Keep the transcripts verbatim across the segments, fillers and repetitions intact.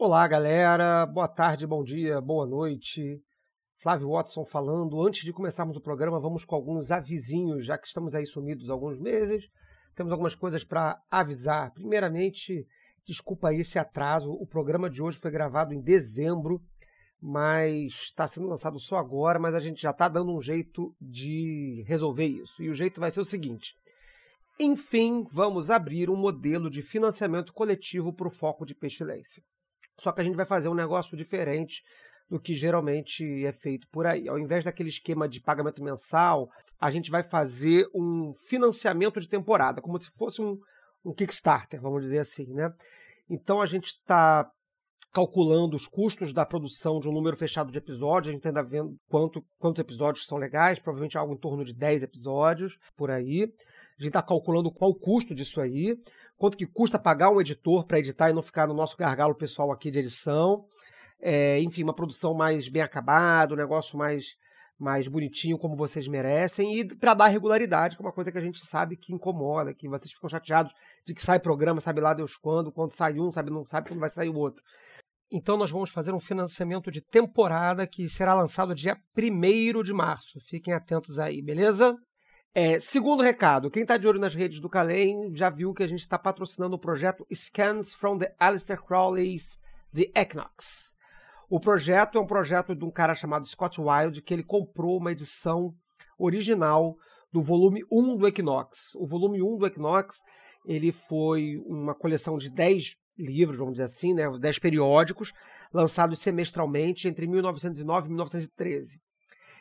Olá, galera. Boa tarde, bom dia, boa noite. Flávio Watson falando. Antes de começarmos o programa, vamos com alguns avisinhos, já que estamos aí sumidos há alguns meses. Temos algumas coisas para avisar. Primeiramente, desculpa esse atraso. O programa de hoje foi gravado em dezembro, mas está sendo lançado só agora, mas a gente já está dando um jeito de resolver isso. E o jeito vai ser o seguinte. Enfim, vamos abrir um modelo de financiamento coletivo para o Foco de Pestilência. Só que a gente vai fazer um negócio diferente do que geralmente é feito por aí. Ao invés daquele esquema de pagamento mensal, a gente vai fazer um financiamento de temporada, como se fosse um, um Kickstarter, vamos dizer assim, né? Então a gente está calculando os custos da produção de um número fechado de episódios, a gente ainda vendo quanto, quantos episódios são legais, provavelmente algo em torno de dez episódios, por aí. A gente está calculando qual o custo disso aí, quanto que custa pagar um editor para editar e não ficar no nosso gargalo pessoal aqui de edição. É, enfim, uma produção mais bem acabada, um negócio mais, mais bonitinho, como vocês merecem, e para dar regularidade, que é uma coisa que a gente sabe que incomoda, que vocês ficam chateados de que sai programa, sabe lá Deus quando, quando sai um, sabe não sabe quando vai sair o outro. Então nós vamos fazer um financiamento de temporada que será lançado dia primeiro de março. Fiquem atentos aí, beleza? É, segundo recado, quem está de olho nas redes do CALEN já viu que a gente está patrocinando o projeto Scans from the Aleister Crowley's The Equinox. O projeto é um projeto de um cara chamado Scott Wilde, que ele comprou uma edição original do volume um do Equinox. O volume um do Equinox ele foi uma coleção de dez livros, vamos dizer assim, né, dez periódicos, lançados semestralmente entre mil novecentos e nove e mil novecentos e treze.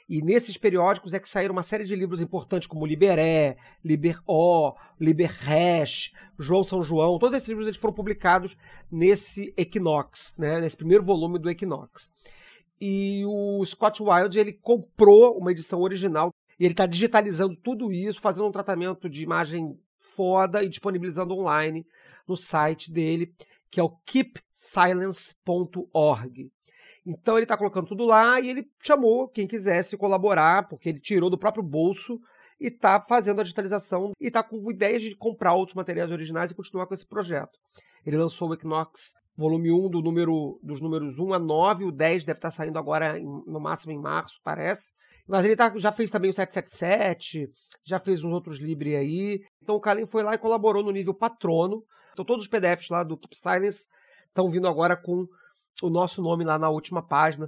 E nesses periódicos é que saíram uma série de livros importantes, como Liberé, Liber O, Liber Resh, João São João. Todos esses livros eles foram publicados nesse Equinox, né? Nesse primeiro volume do Equinox. E o Scott Wilde ele comprou uma edição original e ele está digitalizando tudo isso, fazendo um tratamento de imagem foda e disponibilizando online no site dele, que é o keep silence ponto org. Então ele está colocando tudo lá e ele chamou quem quisesse colaborar, porque ele tirou do próprio bolso e está fazendo a digitalização e está com ideias de comprar outros materiais originais e continuar com esse projeto. Ele lançou o Equinox volume um do número, dos números um a nove, o dez deve estar saindo agora em, no máximo em março, parece. Mas ele tá, já fez também o sete sete sete, já fez uns outros Libre aí. Então o Calen foi lá e colaborou no nível patrono. Então todos os P D Fs lá do Keep Silence estão vindo agora com o nosso nome lá na última página,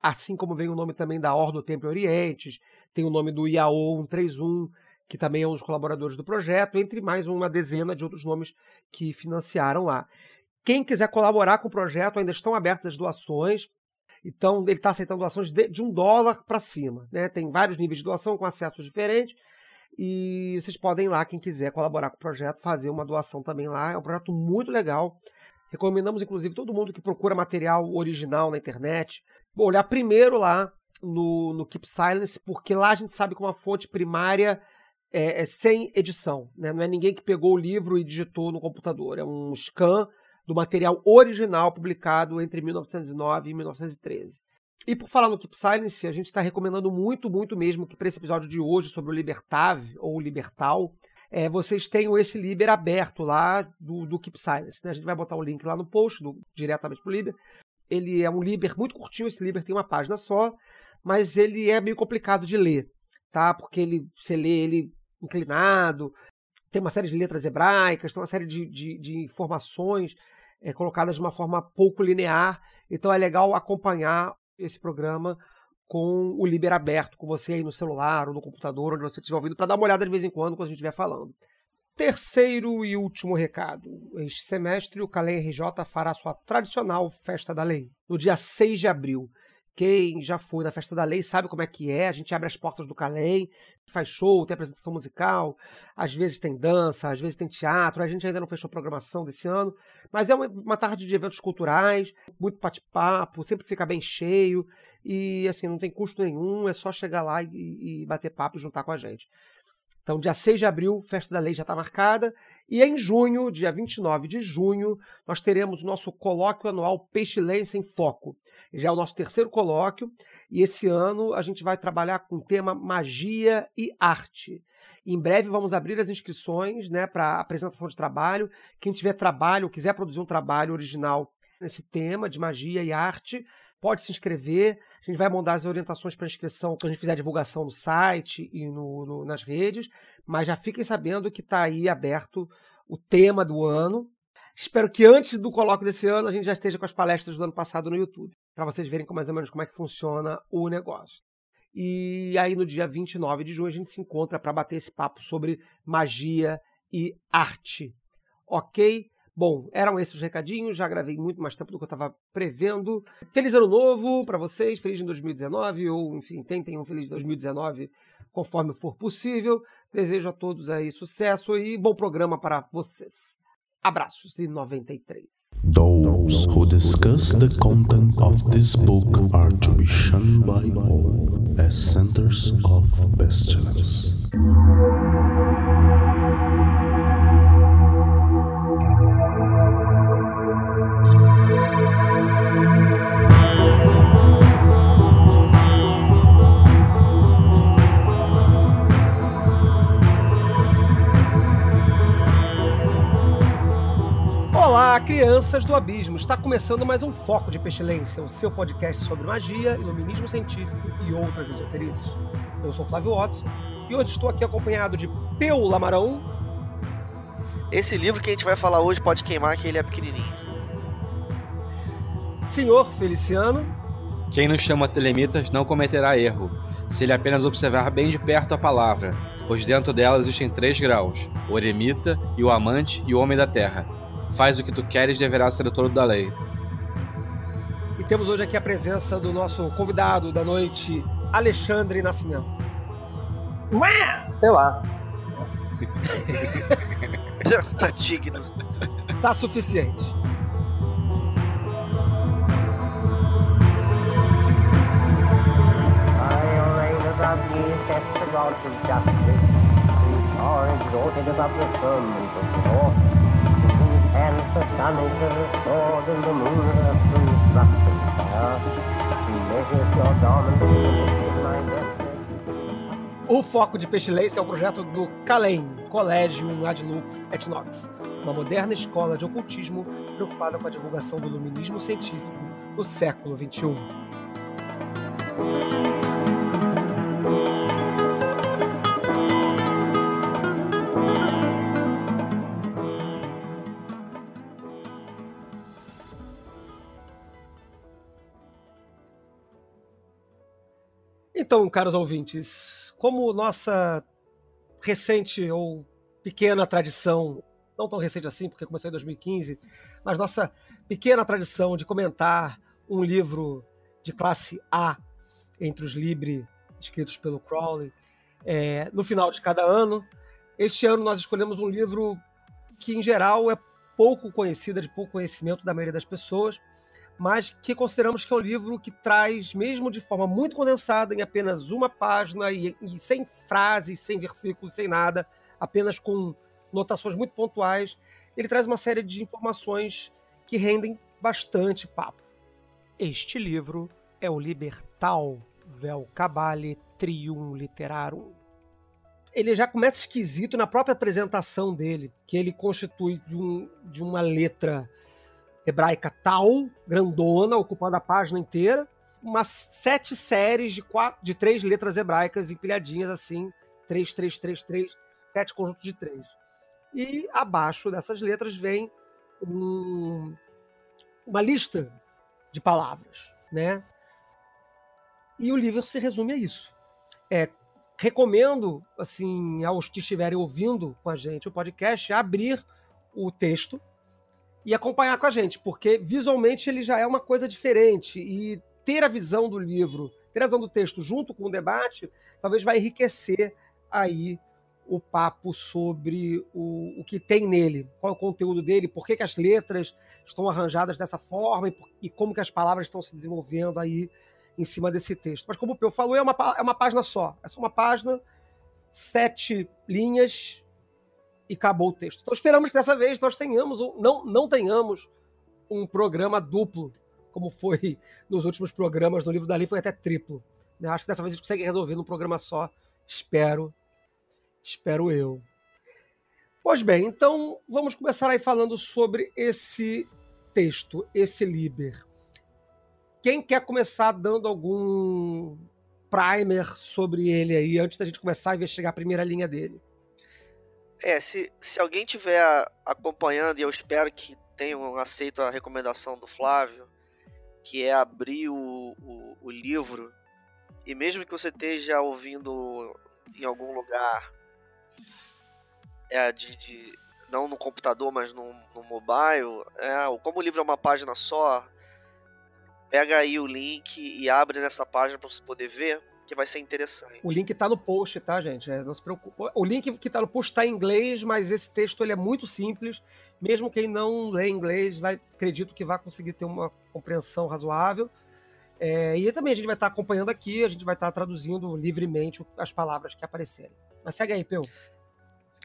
assim como vem o nome também da Ordo Templi Orientis, tem o nome do I A O cento e trinta e um, que também é um dos colaboradores do projeto, entre mais uma dezena de outros nomes que financiaram lá. Quem quiser colaborar com o projeto, ainda estão abertas as doações, então ele está aceitando doações de, de um dólar para cima, né? Tem vários níveis de doação com acessos diferentes, e vocês podem ir lá, quem quiser colaborar com o projeto, fazer uma doação também lá, é um projeto muito legal. Recomendamos, inclusive, todo mundo que procura material original na internet, olhar primeiro lá no, no Keep Silence, porque lá a gente sabe que uma fonte primária é, é sem edição, né? Não é ninguém que pegou o livro e digitou no computador, é um scan do material original publicado entre mil novecentos e nove e mil novecentos e treze. E por falar no Keep Silence, a gente está recomendando muito, muito mesmo que para esse episódio de hoje sobre o Liber Tau ou Liber Tau, É, vocês tenham esse Liber aberto lá do, do Keep Silence, né? A gente vai botar o link lá no post, do, diretamente pro Liber. Ele é um Liber muito curtinho, esse Liber tem uma página só, mas ele é meio complicado de ler, tá? Porque ele, você lê ele inclinado, tem uma série de letras hebraicas, tem uma série de, de, de informações é, colocadas de uma forma pouco linear, então é legal acompanhar esse programa com o Liber aberto, com você aí no celular ou no computador, onde você estiver ouvindo, para dar uma olhada de vez em quando, quando a gente estiver falando. Terceiro e último recado. Este semestre, o Calen R J fará sua tradicional Festa da Lei, no dia seis de abril. Quem já foi na Festa da Lei sabe como é que é, a gente abre as portas do Calen, faz show, tem apresentação musical, às vezes tem dança, às vezes tem teatro, a gente ainda não fechou a programação desse ano, mas é uma tarde de eventos culturais, muito bate-papo, sempre fica bem cheio, e assim, não tem custo nenhum, é só chegar lá e, e bater papo e juntar com a gente. Então, dia seis de abril, Festa da Lei já está marcada, e em junho, dia vinte e nove de junho, nós teremos o nosso colóquio anual Pestilência em Foco. Já é o nosso terceiro colóquio, e esse ano a gente vai trabalhar com o tema Magia e Arte. Em breve vamos abrir as inscrições, né, para apresentação de trabalho. Quem tiver trabalho, quiser produzir um trabalho original nesse tema de magia e arte. Pode se inscrever, a gente vai mandar as orientações para inscrição quando a gente fizer a divulgação no site e no, no, nas redes, mas já fiquem sabendo que está aí aberto o tema do ano. Espero que antes do colóquio desse ano a gente já esteja com as palestras do ano passado no YouTube, para vocês verem mais ou menos como é que funciona o negócio. E aí no dia vinte e nove de junho a gente se encontra para bater esse papo sobre magia e arte. Ok? Bom, eram esses os recadinhos, já gravei muito mais tempo do que eu estava prevendo. Feliz ano novo para vocês, feliz de dois mil e dezenove, ou enfim, tentem um feliz dois mil e dezenove conforme for possível. Desejo a todos aí sucesso e bom programa para vocês. Abraços e noventa e três. Those who discuss the content of this book are to be shunned by all as centers of pestilence. Olá, crianças do abismo! Está começando mais um Foco de Pestilência, o seu podcast sobre magia, iluminismo científico e outras esoterices. Eu sou Flávio Watson e hoje estou aqui acompanhado de P O. Lamarão. Esse livro que a gente vai falar hoje pode queimar, que ele é pequenininho. Senhor Feliciano. Quem nos chama Thelemitas não cometerá erro, se ele apenas observar bem de perto a palavra, pois dentro dela existem três graus, o eremita e o amante e o homem da terra. Faz o que tu queres, deverá ser o todo da lei. E temos hoje aqui a presença do nosso convidado da noite, Alexandre Nascimento. Ué, sei lá. Tá digno. Tá suficiente. And the sun is the sword and the moon is the destruction fire. He measures your dominance. O Foco de Pestilência é um projeto do CALEN, Collegium Adlux Etnox, uma moderna escola de ocultismo preocupada com a divulgação do iluminismo científico no século vinte e um. Então, caros ouvintes, como nossa recente ou pequena tradição, não tão recente assim, porque começou em dois mil e quinze, mas nossa pequena tradição de comentar um livro de classe A entre os Libri escritos pelo Crowley, é, no final de cada ano, este ano nós escolhemos um livro que, em geral, é pouco conhecido, é de pouco conhecimento da maioria das pessoas, mas que consideramos que é um livro que traz, mesmo de forma muito condensada, em apenas uma página, e, e sem frases, sem versículos, sem nada, apenas com notações muito pontuais, ele traz uma série de informações que rendem bastante papo. Este livro é o Liber Tau, Vel Cabale Trium Literarum. Ele já começa esquisito na própria apresentação dele, que ele constitui de, um, de uma letra hebraica Tau, grandona, ocupando a página inteira, umas sete séries de, quatro, de três letras hebraicas empilhadinhas assim, três, três, três, três, sete conjuntos de três. E abaixo dessas letras vem um, uma lista de palavras, né? E o livro se resume a isso. É, recomendo, assim, aos que estiverem ouvindo com a gente o podcast, abrir o texto e acompanhar com a gente, porque visualmente ele já é uma coisa diferente, e ter a visão do livro, ter a visão do texto junto com o debate, talvez vai enriquecer aí o papo sobre o, o que tem nele, qual é o conteúdo dele, por que, que as letras estão arranjadas dessa forma, e, por, e como que as palavras estão se desenvolvendo aí em cima desse texto. Mas como o Peu falou, é uma, é uma página só, é só uma página, sete linhas, e acabou o texto. Então esperamos que dessa vez nós tenhamos, um, não, não tenhamos um programa duplo, como foi nos últimos programas do livro dali, foi até triplo. Né? Acho que dessa vez a gente consegue resolver num programa só. Espero. Espero eu. Pois bem, então vamos começar aí falando sobre esse texto, esse Liber, quem quer começar dando algum primer sobre ele aí, antes da gente começar a investigar a primeira linha dele? É, se, se alguém estiver acompanhando, e eu espero que tenham aceito a recomendação do Flávio, que é abrir o, o, o livro, e mesmo que você esteja ouvindo em algum lugar, é, de, de, não no computador, mas no, no mobile, é, como o livro é uma página só, pega aí o link e abre nessa página para você poder ver, que vai ser interessante. O link tá no post, tá, gente? É, não se preocupa. O link que tá no post tá em inglês, mas esse texto ele é muito simples. Mesmo quem não lê inglês, vai, acredito que vai conseguir ter uma compreensão razoável. É, e também a gente vai estar tá acompanhando aqui, a gente vai estar tá traduzindo livremente as palavras que aparecerem. Mas segue aí, Peu.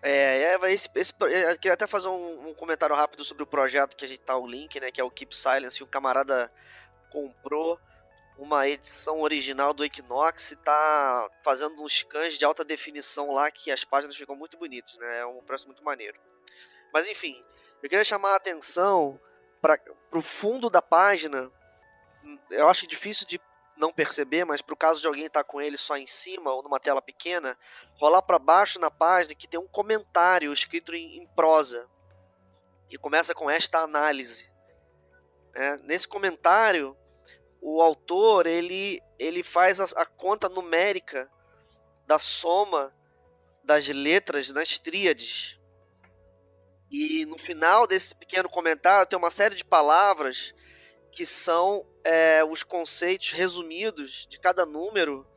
É, é esse, esse, eu queria até fazer um, um comentário rápido sobre o projeto que a gente tá, o link, né, que é o Keep Silence. O camarada comprou uma edição original do Equinox e tá fazendo uns scans de alta definição lá, que as páginas ficam muito bonitas, né? É um preço muito maneiro. Mas enfim, eu queria chamar a atenção para o fundo da página. Eu acho difícil de não perceber, mas pro caso de alguém estar tá com ele só em cima ou numa tela pequena, rolar para baixo na página que tem um comentário escrito em, em prosa e começa com esta análise. É, nesse comentário, o autor ele, ele faz a, a conta numérica da soma das letras nas tríades. E no final desse pequeno comentário tem uma série de palavras que são é, os conceitos resumidos de cada número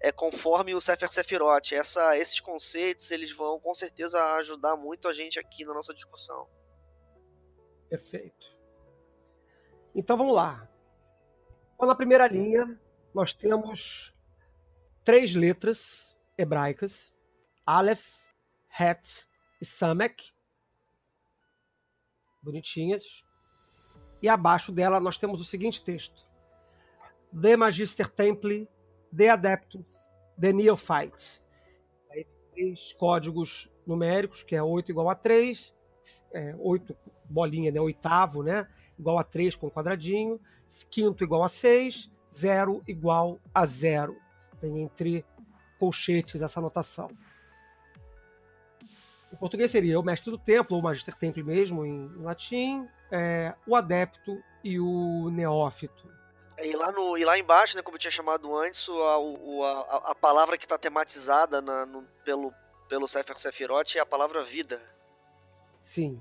é, conforme o Sepher Sephiroth. Essa, esses conceitos eles vão com certeza ajudar muito a gente aqui na nossa discussão. Perfeito. Então vamos lá. Então, na primeira linha, nós temos três letras hebraicas: Aleph, Het e Samek. Bonitinhas. E abaixo dela nós temos o seguinte texto: De Magister Templi, De Adeptus, De Neophytes. Aí três códigos numéricos, que é oito igual a três, é, oito bolinha, né? Oitavo, né? Igual a três com quadradinho, quinto igual a seis, zero igual a zero. Vem entre colchetes essa anotação. Em português seria o mestre do templo, ou o magister templi mesmo, em, em latim, é, o adepto e o neófito. E lá, no, e lá embaixo, né, como eu tinha chamado antes, a, a, a palavra que está tematizada na, no, pelo, pelo Sepher Sephiroth é a palavra vida. Sim.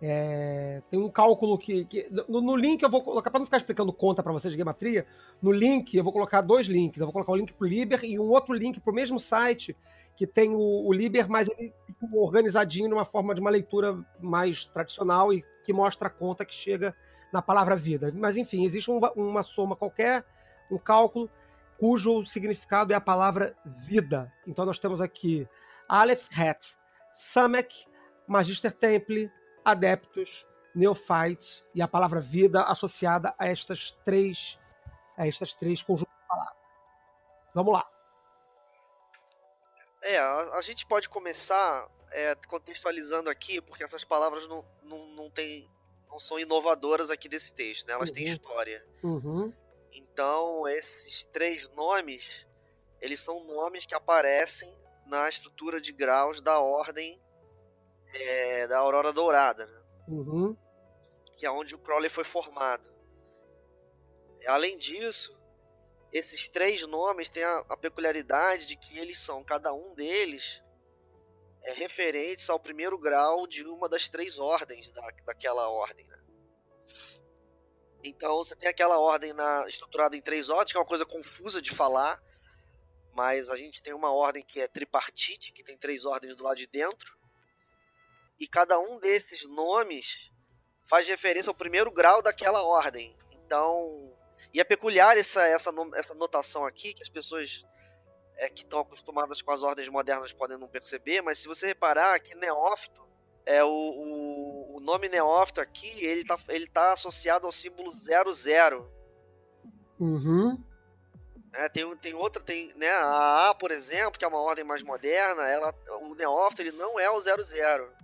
É, tem um cálculo que, que no, no link eu vou colocar, para não ficar explicando conta para vocês de gematria, no link eu vou colocar dois links, eu vou colocar o link pro Liber e um outro link pro mesmo site que tem o, o Liber, mas ele organizadinho numa forma de uma leitura mais tradicional e que mostra a conta que chega na palavra vida, mas enfim, existe um, uma soma qualquer, um cálculo cujo significado é a palavra vida. Então nós temos aqui Aleph, Het, Samek, Magister Templi, Adeptos, Neophytes e a palavra vida associada a estas três, a estas três conjuntos de palavras. Vamos lá. É, a, a gente pode começar é, contextualizando aqui, porque essas palavras não, não, não, tem, não são inovadoras aqui desse texto, né? Elas uhum. têm história. Uhum. Então, esses três nomes, eles são nomes que aparecem na estrutura de graus da ordem É, da Aurora Dourada, né? Uhum. Que é onde o Crowley foi formado. Além disso, esses três nomes têm a, a peculiaridade de que eles são, cada um deles, é, referentes ao primeiro grau de uma das três ordens da, daquela ordem, né? Então você tem aquela ordem na, estruturada em três ordens, que é uma coisa confusa de falar, mas a gente tem uma ordem que é tripartite, que tem três ordens do lado de dentro. E cada um desses nomes faz referência ao primeiro grau daquela ordem. Então, e é peculiar essa, essa, essa notação aqui, que as pessoas é, que estão acostumadas com as ordens modernas podem não perceber, mas se você reparar que neófito, é o, o, o nome neófito aqui, ele tá, ele tá associado ao símbolo zero zero. Uhum. É, tem, tem outra, tem, né, a A, por exemplo, que é uma ordem mais moderna, ela, o neófito ele não é o zero zero.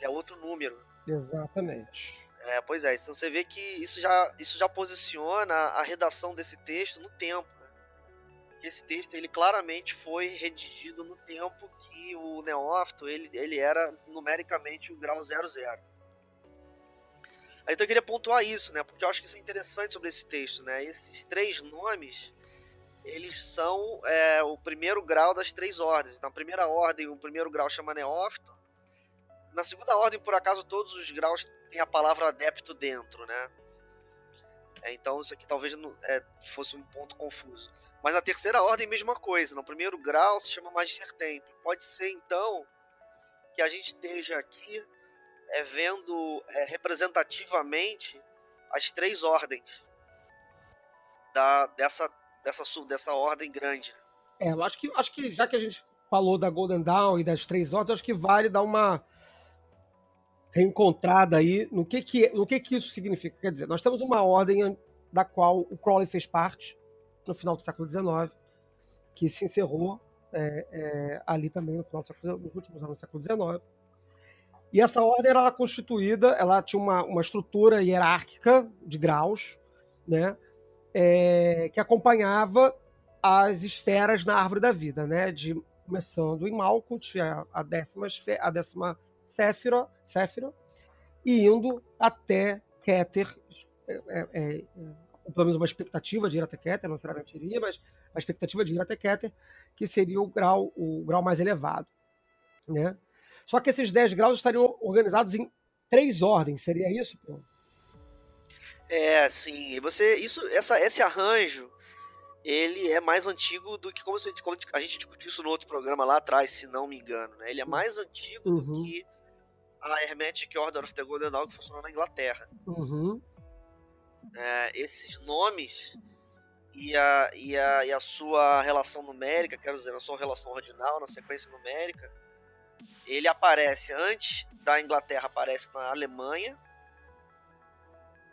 É outro número. Exatamente. É, pois é, então você vê que isso já, isso já posiciona a redação desse texto no tempo, né? Esse texto, ele claramente foi redigido no tempo que o neófito, ele, ele era numericamente o grau zero zero. Então eu queria pontuar isso, né? Porque eu acho que isso é interessante sobre esse texto, né? Esses três nomes, eles são é, o primeiro grau das três ordens. Na primeira ordem, o primeiro grau chama neófito. Na segunda ordem, por acaso, todos os graus têm a palavra adepto dentro, né? É, então isso aqui talvez não, é, fosse um ponto confuso. Mas na terceira ordem, mesma coisa. No primeiro grau se chama Magister Templi. Pode ser, então, que a gente esteja aqui é vendo é, representativamente as três ordens da, dessa, dessa, dessa ordem grande. É, eu acho que, acho que já que a gente falou da Golden Dawn e das três ordens, acho que vale dar uma reencontrada aí no que, que, no que, que isso significa. Quer dizer, nós temos uma ordem da qual o Crowley fez parte no final do século dezenove, que se encerrou é, é, ali também no final do século, nos últimos anos do século dezenove. E essa ordem era constituída, ela tinha uma, uma estrutura hierárquica de graus, né, é, que acompanhava as esferas na árvore da vida, né, de, começando em Malkuth, a, a décima, a décima Sephiroth, Sephiroth, e indo até Kether, é, é, é, pelo menos uma expectativa de ir até Kether, não necessariamente iria, mas a expectativa de ir até Kether, que seria o grau, o grau mais elevado, né. Só que esses dez graus estariam organizados em três ordens, seria isso, Pedro? É, sim. Você, isso, essa, esse arranjo, ele é mais antigo do que, como a gente discutiu isso no outro programa lá atrás, se não me engano, né? Ele é mais antigo uhum. do que a Hermetic Order of the Golden Dawn que funcionou na Inglaterra. Uhum. É, esses nomes e a, e, a, e a sua relação numérica, quero dizer, a sua relação ordinal na sequência numérica, ele aparece antes da Inglaterra, aparece na Alemanha.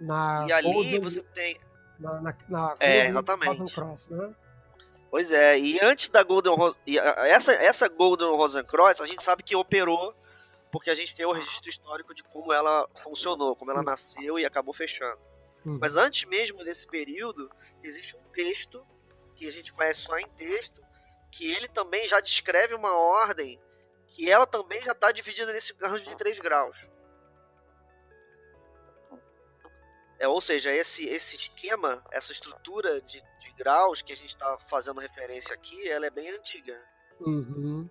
Na e ali Golden, você tem... Na, na, na é, exatamente. Rosencross, né? Pois é, e antes da Golden... Essa, essa Golden Rosencross, a gente sabe que operou, porque a gente tem o registro histórico de como ela funcionou, como ela hum. nasceu e acabou fechando. Hum. Mas antes mesmo desse período, existe um texto, que a gente conhece só em texto, que ele também já descreve uma ordem que ela também já está dividida nesse arranjo de três graus. É, ou seja, esse, esse esquema, essa estrutura de, de graus que a gente está fazendo referência aqui, ela é bem antiga. Uhum.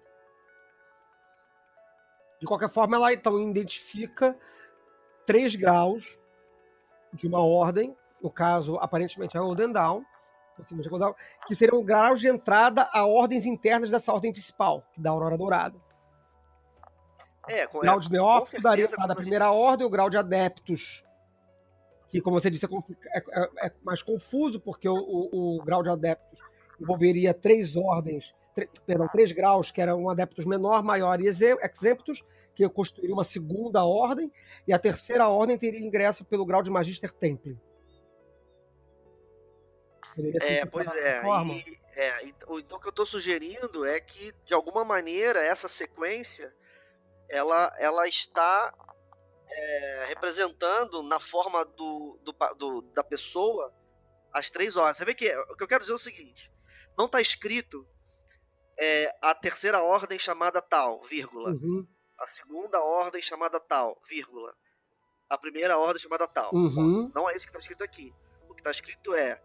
De qualquer forma, ela então identifica três graus de uma ordem, no caso, aparentemente, a Golden Dawn, que seriam graus de entrada a ordens internas dessa ordem principal, que dá a Aurora Dourada. É, o grau de neófito daria da primeira ordem, o grau de adeptos, que, como você disse, é, é, é mais confuso, porque o, o, o grau de adeptos envolveria três ordens, tre, perdão, três graus, que eram adeptos menor, maior e exemptos, que constituiriam uma segunda ordem, e a terceira ordem teria ingresso pelo grau de Magister Templi. É, pois é. E, é e, então, o que eu estou sugerindo é que, de alguma maneira, essa sequência... Ela, ela está é, representando na forma do, do, do, da pessoa as três ordens. Você vê que o que eu quero dizer é o seguinte: não está escrito é, a terceira ordem chamada tal, vírgula, uhum. a segunda ordem chamada tal, vírgula, a primeira ordem chamada tal. Uhum. Não é isso que está escrito aqui. O que está escrito é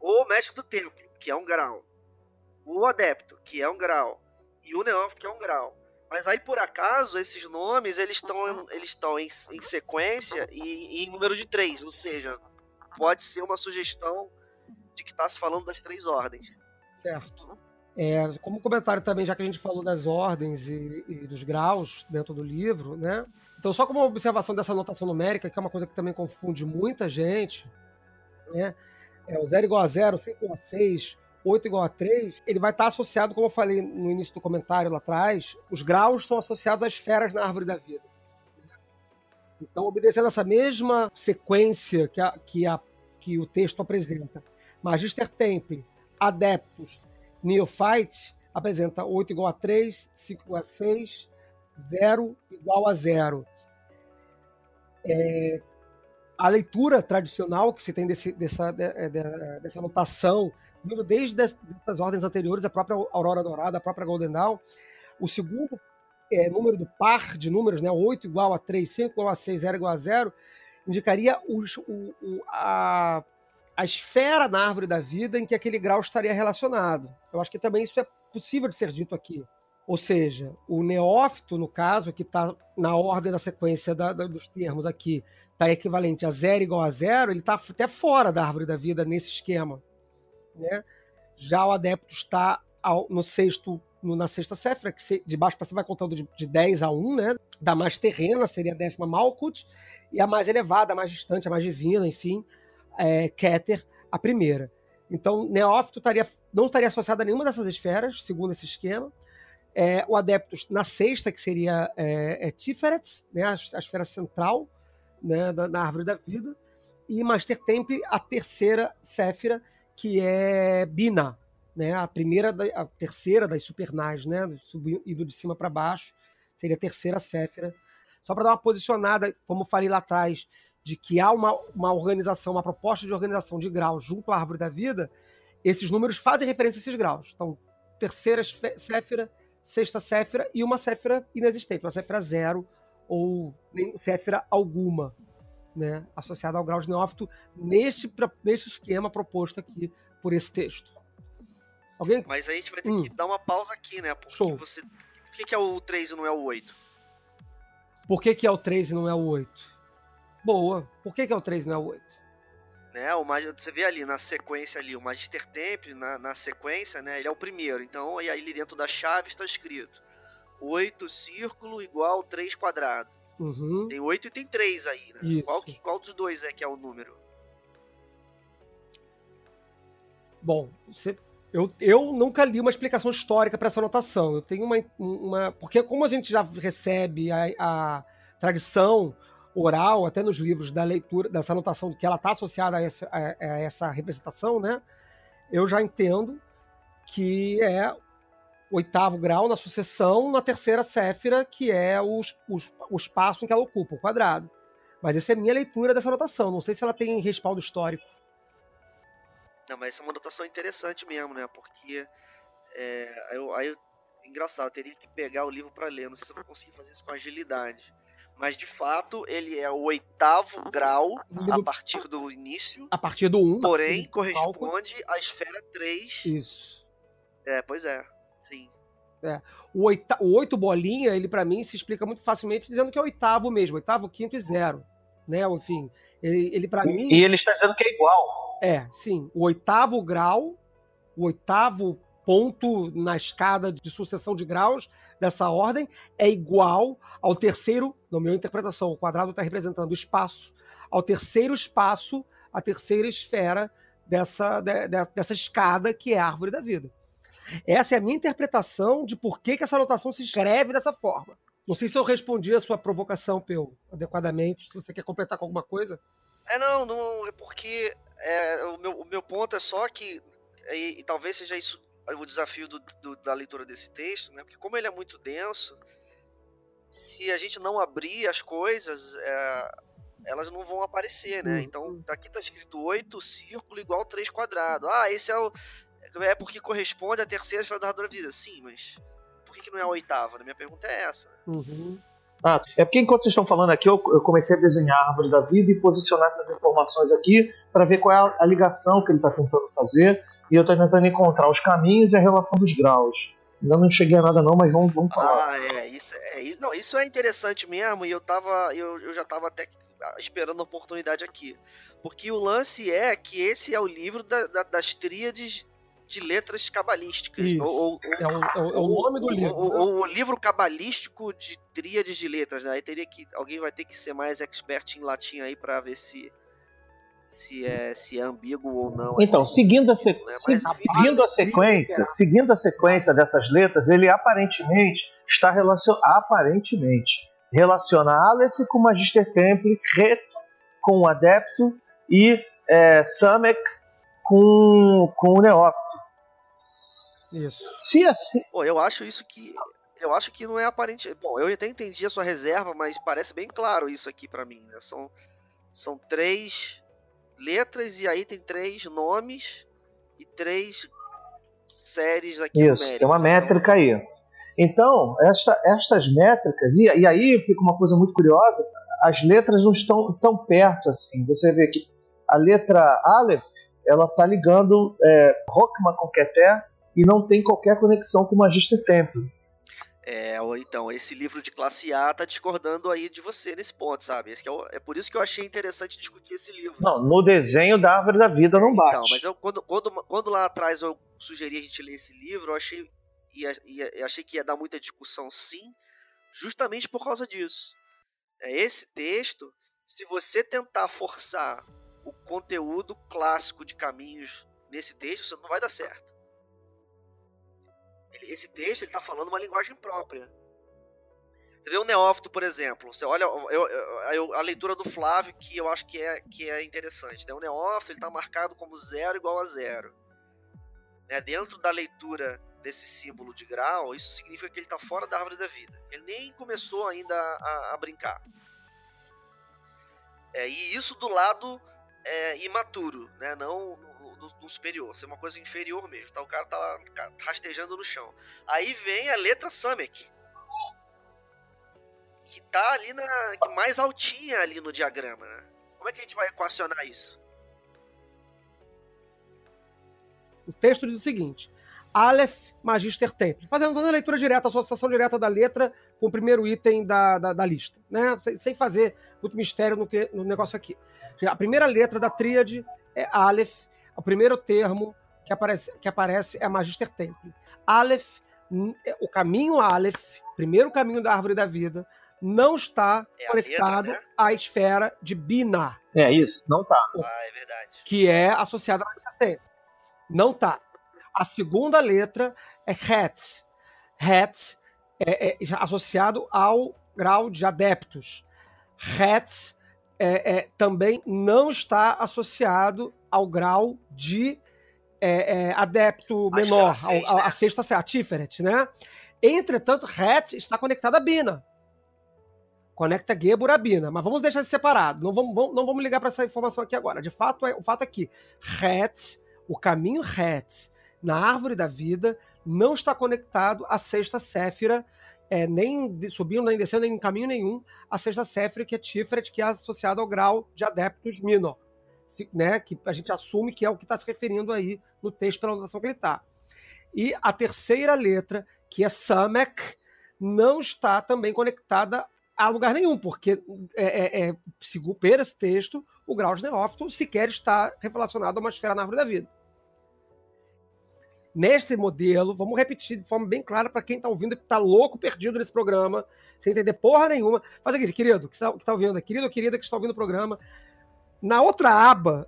o mestre do templo, que é um grau, o adepto, que é um grau, e o neófito, que é um grau. Mas aí, por acaso, esses nomes, eles estão eles estão em, em sequência e, e em número de três. Ou seja, pode ser uma sugestão de que está se falando das três ordens. Certo. É, como comentário também, já que a gente falou das ordens e, e dos graus dentro do livro, né? Então, só como uma observação dessa notação numérica, que é uma coisa que também confunde muita gente, né? É, o zero igual a zero, cinco igual a seis... oito igual a três, ele vai estar associado, como eu falei no início do comentário lá atrás, os graus são associados às esferas na árvore da vida. Então, obedecendo essa mesma sequência que, a, que, a, que o texto apresenta, Magister Templi, Adeptus, Neophyte, apresenta oito igual a três, cinco igual a seis, zero igual a zero. É, a leitura tradicional que se tem desse, dessa, de, de, dessa notação, vindo desde des, dessas ordens anteriores, a própria Aurora Dourada, a própria Golden Dawn, o segundo é, número do par de números, né, oito igual a três, cinco igual a seis, zero igual a zero, indicaria os, o, o, a, a esfera na árvore da vida em que aquele grau estaria relacionado. Eu acho que também isso é possível de ser dito aqui. Ou seja, o neófito, no caso, que está na ordem da sequência da, da, dos termos aqui, está equivalente a zero igual a zero, ele está até fora da árvore da vida nesse esquema, né? Já o adepto está ao, no sexto, no, na sexta séfera, que se, de baixo para cima vai contando de, de dez a um, né? Da mais terrena seria a décima Malkuth, e a mais elevada, a mais distante, a mais divina, enfim, é, Kether, a primeira. Então, neófito estaria, não estaria associado a nenhuma dessas esferas, segundo esse esquema. É, o Adeptus na sexta, que seria é, é Tiferet, né, a, a esfera central, né, da, da Árvore da Vida, e Master Temple, a terceira Séfira, que é Binah, né, a, primeira da, a terceira das Supernais, né, subindo de cima para baixo, seria a terceira Séfira. Só para dar uma posicionada, como falei lá atrás, de que há uma, uma organização, uma proposta de organização de graus junto à Árvore da Vida, esses números fazem referência a esses graus. Então, terceira Séfira, sexta séfira e uma séfira inexistente, uma séfira zero ou nem séfira alguma, né, associada ao grau de neófito neste, neste esquema proposto aqui por esse texto. Alguém? Mas aí a gente vai ter hum. que dar uma pausa aqui, né? Porque Show. Você... Por que, que é o três e não é o oito? Por que, que é o três e não é o oito? Boa. Por que, que é o três e não é o oito? Né, o Mag... Você vê ali na sequência ali, o Magister Temple, na, na sequência, né, ele é o primeiro. Então, aí ali dentro da chave está escrito oito círculo igual três quadrado. Uhum. Tem oito e tem três aí, né? Qual, que, qual dos dois é que é o número? Bom, você... eu, eu nunca li uma explicação histórica para essa anotação. Eu tenho uma, uma... Porque como a gente já recebe a, a tradição... oral, até nos livros da leitura, dessa anotação que ela está associada a essa, a, a essa representação, né? Eu já entendo que é oitavo grau na sucessão, na terceira séfira, que é os, os, o espaço em que ela ocupa, o quadrado. Mas essa é a minha leitura dessa anotação, não sei se ela tem respaldo histórico. Não, mas essa é uma anotação interessante mesmo, né? Porque é, eu, aí, engraçado, eu teria que pegar o livro para ler, não sei se eu vou conseguir fazer isso com agilidade. Mas, de fato, ele é o oitavo grau a partir do início. A partir do um. Porém, corresponde à esfera três. Isso. É, pois é. Sim. É. O, oita... o oito bolinha, ele, pra mim, se explica muito facilmente dizendo que é oitavo mesmo. Oitavo, quinto e zero. Né? Enfim, ele, ele pra mim... E ele está dizendo que é igual. É, sim. O oitavo grau, o oitavo ponto na escada de sucessão de graus dessa ordem é igual ao terceiro, na minha interpretação, o quadrado está representando o espaço, ao terceiro espaço, a terceira esfera dessa, de, dessa escada que é a árvore da vida. Essa é a minha interpretação de por que, que essa anotação se escreve dessa forma. Não sei se eu respondi a sua provocação, Peu, adequadamente, se você quer completar com alguma coisa. É, não, não é porque é, o, meu, o meu ponto é só que, e, e talvez seja isso o desafio do, do, da leitura desse texto, né? Porque como ele é muito denso, se a gente não abrir as coisas, é, elas não vão aparecer, né? Então, aqui tá escrito oito círculo igual três quadrado. Ah, esse é o... É porque corresponde à terceira esfera da árvore da vida. Sim, mas por que, que não é a oitava? Minha pergunta é essa. Uhum. Ah, é porque enquanto vocês estão falando aqui, eu, eu comecei a desenhar a árvore da vida e posicionar essas informações aqui para ver qual é a, a ligação que ele está tentando fazer. E eu estou tentando encontrar os caminhos e a relação dos graus. Ainda não cheguei a nada não, mas vamos, vamos falar. Ah, é isso, é, não, isso é interessante mesmo, e eu, tava, eu, eu já estava até esperando a oportunidade aqui. Porque o lance é que esse é o livro da, da, das tríades de letras cabalísticas. Isso, ou, ou, é, o, é, o, é o nome do livro. Ou, né? ou, ou o livro cabalístico de tríades de letras, né? Aí teria que, alguém vai ter que ser mais expert em latim aí para ver se... Se é, se é ambíguo ou não. Então, assim, seguindo, a sequ... né? Mas, seguindo a sequência, seguindo a sequência dessas letras, ele aparentemente está relacion... aparentemente relaciona Aleph com o Magister Temple, Het com o Adepto e é, Samek com, com o Neófito. Isso. Se assim... Pô, eu acho isso que... Eu acho que não é aparente... Bom, eu até entendi a sua reserva, mas parece bem claro isso aqui pra mim, né? São... São três letras e aí tem três nomes e três séries aqui. Isso, numérica, tem uma métrica aí. Então, esta, estas métricas, e, e aí fica uma coisa muito curiosa, as letras não estão tão perto assim. Você vê que a letra Aleph, ela está ligando é, Rokma com Kether e não tem qualquer conexão com o Magister Templo. É, então, esse livro de classe A tá discordando aí de você nesse ponto, sabe? Esse que é, o, é por isso que eu achei interessante discutir esse livro. Não, no desenho da Árvore da Vida não bate. Então, mas eu, quando, quando, quando lá atrás eu sugeri a gente ler esse livro, eu achei, ia, ia, achei que ia dar muita discussão sim, justamente por causa disso. É, esse texto, se você tentar forçar o conteúdo clássico de caminhos nesse texto, você não vai dar certo. Esse texto, ele está falando uma linguagem própria. Você vê o Neófito, por exemplo. Você olha eu, eu, a leitura do Flávio, que eu acho que é, que é interessante. Né? O Neófito está marcado como zero igual a zero. Né? Dentro da leitura desse símbolo de grau, isso significa que ele está fora da Árvore da Vida. Ele nem começou ainda a, a brincar. É, e isso do lado é, imaturo, né? Não... No, no superior, ser uma coisa inferior mesmo, tá? O cara tá lá tá rastejando no chão. Aí vem a letra Samek, que tá ali na que mais altinha ali no diagrama, né? Como é que a gente vai equacionar isso? O texto diz o seguinte: Aleph, Magister Templi. Fazendo uma leitura direta, associação direta da letra com o primeiro item da, da, da lista, né? Sem, sem fazer muito mistério no, que, no negócio aqui. A primeira letra da tríade é Aleph. O primeiro termo que aparece, que aparece é Magister Templi. Aleph, o caminho Aleph, primeiro caminho da Árvore da Vida, não está é conectado letra, né? à esfera de Binah. É isso, não está. Ah, é verdade. Que é associada a Magister Templi. Não está. A segunda letra é Het. Het é, é associado ao grau de adeptos. Het é, é, também não está associado ao grau de é, é, adepto menor, a, seis, ao, né? a, a sexta série, a Tiferet, né? Entretanto, Het está conectado a Binah. Conecta Gebur a Binah, mas vamos deixar isso separado, não vamos, vamos, não vamos ligar para essa informação aqui agora. De fato, é, o fato é que Het, o caminho Het, na Árvore da Vida, não está conectado à sexta Séfira, é, nem subindo, nem descendo, nem em caminho nenhum, à sexta Séfira, que é Tiferet, que é associado ao grau de adeptos menor. Né, que a gente assume que é o que está se referindo aí no texto pela anotação que ele está. E a terceira letra, que é Samek, não está também conectada a lugar nenhum, porque, é, é, é, segundo esse texto, o grau de neófito sequer está relacionado a uma esfera na Árvore da Vida. Neste modelo, vamos repetir de forma bem clara para quem está ouvindo e está louco, perdido nesse programa, sem entender porra nenhuma. Faz aqui, querido, que está tá ouvindo, querido ou querida que está ouvindo o programa, na outra aba,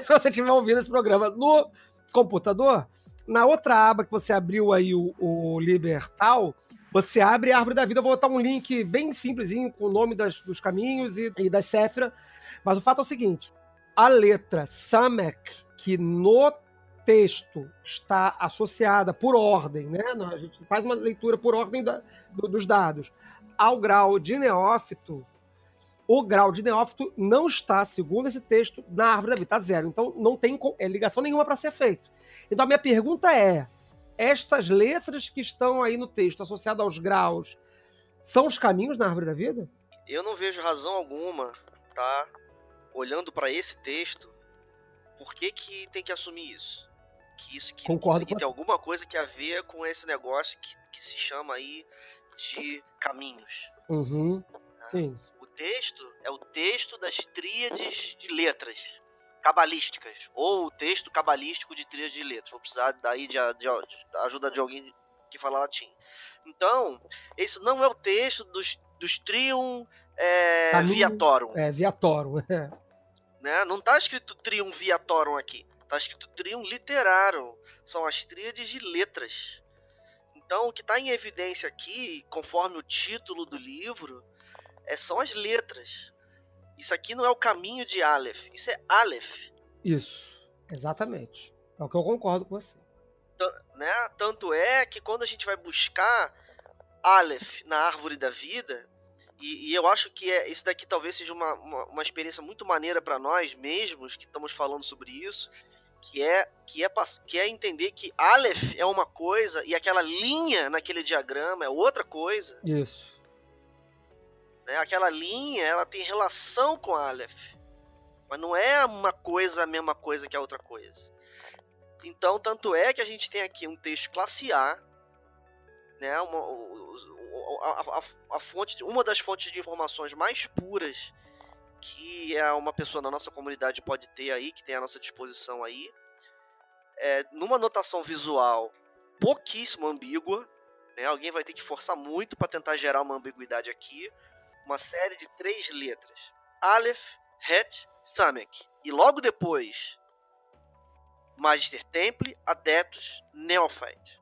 se você estiver ouvindo esse programa no computador, na outra aba que você abriu aí o, o Liber Tau, você abre a Árvore da Vida. Eu vou botar um link bem simplesinho com o nome das, dos caminhos e, e da Séfira. Mas o fato é o seguinte, a letra Samek, que no texto está associada por ordem, né? A gente faz uma leitura por ordem da, do, dos dados, ao grau de neófito. O grau de neófito não está, segundo esse texto, na Árvore da Vida, está zero. Então, não tem ligação nenhuma para ser feito. Então, a minha pergunta é, estas letras que estão aí no texto, associadas aos graus, são os caminhos na Árvore da Vida? Eu não vejo razão alguma, tá? Olhando para esse texto, por que que tem que assumir isso? Que isso que, Concordo que, que tem alguma coisa que a ver com esse negócio que, que se chama aí de caminhos. Uhum, né? Sim. Texto é o texto das tríades de letras cabalísticas, ou o texto cabalístico de tríades de letras. Vou precisar daí de, de, de ajuda de alguém que fala latim. Então, esse não é o texto dos, dos trium é, Caminho, viatorum. É, viatorum. É. Né? Não está escrito trium viatorum aqui. Está escrito trium literarum. São as tríades de letras. Então, o que está em evidência aqui, conforme o título do livro, É, são as letras. Isso aqui não é o caminho de Aleph. Isso é Aleph. Isso, exatamente. É o que eu concordo com você. T- né? Tanto é que quando a gente vai buscar Aleph na Árvore da Vida, E, e eu acho que é, isso daqui talvez seja uma, uma, uma experiência muito maneira para nós mesmos que estamos falando sobre isso, que é, que, é, que é entender que Aleph é uma coisa e aquela linha naquele diagrama é outra coisa. Isso. Né? Aquela linha, ela tem relação com Aleph, mas não é uma coisa a mesma coisa que a outra coisa. Então, tanto é que a gente tem aqui um texto classe A, né, uma, a, a, a fonte, uma das fontes de informações mais puras que é uma pessoa na nossa comunidade pode ter aí, que tem à nossa disposição aí, é, numa notação visual pouquíssimo ambígua, né, alguém vai ter que forçar muito para tentar gerar uma ambiguidade aqui, uma série de três letras, Aleph, Het, Samek, e logo depois Magister Temple, Adeptus, Neophyte.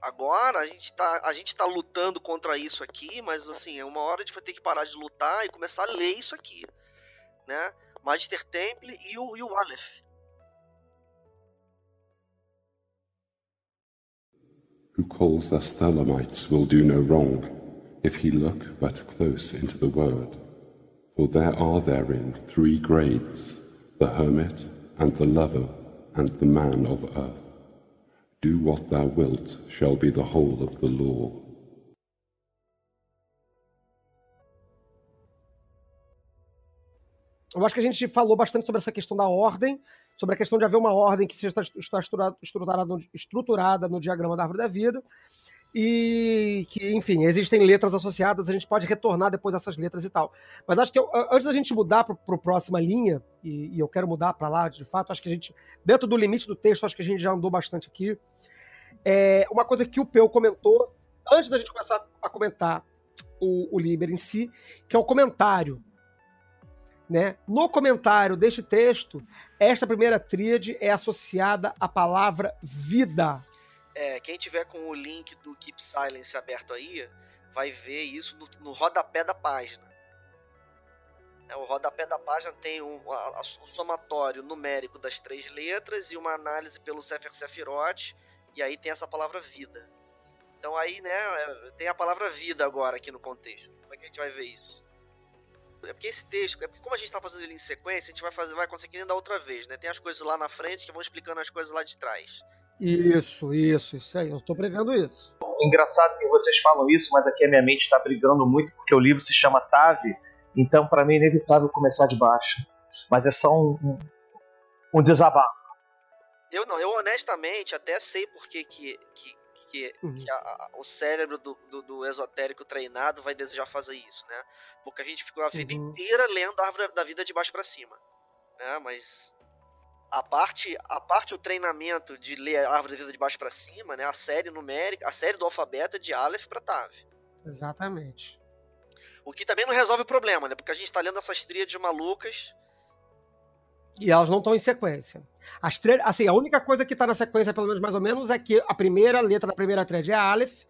Agora a gente tá, a gente tá lutando contra isso aqui, mas assim, é uma hora a gente vai ter que parar de lutar e começar a ler isso aqui, né? Magister Temple e o, e o Aleph. Who calls us Thelemites will do no wrong, if he look but close into the word, for there are therein three grades, the hermit, and the lover, and the man of earth. Do what thou wilt shall be the whole of the law. Eu acho que a gente falou bastante sobre essa questão da ordem, sobre a questão de haver uma ordem que seja está estruturada, estruturada no diagrama da árvore da vida, e que, enfim, existem letras associadas, a gente pode retornar depois essas letras e tal. Mas acho que eu, antes da gente mudar para a próxima linha, e, e eu quero mudar para lá, de fato, acho que a gente, dentro do limite do texto, acho que a gente já andou bastante aqui. É, uma coisa que o Peu comentou, antes da gente começar a comentar o, o Liber em si, que é o comentário. Né? No comentário deste texto, esta primeira tríade é associada à palavra vida. É, quem tiver com o link do Keep Silence aberto aí, vai ver isso no, no rodapé da página. É, o rodapé da página tem um, a, a, um somatório numérico das três letras e uma análise pelo Sepher Sephiroth, e aí tem essa palavra vida. Então aí, né, é, tem a palavra vida agora aqui no contexto. Como é que a gente vai ver isso? É porque esse texto, é porque como a gente está fazendo ele em sequência, a gente vai, fazer, vai conseguir ainda outra vez, né? Tem as coisas lá na frente que vão explicando as coisas lá de trás. Isso, isso, isso aí, eu estou prevendo isso. Engraçado que vocês falam isso, mas aqui a minha mente está brigando muito porque o livro se chama Tave, então para mim é inevitável começar de baixo. Mas é só um, um, um desabafo. Eu não, eu honestamente até sei porque que, que, que, uhum. que a, a, o cérebro do, do, do esotérico treinado vai desejar fazer isso, né? Porque a gente ficou a vida uhum. inteira lendo a árvore da vida de baixo para cima, né? Mas... A parte, a parte do treinamento de ler a árvore da vida de baixo para cima, né? A série numérica, a série do alfabeto é de Aleph para Tav. Exatamente. O que também não resolve o problema, né? Porque a gente está lendo essas tríades malucas. E elas não estão em sequência. As tríades, assim, a única coisa que está na sequência, pelo menos mais ou menos, é que a primeira letra da primeira tríade é Aleph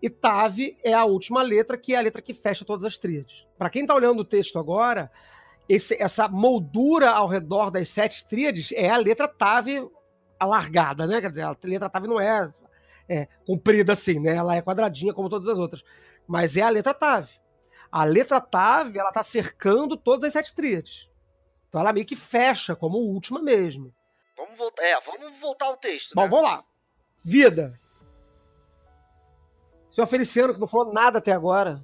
e Tav é a última letra, que é a letra que fecha todas as tríades. Para quem está olhando o texto agora, Esse, essa moldura ao redor das sete tríades é a letra Tav alargada, né? Quer dizer, a letra Tav não é, é comprida assim, né? Ela é quadradinha como todas as outras. Mas é a letra Tav. A letra Tav, ela está cercando todas as sete tríades. Então ela meio que fecha como última mesmo. Vamos voltar, é, vamos voltar ao texto. Bom, né? Vamos lá. Vida. Senhor Feliciano, que não falou nada até agora.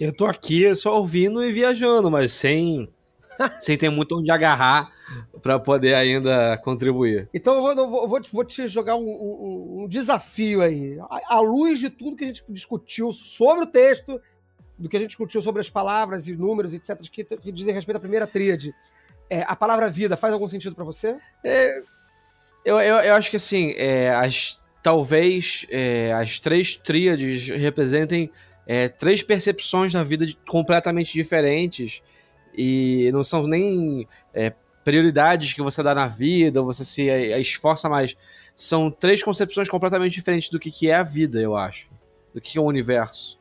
Eu tô aqui só ouvindo e viajando, mas sem, sem ter muito onde agarrar para poder ainda contribuir. Então eu vou, eu vou, vou te jogar um, um, um desafio aí. À luz de tudo que a gente discutiu sobre o texto, do que a gente discutiu sobre as palavras e números, etcétera, que, que dizem respeito à primeira tríade, é, a palavra vida faz algum sentido para você? É, eu, eu, eu acho que assim, é, as, talvez é, as três tríades representem É, três percepções da vida de, completamente diferentes, e não são nem é, prioridades que você dá na vida, você se é, esforça mais. São três concepções completamente diferentes do que, que é a vida, eu acho, do que é o universo.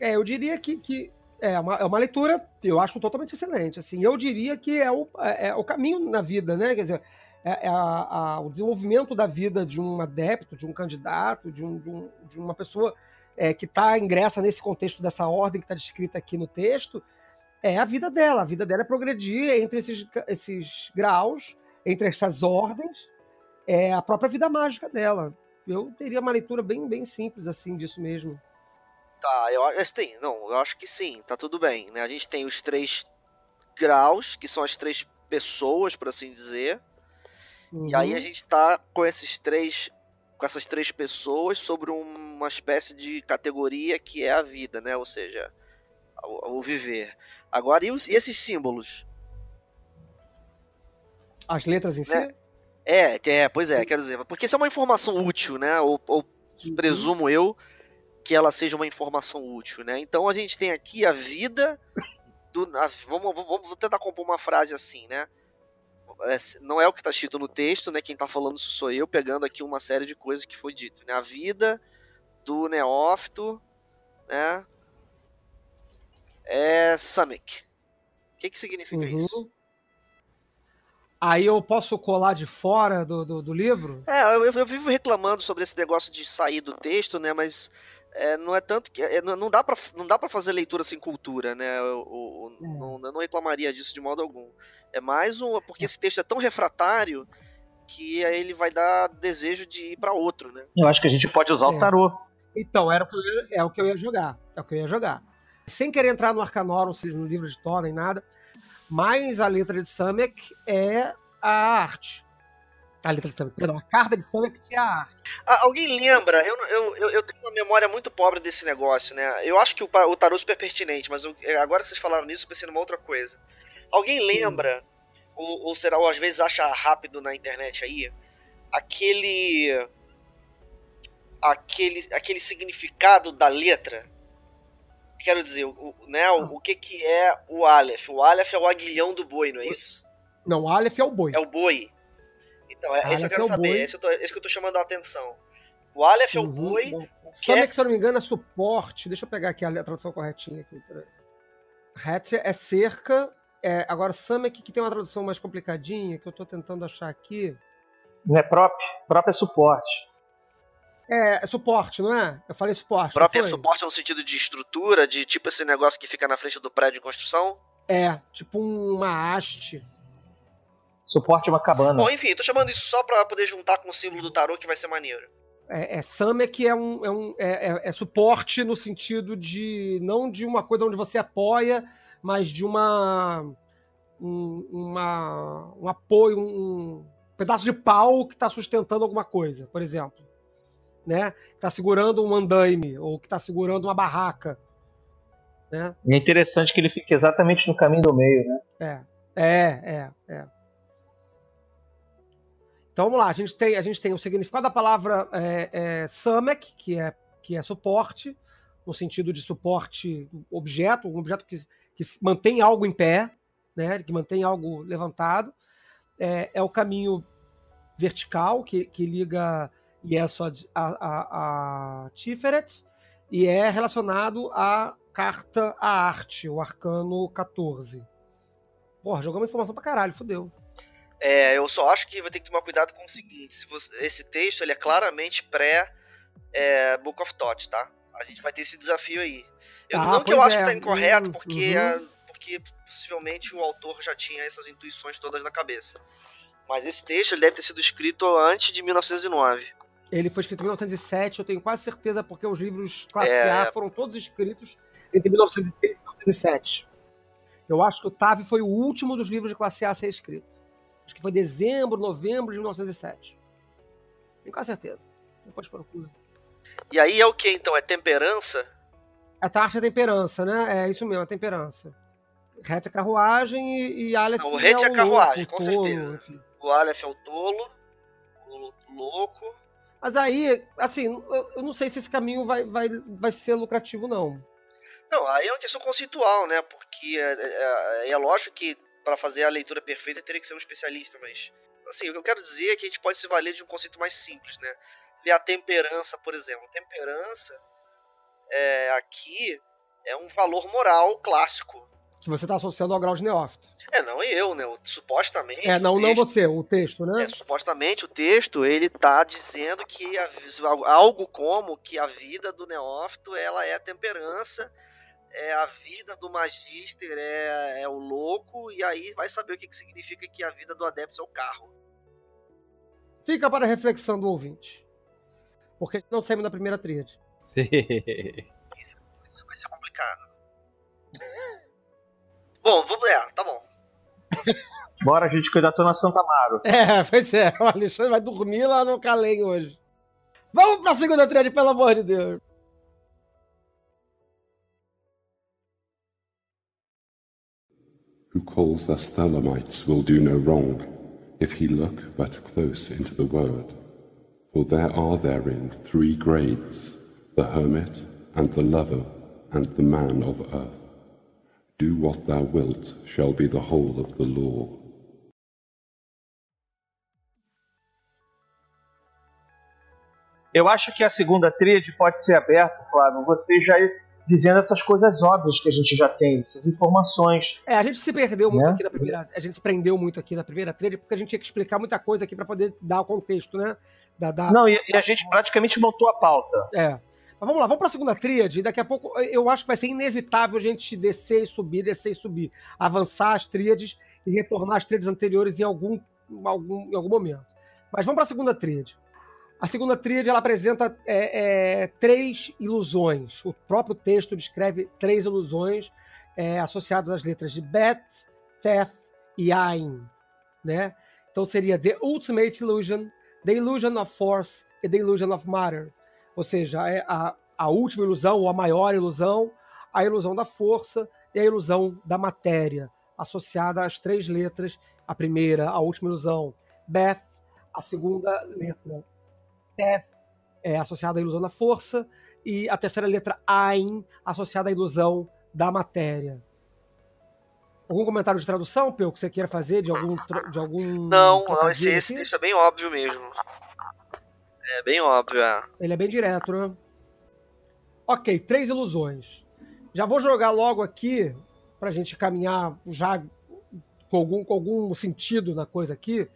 É, eu diria que, que é, uma, é uma leitura, eu acho totalmente excelente. Assim, eu diria que é o, é, é o caminho na vida, né? Quer dizer, é, é a, a, o desenvolvimento da vida de um adepto, de um candidato, de, um, de, um, de uma pessoa é, que está ingressa nesse contexto dessa ordem que está descrita aqui no texto, é a vida dela. A vida dela é progredir entre esses, esses graus, entre essas ordens, é a própria vida mágica dela. Eu teria uma leitura bem, bem simples assim disso mesmo. Tá, eu acho que sim. Não, eu acho que sim, tá tudo bem, né? A gente tem os três graus, que são as três pessoas, por assim dizer. Uhum. E aí a gente tá com esses três, com essas três pessoas sobre uma espécie de categoria que é a vida, né? Ou seja, o viver. Agora, e, os, e esses símbolos? As letras em si? É, é, pois é, quero dizer, porque isso é uma informação útil, né? Ou, ou uhum. presumo eu que ela seja uma informação útil, né? Então a gente tem aqui a vida do... A, vamos, vamos, vou tentar compor uma frase assim, né? Não é o que está escrito no texto, né? Quem está falando isso sou eu, pegando aqui uma série de coisas que foi dito, né? A vida do neófito, né? É Samek. O que que significa uhum. isso? Aí eu posso colar de fora do, do, do livro? É, eu, eu vivo reclamando sobre esse negócio de sair do texto, né? Mas é, não é tanto que... É, não dá pra, não dá pra fazer leitura sem cultura, né? Eu, eu, hum. não, eu não reclamaria disso de modo algum. É mais um... Porque esse texto é tão refratário que aí ele vai dar desejo de ir pra outro, né? Eu acho que a gente pode usar é. o tarô. Então, era o que eu ia, é o que eu ia jogar. É o que eu ia jogar. Sem querer entrar no Arcanorum, no livro de Thor, nem nada... Mas a letra de Samek é a arte. A letra de Samek, perdão, a carta de Samek é a arte. Ah, alguém lembra? Eu, eu, eu, eu tenho uma memória muito pobre desse negócio, né? Eu acho que o, o tarô é super pertinente, mas eu, agora que vocês falaram nisso, eu pensei numa outra coisa. Alguém lembra, ou, ou será, ou às vezes acha rápido na internet aí, aquele, aquele, aquele significado da letra? Quero dizer, o, né, o, o que, que é o Aleph? O Aleph é o aguilhão do boi, não é isso? Não, o Aleph é o boi. É o boi. Então, é, esse eu quero é saber, esse, eu tô, esse que eu tô chamando a atenção. O Aleph uhum, é o boi. O Samek, se eu não me engano, é suporte. Deixa eu pegar aqui a tradução corretinha. Aqui, Hatch é cerca. É, agora, Samek, que tem uma tradução mais complicadinha, que eu tô tentando achar aqui. Não é próprio? Próprio é suporte. É, é suporte, não é? Eu falei suporte. Próprio é suporte no sentido de estrutura, de tipo esse negócio que fica na frente do prédio de construção? É, tipo uma haste. Suporte é uma cabana. Bom, enfim, tô chamando isso só pra poder juntar com o símbolo do tarô, que vai ser maneiro. É, é Samek é um, é, um, é, é, é suporte no sentido de, não de uma coisa onde você apoia, mas de uma, um, uma, um apoio, um pedaço de pau que tá sustentando alguma coisa, por exemplo. Né? Que está segurando um andaime ou que está segurando uma barraca. Né? É interessante que ele fique exatamente no caminho do meio. Né? É, é, é, é. Então vamos lá, a gente tem, a gente tem o significado da palavra é, é, Samek, que é, que é suporte, no sentido de suporte objeto, um objeto que, que mantém algo em pé, né? Que mantém algo levantado. É, é o caminho vertical que, que liga... e é só a, a, a Tiferet, e é relacionado à carta à arte, o arcano quatorze. Porra, jogamos informação pra caralho, fodeu. É, eu só acho que vai ter que tomar cuidado com o seguinte, se você, esse texto ele é claramente pré é, Book of Thought, tá? A gente vai ter esse desafio aí. Eu, ah, não que eu é. acho que tá incorreto, porque, uhum. porque possivelmente o autor já tinha essas intuições todas na cabeça. Mas esse texto ele deve ter sido escrito antes de mil novecentos e nove. Ele foi escrito em mil novecentos e sete, eu tenho quase certeza, porque os livros classe é... A foram todos escritos entre mil novecentos e três e mil novecentos e sete. Eu acho que o Tav foi o último dos livros de classe A a ser escrito. Acho que foi dezembro, novembro de mil novecentos e sete. Tenho quase certeza. Depois procura. E aí é o que, então? É temperança? A taxa é temperança, né? É isso mesmo, é temperança. Rete é carruagem e, e Aleph Não, o Rete é, é carruagem, louco, com tolo, certeza. Assim. O Aleph é o tolo, o louco... Mas aí, assim, eu não sei se esse caminho vai, vai, vai ser lucrativo, não. Não, aí é uma questão conceitual, né? Porque é, é, é lógico que para fazer a leitura perfeita teria que ser um especialista, mas... Assim, o que eu quero dizer é que a gente pode se valer de um conceito mais simples, né? Ver a temperança, por exemplo. Temperança, é, aqui, é um valor moral clássico. Se você está associando ao grau de neófito. É, não eu, né? Eu, supostamente... É, não, texto, não você, o texto, né? É, supostamente o texto, ele está dizendo que a, algo como que a vida do neófito, ela é a temperança, é a vida do magíster é, é o louco, e aí vai saber o que, que significa que a vida do adepto é o carro. Fica para a reflexão do ouvinte. Porque não saímos da primeira tríade. Isso, isso vai ser complicado. Bom, vamos... É, tá bom. Bora, a gente cuidar da Tona Santa Amaro. É, pois é. O Alexandre vai dormir lá no Calém hoje. Vamos pra segunda tríade, pelo amor de Deus. Who calls us Thelemites will do no wrong, if he look but close into the word. For there are therein three grades, the hermit, and the lover, and the man of earth. Do what thou wilt shall be the whole of the law. Eu acho que a segunda tríade pode ser aberta, Flávio, você já dizendo essas coisas óbvias que a gente já tem, essas informações. É, a gente se perdeu muito, né? Aqui na primeira, a gente se prendeu muito aqui na primeira tríade, porque a gente tinha que explicar muita coisa aqui para poder dar o contexto, né? Da, da... Não, e, e a gente praticamente montou a pauta. É. Mas vamos lá, vamos para a segunda tríade. Daqui a pouco eu acho que vai ser inevitável a gente descer e subir, descer e subir. Avançar as tríades e retornar às tríades anteriores em algum, algum, em algum momento. Mas vamos para a segunda tríade. A segunda tríade ela apresenta é, é, três ilusões. O próprio texto descreve três ilusões é, associadas às letras de Bet, Teth e Ain. Né? Então seria The Ultimate Illusion, The Illusion of Force e The Illusion of Matter. Ou seja, a, a última ilusão, ou a maior ilusão, a ilusão da força e a ilusão da matéria, associada às três letras, a primeira, a última ilusão, Beth, a segunda letra, Teth, é, associada à ilusão da força, e a terceira letra, Ain, associada à ilusão da matéria. Algum comentário de tradução, Peu, que você queira fazer de algum... De algum não, não esse, esse texto é bem óbvio mesmo. É bem óbvio. Ele é bem direto, né? Ok, três ilusões. Já vou jogar logo aqui, pra gente caminhar já com algum, com algum sentido na coisa aqui,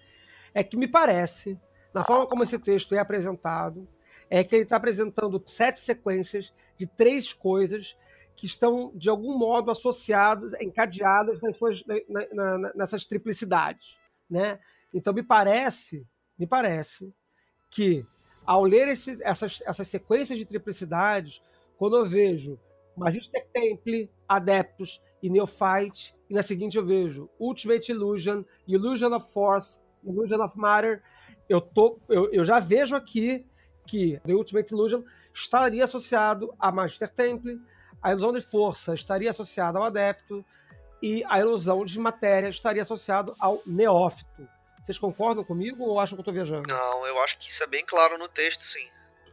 é que me parece, na forma como esse texto é apresentado, é que ele está apresentando sete sequências de três coisas que estão, de algum modo, associadas, encadeadas nas suas, na, na, na, nessas triplicidades, né? Então, me parece, me parece que ao ler esses, essas, essas sequências de triplicidades, quando eu vejo Magister Templi, Adeptus e Neophyte, e na seguinte eu vejo Ultimate Illusion, Illusion of Force, Illusion of Matter, eu, tô, eu, eu já vejo aqui que The Ultimate Illusion estaria associado a Magister Templi, a ilusão de força estaria associada ao Adepto e a ilusão de matéria estaria associada ao Neófito. Vocês concordam comigo ou acham que eu estou viajando? Não, eu acho que isso é bem claro no texto, sim.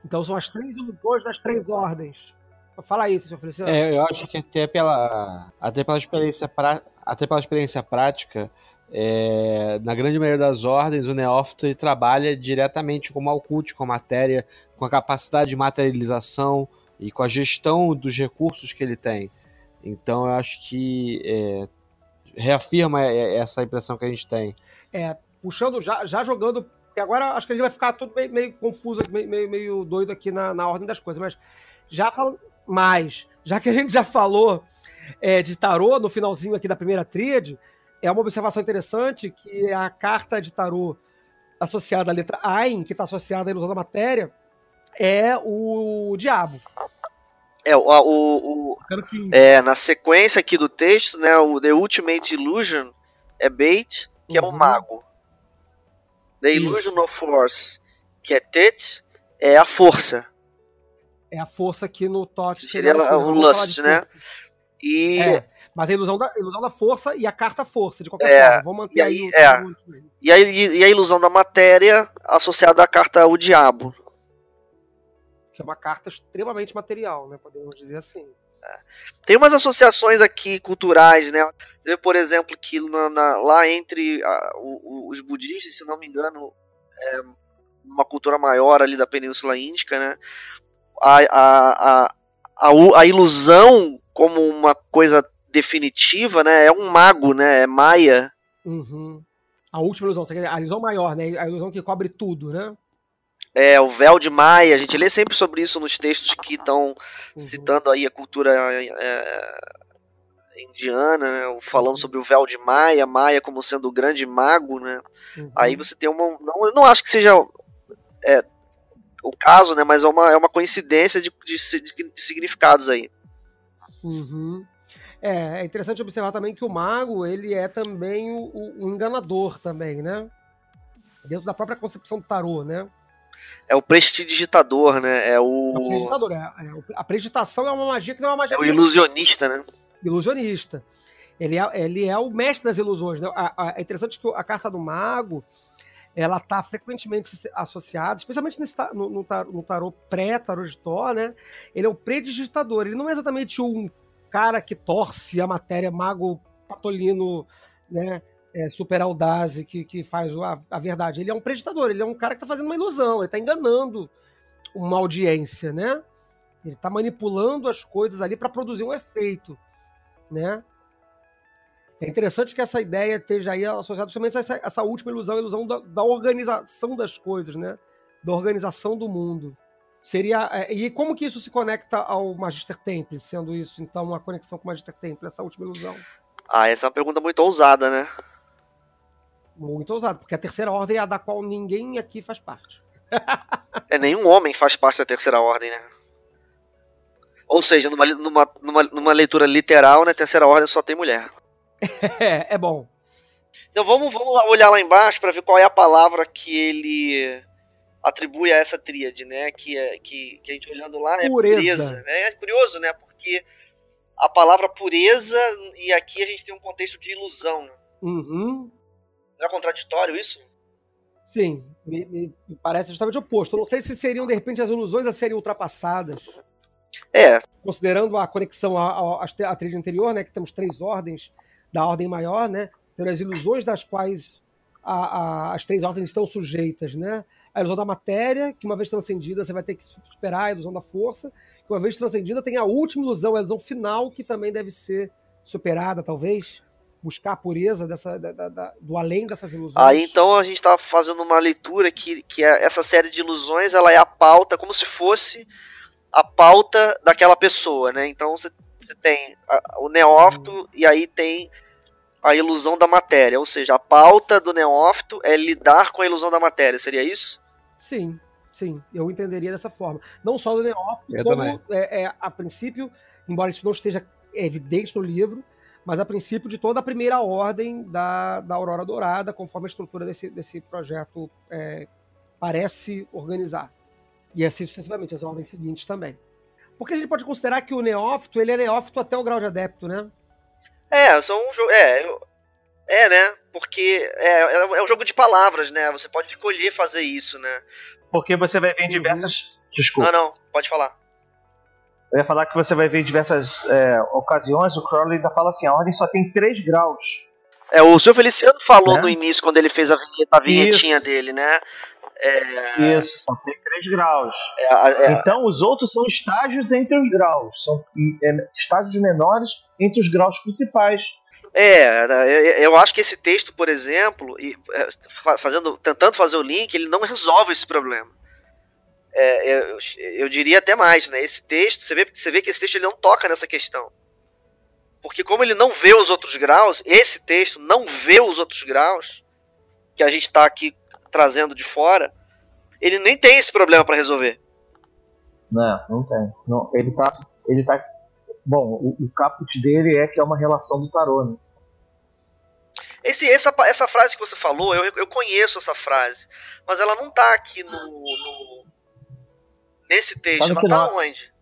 Então são as três ilusões das três ordens. Fala aí, senhor Feliciano. É, eu acho que até pela, até pela, experiência, pra, até pela experiência prática, é, na grande maioria das ordens, o neófito ele trabalha diretamente com o Malkuth, com a matéria, com a capacidade de materialização e com a gestão dos recursos que ele tem. Então eu acho que é, reafirma essa impressão que a gente tem. É, puxando, já, já jogando, porque agora acho que a gente vai ficar tudo meio, meio confuso, meio, meio doido aqui na, na ordem das coisas, mas já falando mais, já que a gente já falou é, de tarô no finalzinho aqui da primeira tríade, é uma observação interessante que é a carta de tarô associada à letra Ain, que está associada à ilusão da matéria, é o diabo. É, o, o, o que... é, na sequência aqui do texto, né, o The Ultimate Illusion é Bait, que é o mago. The Illusion Isso. of Force, que é Tet, é a força. É a força aqui no Tot. Seria o um Lust, né? E... É, mas a ilusão da, a ilusão da força e a carta força, de qualquer é, forma. Vou manter e aí, aí é. e, a, e a ilusão da matéria associada à carta o diabo. Que é uma carta extremamente material, né? Podemos dizer assim. Tem umas associações aqui culturais, né? Você vê, por exemplo, que na, na, lá entre a, o, os budistas, se não me engano, é uma cultura maior ali da Península Índica, né? A, a, a, a, a ilusão como uma coisa definitiva, né? É um mago, né? É Maia. Uhum. A última ilusão, a ilusão maior, né? A ilusão que cobre tudo, né? É, o Véu de Maia, a gente lê sempre sobre isso nos textos que estão uhum. citando aí a cultura é, indiana, né? Falando uhum. sobre o Véu de Maia, Maia como sendo o grande mago, né? Uhum. Aí você tem uma... Não, não acho que seja é, o caso, né? Mas é uma, é uma coincidência de, de, de significados aí. Uhum. É, é interessante observar também que o mago, ele é também o, o enganador também, né? Dentro da própria concepção do tarô, né? É o prestidigitador, né? É o... É o prestidigitador, é, é, a prestigitação é uma magia que não é uma magia... É o ilusionista, né? Ilusionista. Ele é, ele é o mestre das ilusões, né? A, a, é interessante que a carta do mago, ela está frequentemente associada, especialmente nesse, no, no, tarô, no tarô pré-tarô de Thor, né? Ele é um prestidigitador. Ele não é exatamente um cara que torce a matéria, mago patolino, né? É, super audaz, que, que faz a, a verdade. Ele é um preditador, ele é um cara que tá fazendo uma ilusão, ele tá enganando uma audiência, né? Ele tá manipulando as coisas ali para produzir um efeito, né? É interessante que essa ideia esteja aí associada justamente a essa, essa última ilusão, a ilusão da, da organização das coisas, né? Da organização do mundo. Seria, e como que isso se conecta ao Magister Templi, sendo isso, então, uma conexão com o Magister Templi, essa última ilusão? Ah, essa é uma pergunta muito ousada, né? Muito ousado, porque a terceira ordem é a da qual ninguém aqui faz parte. É, nenhum homem faz parte da terceira ordem, né? Ou seja, numa, numa, numa, numa leitura literal, né? Terceira ordem só tem mulher. É, é bom. Então vamos, vamos olhar lá embaixo para ver qual é a palavra que ele atribui a essa tríade, né? Que, que, que a gente olhando lá é pureza. pureza né? É curioso, né? Porque a palavra pureza, e aqui a gente tem um contexto de ilusão, né? Uhum. Não é contraditório isso? Sim, me, me parece justamente o oposto. Eu não sei se seriam, de repente, as ilusões a serem ultrapassadas. É. Considerando a conexão à, à, à trilha anterior, né, que temos três ordens da ordem maior, né, seriam as ilusões das quais a, a, as três ordens estão sujeitas, né? A ilusão da matéria, que uma vez transcendida você vai ter que superar a ilusão da força, que uma vez transcendida tem a última ilusão, a ilusão final, que também deve ser superada, talvez. Buscar a pureza dessa, da, da, da, do além dessas ilusões. Aí então a gente está fazendo uma leitura que, que é essa série de ilusões, ela é a pauta, como se fosse a pauta daquela pessoa, né? Então você tem a, o neófito uhum. e aí tem a ilusão da matéria, ou seja, a pauta do neófito é lidar com a ilusão da matéria, seria isso? Sim, sim, eu entenderia dessa forma. Não só do neófito, eu como é, é, a princípio, embora isso não esteja evidente no livro, mas a princípio de toda a primeira ordem da, da Aurora Dourada, conforme a estrutura desse, desse projeto é, parece organizar. E assim sucessivamente, as ordens seguintes também. Porque a gente pode considerar que o neófito, ele é neófito até o grau de adepto, né? É, são um jogo... É, é, né? Porque é, é um jogo de palavras, né? Você pode escolher fazer isso, né? Porque você vai ver em diversas... Desculpa. Não, não, pode falar. Eu ia falar que você vai ver em diversas é, ocasiões, o Crowley ainda fala assim, a ordem só tem três graus. É, o senhor Feliciano falou é. no início, quando ele fez a, vinheta, a vinhetinha Isso. dele, né? É... Isso, só tem três graus. É, é... Então os outros são estágios entre os graus, são estágios menores entre os graus principais. É, eu acho que esse texto, por exemplo, fazendo, tentando fazer o link, ele não resolve esse problema. É, eu, eu diria até mais, né? Esse texto, você vê, você vê que esse texto ele não toca nessa questão. Porque como ele não vê os outros graus, esse texto não vê os outros graus, que a gente está aqui trazendo de fora, ele nem tem esse problema para resolver. Não, não tem. Não, ele tá, ele tá... Bom, o, o caput dele é que é uma relação do tarô, né? Esse, essa, essa frase que você falou, eu, eu conheço essa frase, mas ela não tá aqui no... no nesse texto, ela tá não. onde?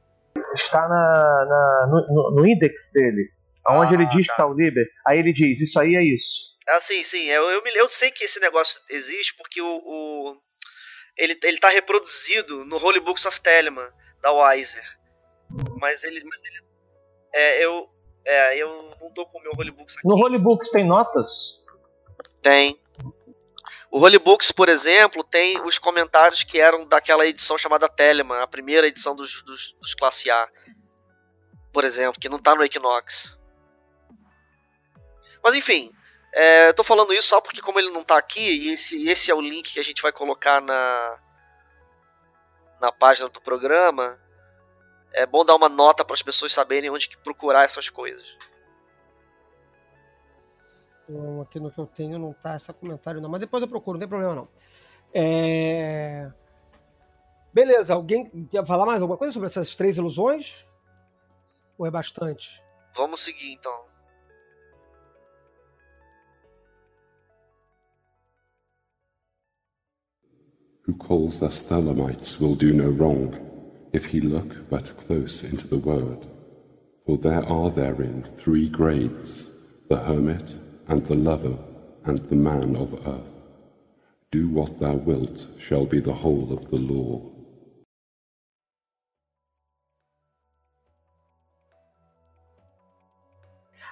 Está na, na, no, no index dele, onde ah, ele diz tá. que tá o Liber, aí ele diz, isso aí é isso. Ah, sim, sim, eu, eu, me, eu sei que esse negócio existe, porque o, o, ele, ele tá reproduzido no Holy Books of Telemann, da Weiser, mas ele, mas ele é, eu, é, eu não tô com o meu Holy Books aqui. No Holy Books tem notas? Tem. O Holy Books, por exemplo, tem os comentários que eram daquela edição chamada Telemann, a primeira edição dos, dos, dos Classe A, por exemplo, que não está no Equinox. Mas enfim, é, tô falando isso só porque como ele não tá aqui, e esse, esse é o link que a gente vai colocar na, na página do programa, é bom dar uma nota para as pessoas saberem onde que procurar essas coisas. Então, aqui no que eu tenho não tá esse comentário não, mas depois eu procuro, não tem problema não. É... Beleza, alguém quer falar mais alguma coisa sobre essas três ilusões? Ou é bastante? Vamos seguir então. Who calls us Thelemites will do no wrong, if he look but close into the word. For there are therein three grades, the hermit, and the lover, and the man of earth. Do what thou wilt shall be the whole of the law.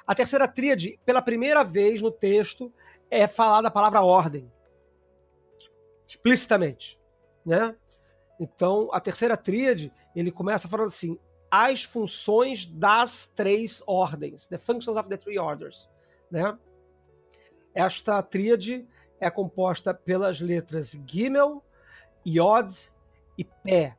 A terceira tríade, pela primeira vez no texto, é falada a palavra ordem. Explicitamente, né? Então, a terceira tríade, ele começa falando assim, as funções das três ordens, the functions of the three orders, né? Esta tríade é composta pelas letras Gimel, Yod e Pé.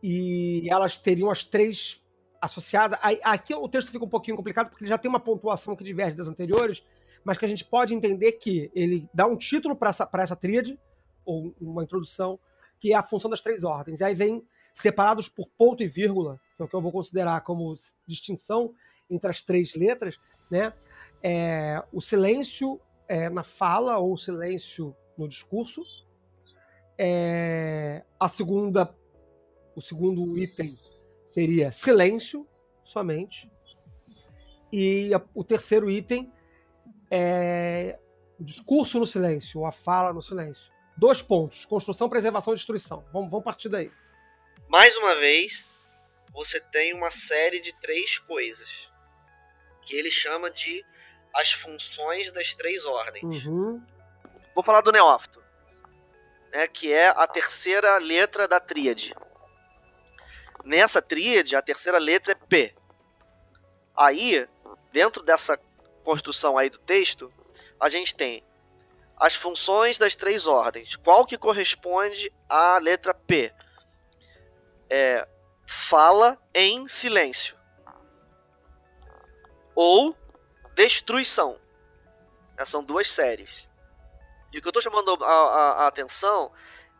E elas teriam as três associadas. Aqui o texto fica um pouquinho complicado, porque ele já tem uma pontuação que diverge das anteriores, mas que a gente pode entender que ele dá um título para essa, essa tríade, ou uma introdução, que é a função das três ordens. E aí vem separados por ponto e vírgula, que é o que eu vou considerar como distinção entre as três letras, né? É, o silêncio é, na fala, ou o silêncio no discurso. É, a segunda, o segundo item seria silêncio, somente. E a, o terceiro item é o discurso no silêncio, ou a fala no silêncio. Dois pontos, construção, preservação e destruição. Vamos, vamos partir daí. Mais uma vez, você tem uma série de três coisas que ele chama de as funções das três ordens. Uhum. Vou falar do neófito, né, que é a terceira letra da tríade. Nessa tríade, a terceira letra é P. Aí, dentro dessa construção aí do texto, a gente tem as funções das três ordens. Qual que corresponde à letra P? É fala em silêncio ou destruição. São duas séries. E o que eu estou chamando a, a, a atenção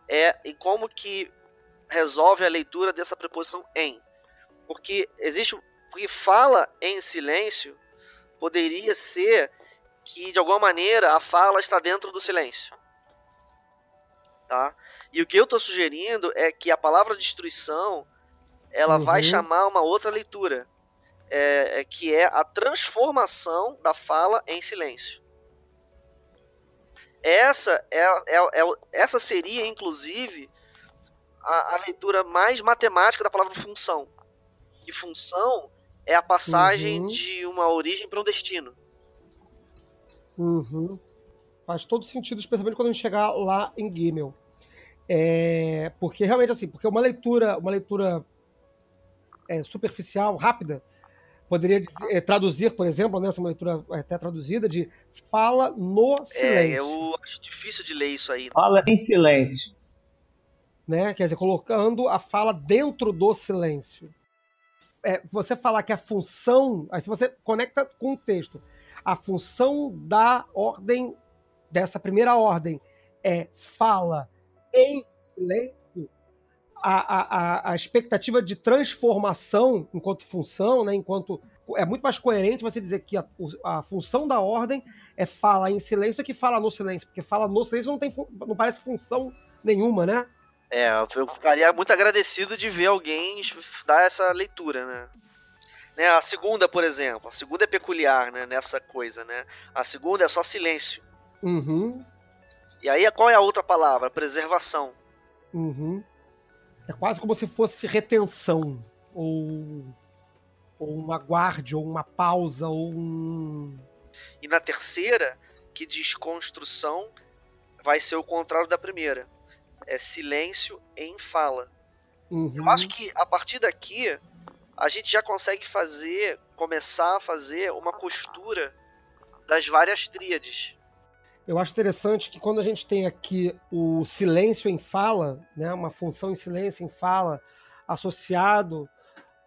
é em como que resolve a leitura dessa preposição em. Porque existe, porque fala em silêncio poderia ser que, de alguma maneira, a fala está dentro do silêncio. Tá? E o que eu estou sugerindo é que a palavra destruição, ela uhum. vai chamar uma outra leitura, é, é, que é a transformação da fala em silêncio. Essa, é, é, é, essa seria, inclusive, a, a leitura mais matemática da palavra função. E função é a passagem uhum. de uma origem para um destino. Uhum. Faz todo sentido, especialmente quando a gente chegar lá em Gimel. É, porque realmente assim, porque uma leitura, uma leitura é, superficial, rápida, poderia é, traduzir, por exemplo, nessa né, leitura até traduzida, de fala no silêncio. É, eu acho difícil de ler isso aí. Né? Fala em silêncio. Né? Quer dizer, colocando a fala dentro do silêncio. É, você falar que a função, aí se você conecta com o texto, a função da ordem, dessa primeira ordem, é fala em silêncio, a, a, a expectativa de transformação enquanto função, né, enquanto é muito mais coerente você dizer que a, a função da ordem é fala em silêncio do que fala no silêncio, porque fala no silêncio não, tem, não parece função nenhuma, né? É, eu ficaria muito agradecido de ver alguém dar essa leitura, né? Né, a segunda, por exemplo, a segunda é peculiar, né, nessa coisa, né? A segunda é só silêncio. Uhum. E aí, qual é a outra palavra? Preservação. Uhum. É quase como se fosse retenção, ou, ou uma guarda, ou uma pausa, ou um... E na terceira, que desconstrução vai ser o contrário da primeira. É silêncio em fala. Uhum. Eu acho que a partir daqui a gente já consegue fazer, começar a fazer uma costura das várias tríades. Eu acho interessante que quando a gente tem aqui o silêncio em fala, né, uma função em silêncio em fala, associado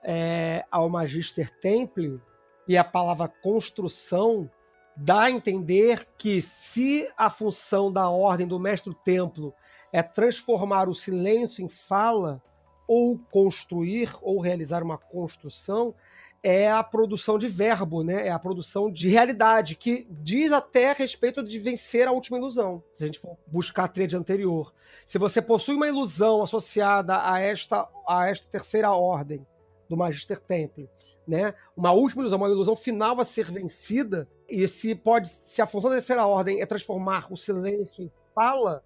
é, ao Magister Templi e a palavra construção, dá a entender que se a função da ordem do mestre do templo é transformar o silêncio em fala, ou construir, ou realizar uma construção, é a produção de verbo, né? É a produção de realidade, que diz até a respeito de vencer a última ilusão, se a gente for buscar a tríade anterior. Se você possui uma ilusão associada a esta, a esta terceira ordem do Magister Templi, né? Uma última ilusão, uma ilusão final a ser vencida, e se, pode, se a função da terceira ordem é transformar o silêncio em fala,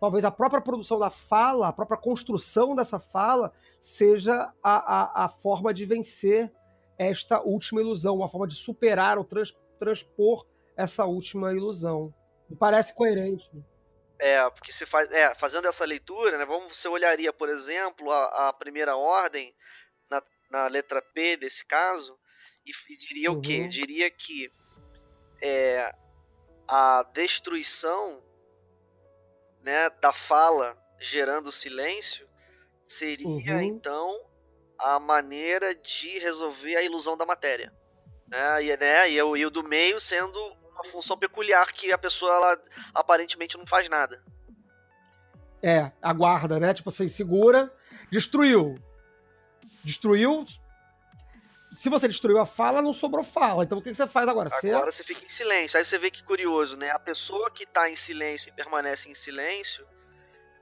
talvez a própria produção da fala, a própria construção dessa fala, seja a, a, a forma de vencer esta última ilusão, uma forma de superar ou trans, transpor essa última ilusão. Me parece coerente. É, porque se faz, é, fazendo essa leitura, né, vamos, você olharia, por exemplo, a, a primeira ordem, na, na letra P desse caso, e, e diria uhum. o quê? Diria que é, a destruição, né, da fala gerando silêncio seria, uhum. então, a maneira de resolver a ilusão da matéria. Né? E, né, e, o, e o do meio sendo uma função peculiar que a pessoa ela, aparentemente não faz nada. É, aguarda, né? Tipo assim, segura, destruiu. Destruiu. Se você destruiu a fala, não sobrou fala. Então o que você faz agora? Agora você... você fica em silêncio. Aí você vê que curioso, né? A pessoa que está em silêncio e permanece em silêncio,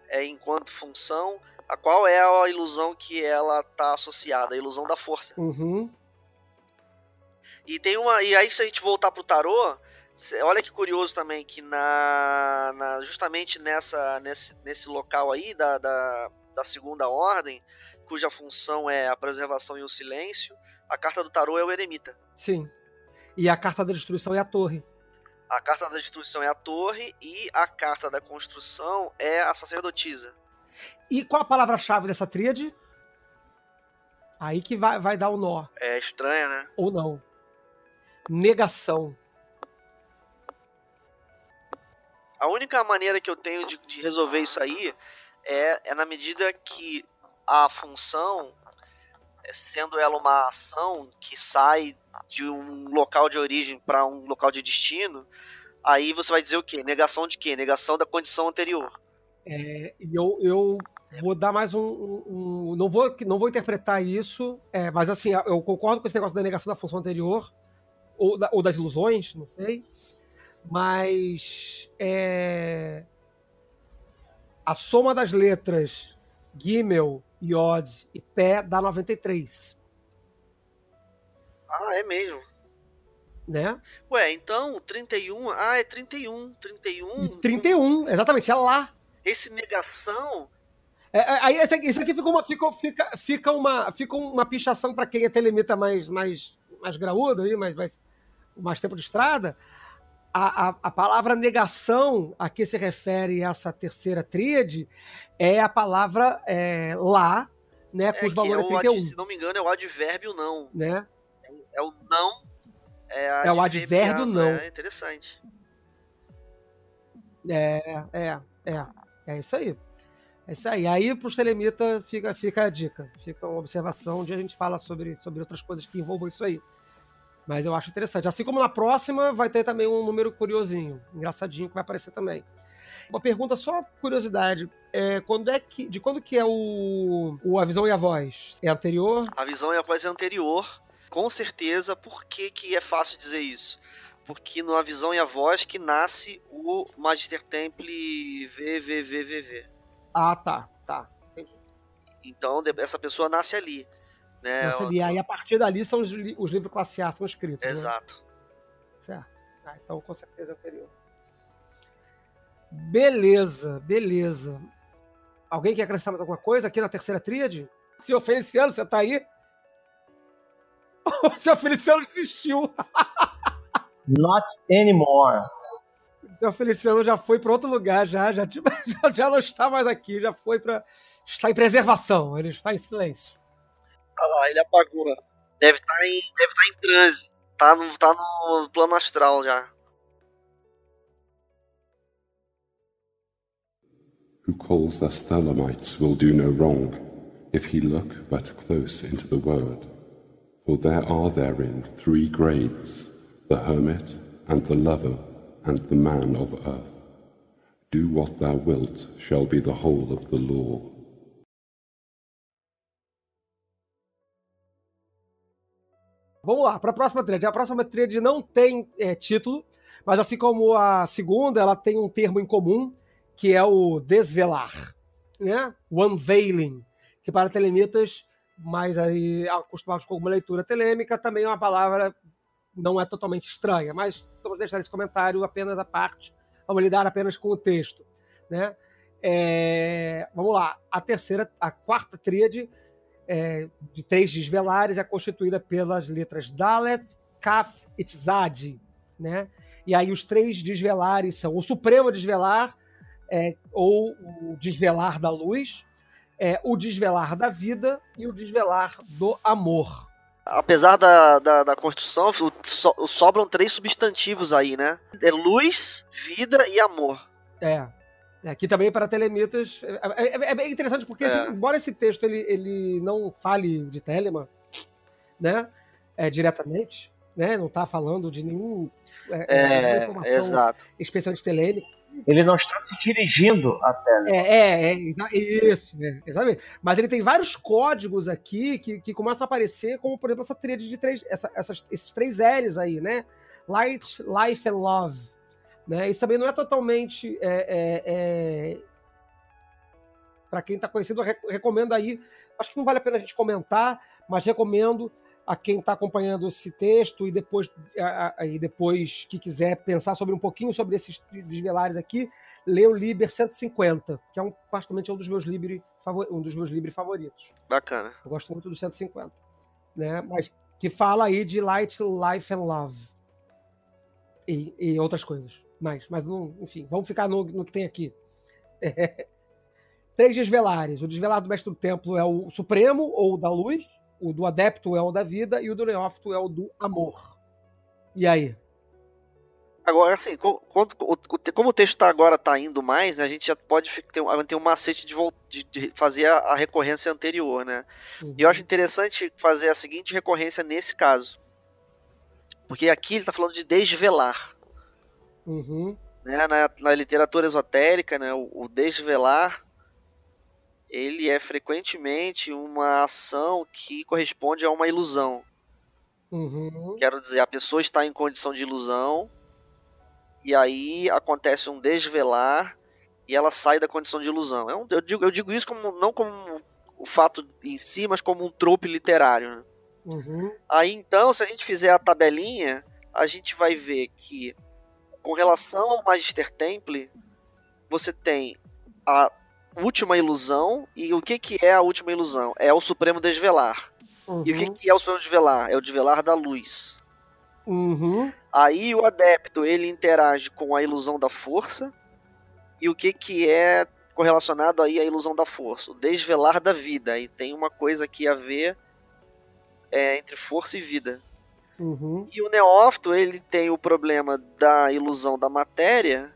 é, enquanto função, a qual é a ilusão que ela está associada? A ilusão da força. Uhum. E tem uma. E aí, se a gente voltar pro tarô, olha que curioso também que na, na justamente nessa, nesse, nesse local aí da, da, da segunda ordem, cuja função é a preservação e o silêncio. A carta do tarô é o eremita. Sim. E a carta da destruição é a torre. A carta da destruição é a torre e a carta da construção é a sacerdotisa. E qual a palavra-chave dessa tríade? Aí que vai, vai dar o nó. É estranha, né? Ou não. Negação. A única maneira que eu tenho de, de resolver isso aí é, é na medida que a função... sendo ela uma ação que sai de um local de origem para um local de destino, aí você vai dizer o quê? Negação de quê? Negação da condição anterior. É, eu, eu vou dar mais um... um, um não, vou, não vou interpretar isso, é, mas assim, eu concordo com esse negócio da negação da função anterior, ou, da, ou das ilusões, não sei, mas é, a soma das letras Gimel, Iod e Pé dá noventa e três. Ah, é mesmo. Né? Ué, então trinta e um... Ah, é trinta e um. trinta e um... E trinta e um, exatamente, é lá. Esse negação... É, é, aí esse aqui, esse aqui fica uma, fica, fica, fica uma, fica uma pichação para quem é telemita mais, mais, mais graúdo, aí, mais, mais, mais tempo de estrada. A, a, a palavra negação a que se refere essa terceira tríade é a palavra é, lá, né, é, com os valores é trinta e um. Ad, se não me engano, é o advérbio não. Né? É, é o não. É, é o advérbio não. É interessante. É, é, é. É isso aí. É isso aí. Aí, para os telemitas, fica, fica a dica. Fica uma observação onde a gente fala sobre, sobre outras coisas que envolvam isso aí. Mas eu acho interessante. Assim como na próxima, vai ter também um número curiosinho, engraçadinho, que vai aparecer também. Uma pergunta só, curiosidade. É, quando é que, de quando que é o, o A Visão e a Voz? É anterior? A Visão e a Voz é anterior, com certeza. Por que, que é fácil dizer isso? Porque no A Visão e a Voz que nasce o Magister Templi V V V V V. Ah, tá. Tá. Entendi. Então, essa pessoa nasce ali. Né? Nossa, e aí, a partir dali, são os, li os livros classe A são escritos. Exato. Né? Certo. Ah, então, com certeza, anterior. Beleza, beleza. Alguém quer acrescentar mais alguma coisa aqui na terceira tríade? Senhor Feliciano, você tá aí? O senhor Feliciano desistiu. Not anymore. O senhor Feliciano já foi para outro lugar, já, já, já não está mais aqui, já foi para... Está em preservação, ele está em silêncio. Tá lá, ele apagou. Deve estar tá em, tá em transe. Tá no, tá no plano astral já. Who calls us Thelemites will do no wrong, if he look but close into the word. For there are therein three grades, the hermit, and the lover, and the man of earth. Do what thou wilt shall be the whole of the law. Vamos lá, para a próxima thread. A próxima thread não tem é, título, mas assim como a segunda, ela tem um termo em comum, que é o desvelar, né? O unveiling, que para telemitas, mas aí acostumados com alguma leitura telêmica, também é uma palavra não é totalmente estranha, mas vamos deixar esse comentário apenas à parte, vamos lidar apenas com o texto, né? É, vamos lá, a terceira, a quarta tríade é, de três desvelares é constituída pelas letras Dalet, Kaf e Tzad, né? E aí os três desvelares são o supremo desvelar, é, ou o desvelar da luz, é, o desvelar da vida e o desvelar do amor. Apesar da, da, da construção, so, sobram três substantivos aí, né? É luz, vida e amor. É. Aqui também para telemitas... É, é, é bem interessante porque, é. Assim, embora esse texto ele, ele não fale de Telemann, né? É, diretamente, né? Não está falando de nenhum, é, é, nenhuma informação exato. Especial de telêmica. Ele não está se dirigindo a Telemann. É, é, é isso, é, exatamente. Mas ele tem vários códigos aqui que, que começam a aparecer, como, por exemplo, essa tríade de três, essa, essas, esses três L's aí, né? Light, Life and Love. Né? Isso também não é totalmente... É, é, é... Para quem está conhecido, eu recomendo aí... Acho que não vale a pena a gente comentar, mas recomendo a quem está acompanhando esse texto e depois, a, a, e depois que quiser pensar sobre um pouquinho sobre esses desvelares aqui, lê o Liber cento e cinquenta, que é um, particularmente um dos meus Libre um dos meus Libre favoritos. Bacana. Eu gosto muito do cento e cinquenta. Né? Mas que fala aí de Light, Life and Love. E, e outras coisas. Mas, mas não, enfim, vamos ficar no, no que tem aqui. É. Três desvelares. O desvelar do mestre do templo é o supremo, ou da luz. O do adepto é o da vida e o do neófito é o do amor. E aí? Agora, assim, quando, como o texto tá agora está indo mais, né, a gente já pode ter, ter um macete de, de, de fazer a, a recorrência anterior, né? Uhum. E eu acho interessante fazer a seguinte recorrência nesse caso. Porque aqui ele está falando de desvelar. Uhum. Né, na, na literatura esotérica, né, o, o desvelar... ele é frequentemente uma ação que corresponde a uma ilusão. Uhum. Quero dizer, a pessoa está em condição de ilusão, e aí acontece um desvelar, e ela sai da condição de ilusão. É um, eu, digo, eu digo isso como, não como o fato em si, mas como um trope literário. Né? Uhum. Aí então, se a gente fizer a tabelinha, a gente vai ver que, com relação ao Magister Templi, você tem a... última ilusão, e o que que é a última ilusão? É o supremo desvelar. Uhum. E o que que é o supremo desvelar? É o desvelar da luz. Uhum. Aí o adepto, ele interage com a ilusão da força, e o que que é correlacionado aí à ilusão da força? O desvelar da vida, e tem uma coisa aqui a ver é, entre força e vida. Uhum. E o neófito, ele tem o problema da ilusão da matéria.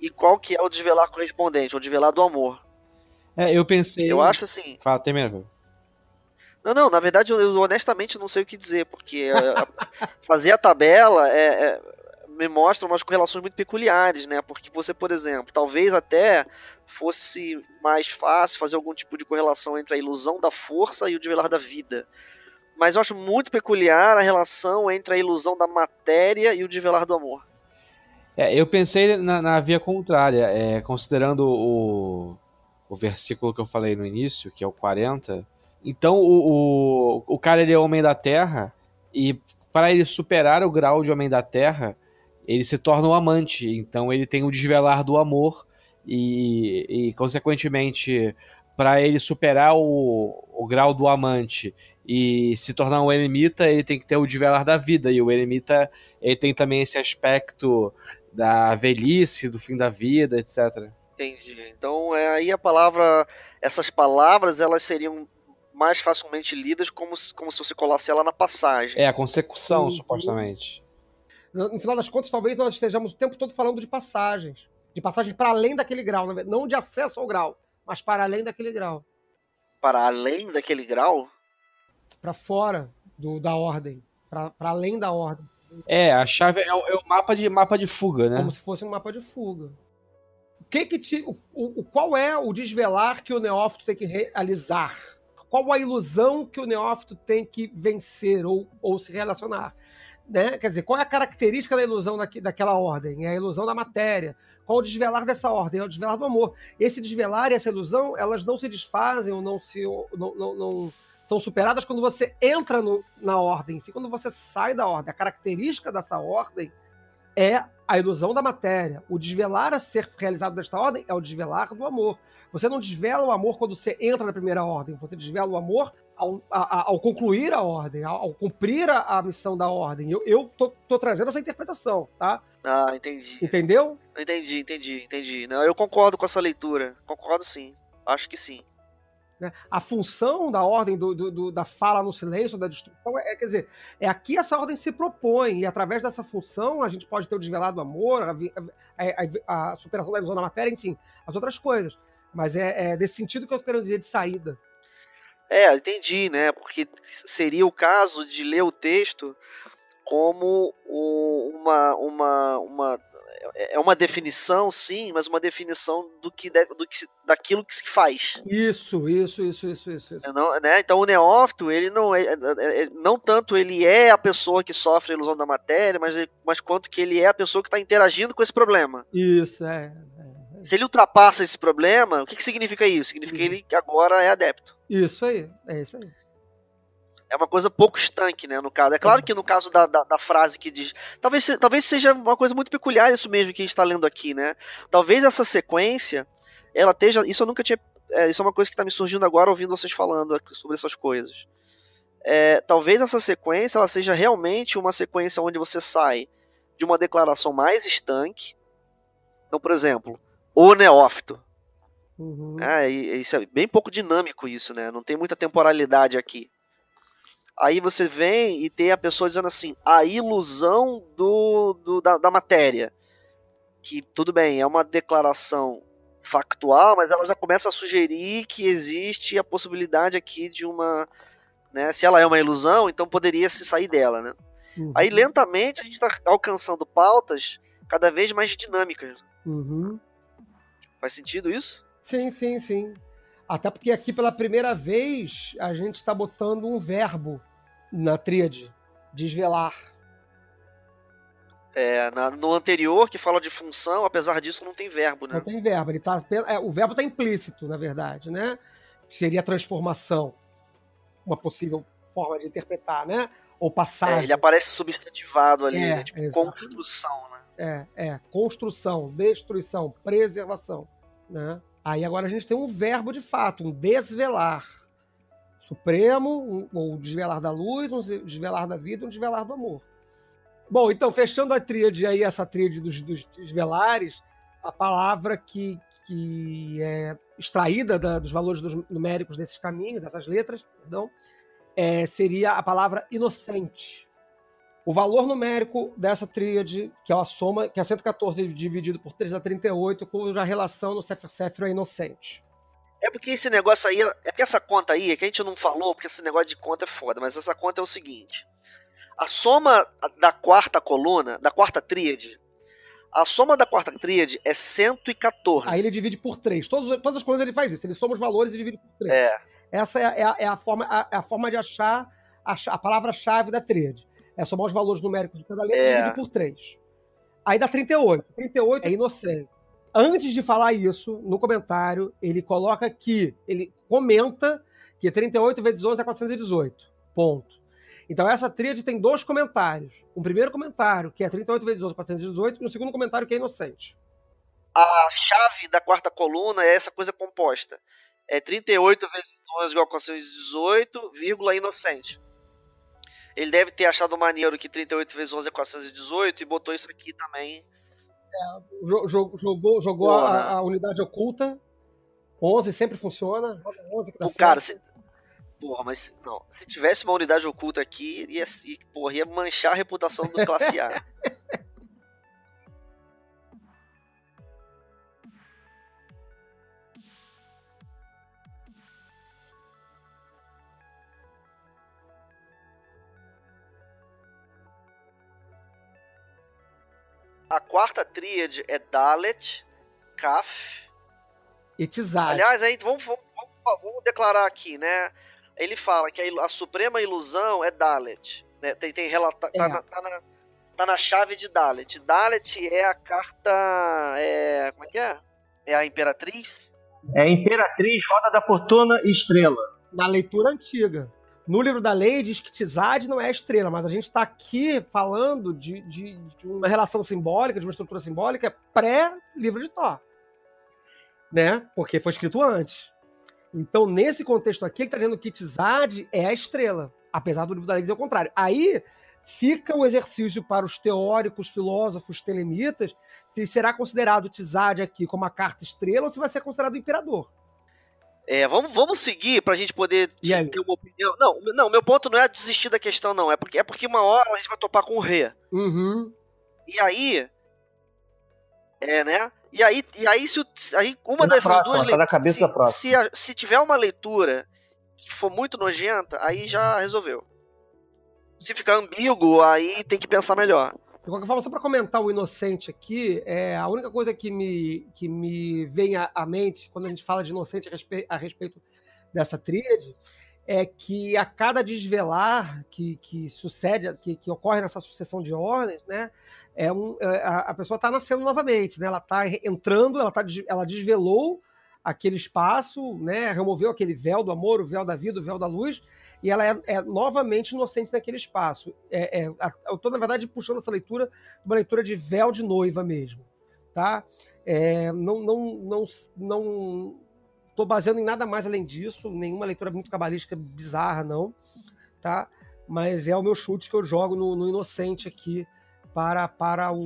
E qual que é o desvelar correspondente? O desvelar do amor. É, eu pensei... Eu acho assim... Fala, termina, velho. Não, não, na verdade, eu honestamente não sei o que dizer, porque fazer a tabela é, é, me mostra umas correlações muito peculiares, né? Porque você, por exemplo, talvez até fosse mais fácil fazer algum tipo de correlação entre a ilusão da força e o desvelar da vida. Mas eu acho muito peculiar a relação entre a ilusão da matéria e o desvelar do amor. É, eu pensei na, na via contrária, é, considerando o, o versículo que eu falei no início, que é o quarenta. Então, o, o, o cara ele é homem da Terra, e para ele superar o grau de homem da Terra, ele se torna um amante. Então, ele tem o desvelar do amor, e, e consequentemente, para ele superar o, o grau do amante e se tornar um eremita, ele tem que ter o desvelar da vida. E o eremita ele tem também esse aspecto... da velhice, do fim da vida, etcétera. Entendi. Então, é, aí a palavra... essas palavras, elas seriam mais facilmente lidas como se, como se você colasse ela na passagem. É, a consecução, uhum. supostamente. No, no final das contas, talvez nós estejamos o tempo todo falando de passagens. De passagem para além daquele grau. Não de acesso ao grau, mas para além daquele grau. Para além daquele grau? Para fora do, da ordem. Para além da ordem. É, a chave é o, é o mapa, de, mapa de fuga, né? Como se fosse um mapa de fuga. O que que te, o, o, qual é o desvelar que o neófito tem que realizar? Qual a ilusão que o neófito tem que vencer ou, ou se relacionar? Né? Quer dizer, qual é a característica da ilusão daqui, daquela ordem? É a ilusão da matéria. Qual é o desvelar dessa ordem? É o desvelar do amor. Esse desvelar e essa ilusão, elas não se desfazem ou não se... Ou, não, não, não, são superadas quando você entra no, na ordem, sim, quando você sai da ordem. A característica dessa ordem é a ilusão da matéria. O desvelar a ser realizado desta ordem é o desvelar do amor. Você não desvela o amor quando você entra na primeira ordem, você desvela o amor ao, a, ao concluir a ordem, ao, ao cumprir a, a missão da ordem. Eu, eu tô, tô trazendo essa interpretação, tá? Ah, entendi. Entendeu? Entendi, entendi, entendi. Não, eu concordo com essa leitura. Concordo sim. Acho que sim. A função da ordem do, do, do, da fala no silêncio, da destruição, é, quer dizer, é aqui essa ordem se propõe, e através dessa função a gente pode ter o desvelado do amor, a, a, a, a superação da ilusão da matéria, enfim, as outras coisas. Mas é, é desse sentido que eu quero dizer de saída. É, entendi, né? Porque seria o caso de ler o texto como uma... uma, uma é uma definição, sim, mas uma definição do que, do que, daquilo que se faz. Isso, isso, isso, isso, isso. isso. Não, né? Então o neófito, ele não é, não tanto ele é a pessoa que sofre a ilusão da matéria, mas, mas quanto que ele é a pessoa que está interagindo com esse problema. Isso, é. é, é. Se ele ultrapassa esse problema, o que, que significa isso? Significa uhum. que ele agora é adepto. Isso aí, é isso aí. É uma coisa pouco estanque, né, no caso. É claro que no caso da, da, da frase que diz... Talvez, talvez seja uma coisa muito peculiar isso mesmo que a gente está lendo aqui, né? Talvez essa sequência, ela esteja... Isso eu nunca tinha... É, isso é uma coisa que está me surgindo agora ouvindo vocês falando sobre essas coisas. É, talvez essa sequência, ela seja realmente uma sequência onde você sai de uma declaração mais estanque. Então, por exemplo, o neófito. Uhum. É, isso é bem pouco dinâmico isso, né? Não tem muita temporalidade aqui. Aí você vem e tem a pessoa dizendo assim, a ilusão do, do, da, da matéria, que tudo bem, é uma declaração factual, mas ela já começa a sugerir que existe a possibilidade aqui de uma, né, se ela é uma ilusão, então poderia se sair dela, né? Uhum. Aí lentamente a gente está alcançando pautas cada vez mais dinâmicas. Uhum. Faz sentido isso? Sim, sim, sim. Até porque aqui, pela primeira vez, a gente está botando um verbo na tríade. Desvelar. É, na, no anterior, que fala de função, apesar disso, não tem verbo, né? Não tem verbo. Ele tá, é, o verbo está implícito, na verdade, né? Que seria transformação. Uma possível forma de interpretar, né? Ou passagem. É, ele aparece substantivado ali, é, né? Tipo, exato. Construção, né? É, é. Construção, destruição, preservação, né? Aí agora a gente tem um verbo de fato, um desvelar supremo, um, ou desvelar da luz, um desvelar da vida, um desvelar do amor. Bom, então, fechando a tríade aí, essa tríade dos, dos desvelares, a palavra que, que é extraída da, dos valores dos numéricos desses caminhos, dessas letras, perdão, é, seria a palavra inocente. O valor numérico dessa tríade, que é a soma, que é cento e catorze dividido por três dá trinta e oito, cuja relação no Sepher Sephiroth é inocente. É porque esse negócio aí, é porque essa conta aí, é que a gente não falou, porque esse negócio de conta é foda, mas essa conta é o seguinte: a soma da quarta coluna, da quarta tríade, a soma da quarta tríade é cento e catorze. Aí ele divide por três. Todas, todas as colunas ele faz isso, ele soma os valores e divide por três. É. Essa é, é, a, é, a, forma, a, é a forma de achar a, a palavra-chave da tríade. É somar os valores numéricos de cada letra e dividir por três. Aí dá trinta e oito. trinta e oito é inocente. Antes de falar isso, no comentário, ele coloca que, ele comenta que trinta e oito vezes onze é quatrocentos e dezoito. Ponto. Então essa tríade tem dois comentários. Um primeiro comentário, que é trinta e oito vezes onze é quatrocentos e dezoito, e um segundo comentário, que é inocente. A chave da quarta coluna é essa coisa composta. É trinta e oito vezes onze igual a quatrocentos e dezoito, vírgula inocente. Ele deve ter achado maneiro que trinta e oito vezes onze é quatrocentos e dezoito e botou isso aqui também. É, jogou jogou, jogou oh, a, a unidade oculta. onze sempre funciona. onze que dá o certo. Cara, se, Porra, mas não. Se tivesse uma unidade oculta aqui, ia, porra, ia manchar a reputação do Classe A. A quarta tríade é Dalet, Kaf e Tzad. Aliás, aí vamos, vamos, vamos, vamos declarar aqui, né? Ele fala que a, a suprema ilusão é Dalet, né? Tem, tem relata, é. Tá, na, tá, na, tá na chave de Dalet. Dalet é a carta, é, como é que é? É a Imperatriz? É Imperatriz, Roda da Fortuna e Estrela. Na leitura antiga. No livro da lei diz que Tzad não é estrela, mas a gente está aqui falando de, de, de uma relação simbólica, de uma estrutura simbólica pré-livro de Thor, né? Porque foi escrito antes. Então, nesse contexto aqui, ele está dizendo que Tzad é a estrela, apesar do livro da lei dizer o contrário. Aí fica o exercício para os teóricos, filósofos, telemitas, se será considerado Tzad aqui como a carta estrela ou se vai ser considerado o imperador. É, vamos, vamos seguir pra gente poder ter uma opinião. Não, não, meu ponto não é desistir da questão, não. É porque, é porque uma hora a gente vai topar com o Rê. Uhum. E aí. É, né? E aí, e aí se aí uma dessas próxima, duas tá leituras. Se, se, se tiver uma leitura que for muito nojenta, aí já resolveu. Se ficar ambíguo, aí tem que pensar melhor. De qualquer forma, só para comentar o inocente aqui, é, a única coisa que me, que me vem à, à mente quando a gente fala de inocente a, respe, a respeito dessa tríade é que a cada desvelar que, que sucede, que, que ocorre nessa sucessão de ordens, né, é um, a, a pessoa está nascendo novamente, né, ela está entrando, ela, tá, ela desvelou aquele espaço, né, removeu aquele véu do amor, o véu da vida, o véu da luz, e ela é, é novamente inocente naquele espaço. É, é, eu estou, na verdade, puxando essa leitura, uma leitura de véu de noiva mesmo. Tá? É, não estou não, não, não, baseando em nada mais além disso, nenhuma leitura muito cabalística bizarra, não. Tá? Mas é o meu chute que eu jogo no, no inocente aqui para, para o,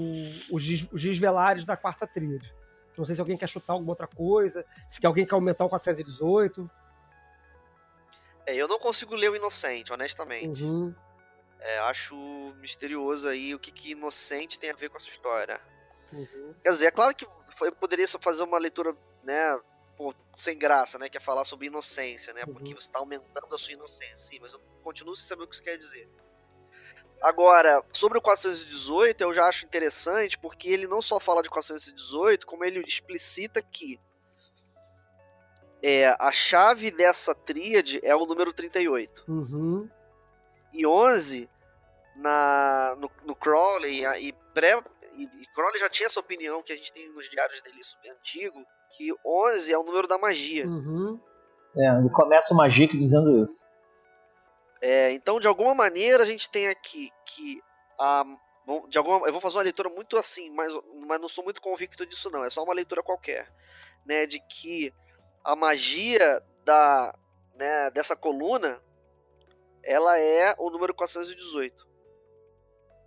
os desvelares da quarta tríade. Não sei se alguém quer chutar alguma outra coisa, se alguém quer aumentar o quatrocentos e dezoito... É, eu não consigo ler o inocente, honestamente. Uhum. É, acho misterioso aí o que, que inocente tem a ver com essa história. Uhum. Quer dizer, é claro que eu poderia só fazer uma leitura, né, pô, sem graça, né, que é falar sobre inocência, né, uhum. Porque você está aumentando a sua inocência, sim, mas eu continuo sem saber o que isso quer dizer. Agora, sobre o quatrocentos e dezoito, eu já acho interessante, porque ele não só fala de quatrocentos e dezoito, como ele explicita que É, a chave dessa tríade é o número trinta e oito. Uhum. E onze, na, no, no Crowley, e, pré, e, e Crowley já tinha essa opinião que a gente tem nos diários dele, isso bem antigo, que onze é o número da magia. Uhum. É, ele começa o Magic dizendo isso. É, então, de alguma maneira, a gente tem aqui que a... De alguma, eu vou fazer uma leitura muito assim, mas, mas não sou muito convicto disso não, é só uma leitura qualquer, né, de que a magia da, né, dessa coluna, ela é o número quatrocentos e dezoito.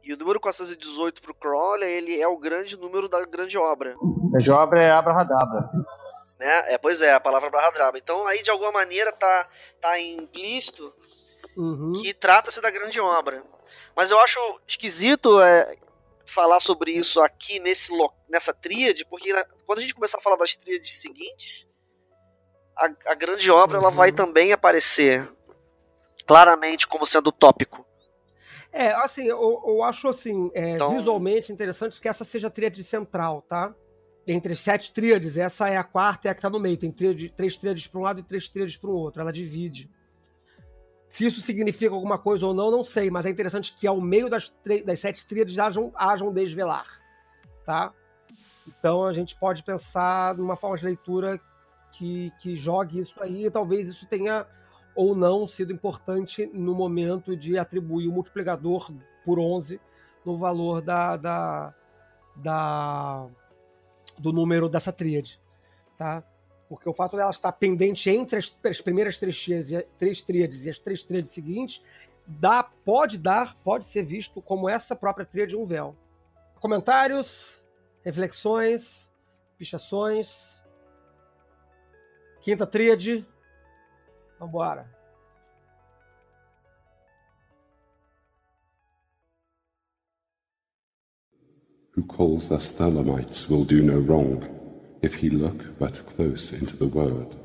E o número quatrocentos e dezoito para o Crowley, ele é o grande número da grande obra. A grande obra é Abrahadabra. Né? É, pois é, a palavra Abrahadabra. Então aí, de alguma maneira, tá, tá implícito, uhum, que trata-se da grande obra. Mas eu acho esquisito é, falar sobre isso aqui nesse, nessa tríade, porque né, quando a gente começar a falar das tríades seguintes, A, a grande obra, uhum, ela vai também aparecer claramente como sendo tópico. É, assim, eu, eu acho assim, é, então... visualmente interessante que essa seja a tríade central, tá? Entre as sete tríades, essa é a quarta, é a que tá no meio. Tem tríade, três tríades para um lado e três tríades para o outro. Ela divide. Se isso significa alguma coisa ou não, não sei, mas é interessante que ao meio das, das sete tríades hajam, hajam desvelar, tá? Então a gente pode pensar numa forma de leitura Que, que jogue isso aí, e talvez isso tenha ou não sido importante no momento de atribuir o multiplicador por onze no valor da, da, da, do número dessa tríade, tá? Porque o fato dela estar pendente entre as, as primeiras três, três tríades e as três tríades seguintes dá, pode dar, pode ser visto como essa própria tríade um véu. Comentários, reflexões, pichações. Quinta tríade, vambora. who calls us Thelemites will do no wrong, if he look but close into the word.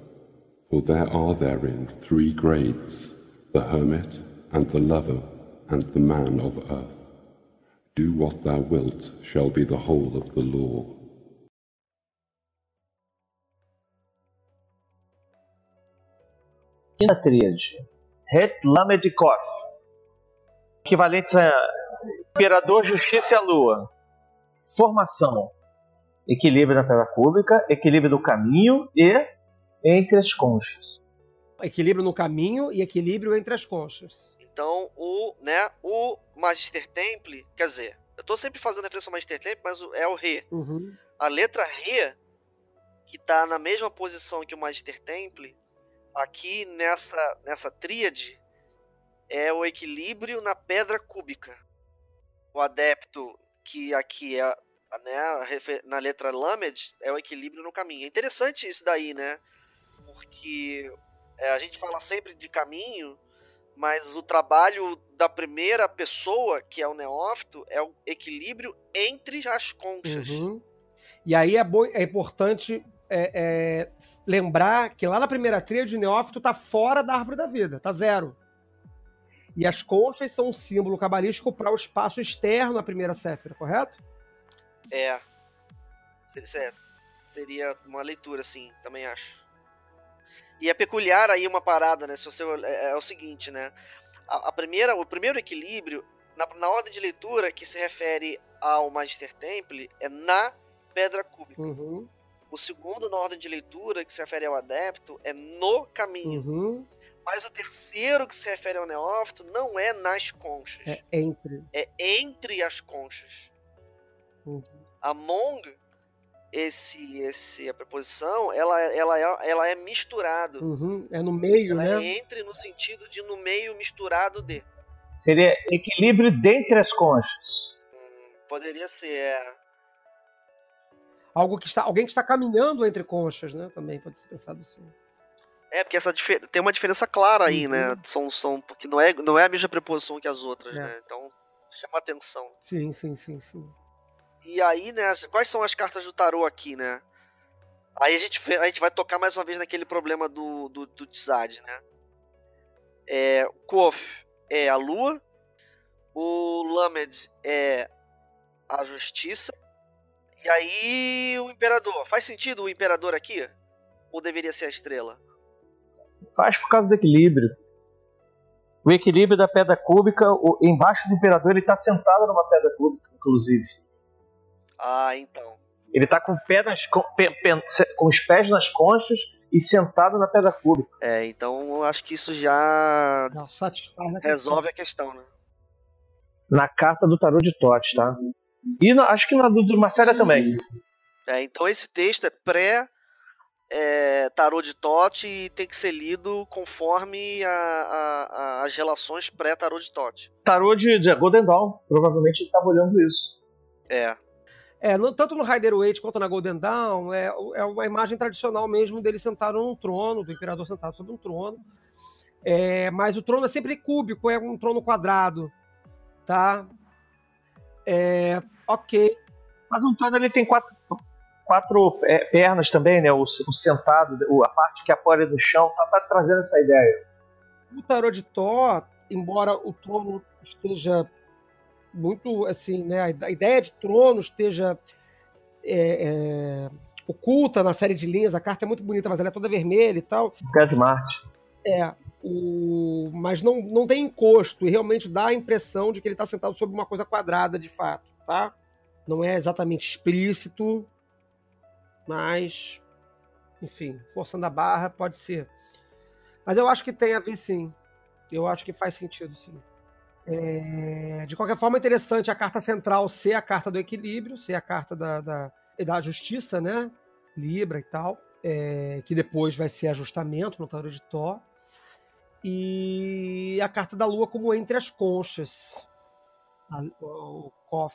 For there are therein three grades, the hermit, and the lover, and the man of earth. Do what thou wilt shall be the whole of the law. Quinta tríade, Het Lamed Kof, equivalentes a Imperador, Justiça e a Lua. Formação, equilíbrio na pedra pública, equilíbrio do caminho e entre as conchas. Equilíbrio no caminho e equilíbrio entre as conchas. Então, o, né, o Magister Templi, quer dizer, eu tô sempre fazendo referência ao Magister Templi, mas é o Re. Uhum. A letra Re, que tá na mesma posição que o Magister Templi, aqui nessa, nessa tríade, é o equilíbrio na pedra cúbica. O adepto, que aqui é, né, na letra Lamed, é o equilíbrio no caminho. É interessante isso daí, né? Porque é, a gente fala sempre de caminho, mas o trabalho da primeira pessoa, que é o neófito, é o equilíbrio entre as conchas. Uhum. E aí é, bo... é importante... É, é, lembrar que lá na primeira tríade, o neófito está fora da árvore da vida, está zero. E as conchas são um símbolo cabalístico para o espaço externo na primeira séfira, correto? É. Seria, seria uma leitura, sim, também acho. E é peculiar aí uma parada, né? Se você, é, é o seguinte, né? A, a primeira, o primeiro equilíbrio, na, na ordem de leitura que se refere ao Magister Templi, é na pedra cúbica. Uhum. O segundo na ordem de leitura, que se refere ao adepto, é no caminho. Uhum. Mas o terceiro, que se refere ao neófito, não é nas conchas. É entre. É entre as conchas. Uhum. Among, esse, esse, a preposição, ela, ela, ela é misturado. Uhum. É no meio, ela né? Ela é entre no sentido de no meio misturado de. Seria equilíbrio dentre as conchas. Hum, poderia ser, é... Algo que está, alguém que está caminhando entre conchas, né? Também pode ser pensado assim. É, porque essa tem uma diferença clara aí, uhum. né? São, são, porque não é, não é a mesma preposição que as outras, é. né? Então, chama atenção. Sim, sim, sim, sim. E aí, né? Quais são as cartas do tarô aqui, né? Aí a gente, a gente vai tocar mais uma vez naquele problema do, do, do Tzad, né? É, o Kof é a lua, o Lamed é a justiça. E aí, o imperador. Faz sentido o imperador aqui? Ou deveria ser a estrela? Faz por causa do equilíbrio. O equilíbrio da pedra cúbica, o, embaixo do imperador, ele está sentado numa pedra cúbica, inclusive. Ah, então. Ele está com, com, com os pés nas conchas e sentado na pedra cúbica. É, então eu acho que isso já Não, satisfaz a resolve questão. a questão, né? Na carta do tarô de Tote, tá? Uhum. E na, acho que na do Marcelo também. É, então esse texto é pré-tarô é, de Tote e tem que ser lido conforme a, a, a, as relações pré-tarô de Tote. Tarô de, de Golden Dawn, provavelmente ele estava olhando isso. É. é no, tanto no Rider-Waite quanto na Golden Dawn, é, é uma imagem tradicional mesmo dele sentado num trono, do imperador sentado sobre um trono. É, mas o trono é sempre cúbico, é um trono quadrado. Tá? É, ok. Mas o trono ele tem quatro, quatro é, pernas também, né? O, o sentado, o, a parte que apoia no chão, tá, tá trazendo essa ideia. O tarô de Thó, embora o trono esteja muito assim, né? A ideia de trono esteja é, é, oculta na série de linhas, a carta é muito bonita, mas ela é toda vermelha e tal. Pé de Marte. É. O... mas não, não tem encosto e realmente dá a impressão de que ele está sentado sobre uma coisa quadrada de fato, tá? Não é exatamente explícito, mas enfim, forçando a barra pode ser, mas eu acho que tem a ver sim, eu acho que faz sentido sim. É... de qualquer forma é interessante a carta central ser a carta do equilíbrio, ser a carta da, da, da justiça, né? Libra e tal, é... que depois vai ser ajustamento no tarô de Thó. E a carta da lua como entre as conchas. O Kof.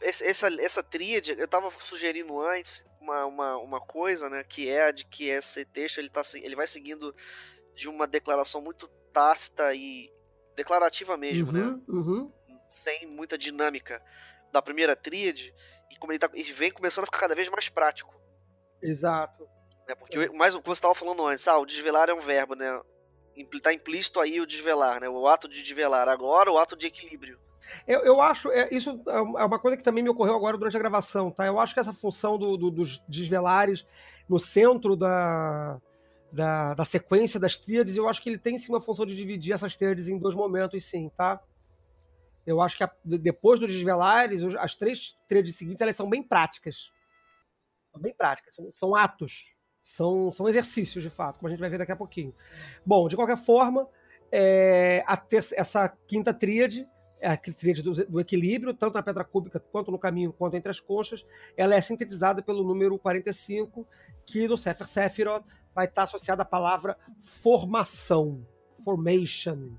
Essa, essa tríade, eu estava sugerindo antes uma, uma, uma coisa, né? Que é a de que esse texto ele, tá, ele vai seguindo de uma declaração muito tácita e declarativa mesmo, uhum, né? Uhum. Sem muita dinâmica. da primeira tríade, e como ele, tá, ele vem começando a ficar cada vez mais prático. Exato. É porque é. mais o que você estava falando antes, ah, o desvelar é um verbo, né? Está implícito aí o desvelar, né? O ato de desvelar. Agora o ato de equilíbrio. Eu, eu acho, é, isso é uma coisa que também me ocorreu agora durante a gravação, tá? Eu acho que essa função do, do, dos desvelares no centro da, da, da sequência das tríades, eu acho que ele tem sim uma função de dividir essas tríades em dois momentos, sim, tá? Eu acho que a, depois dos desvelares, as três tríades seguintes, elas são bem práticas. São bem práticas, são, são atos, são, são exercícios, de fato, como a gente vai ver daqui a pouquinho. Bom, de qualquer forma, é, a ter, essa quinta tríade, a tríade do, do equilíbrio, tanto na pedra cúbica, quanto no caminho, quanto entre as conchas, ela é sintetizada pelo número quarenta e cinco, que no Sepher Sephiroth vai estar associada à palavra formação, formation.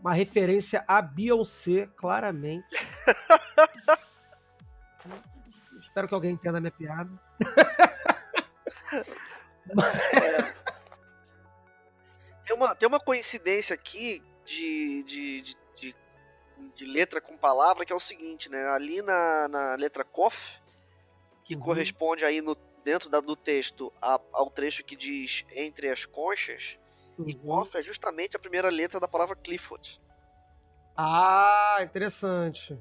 Uma referência a Beyoncé, claramente. Espero que alguém entenda a minha piada. Tem uma, tem uma coincidência aqui De, de, de, de, de letra com palavra, que é o seguinte, né? Ali na, na letra Kof, que uhum. corresponde aí no, dentro da, do texto a, ao trecho que diz entre as conchas, uhum. e Kof é justamente a primeira letra da palavra Qliphoth. Ah, interessante.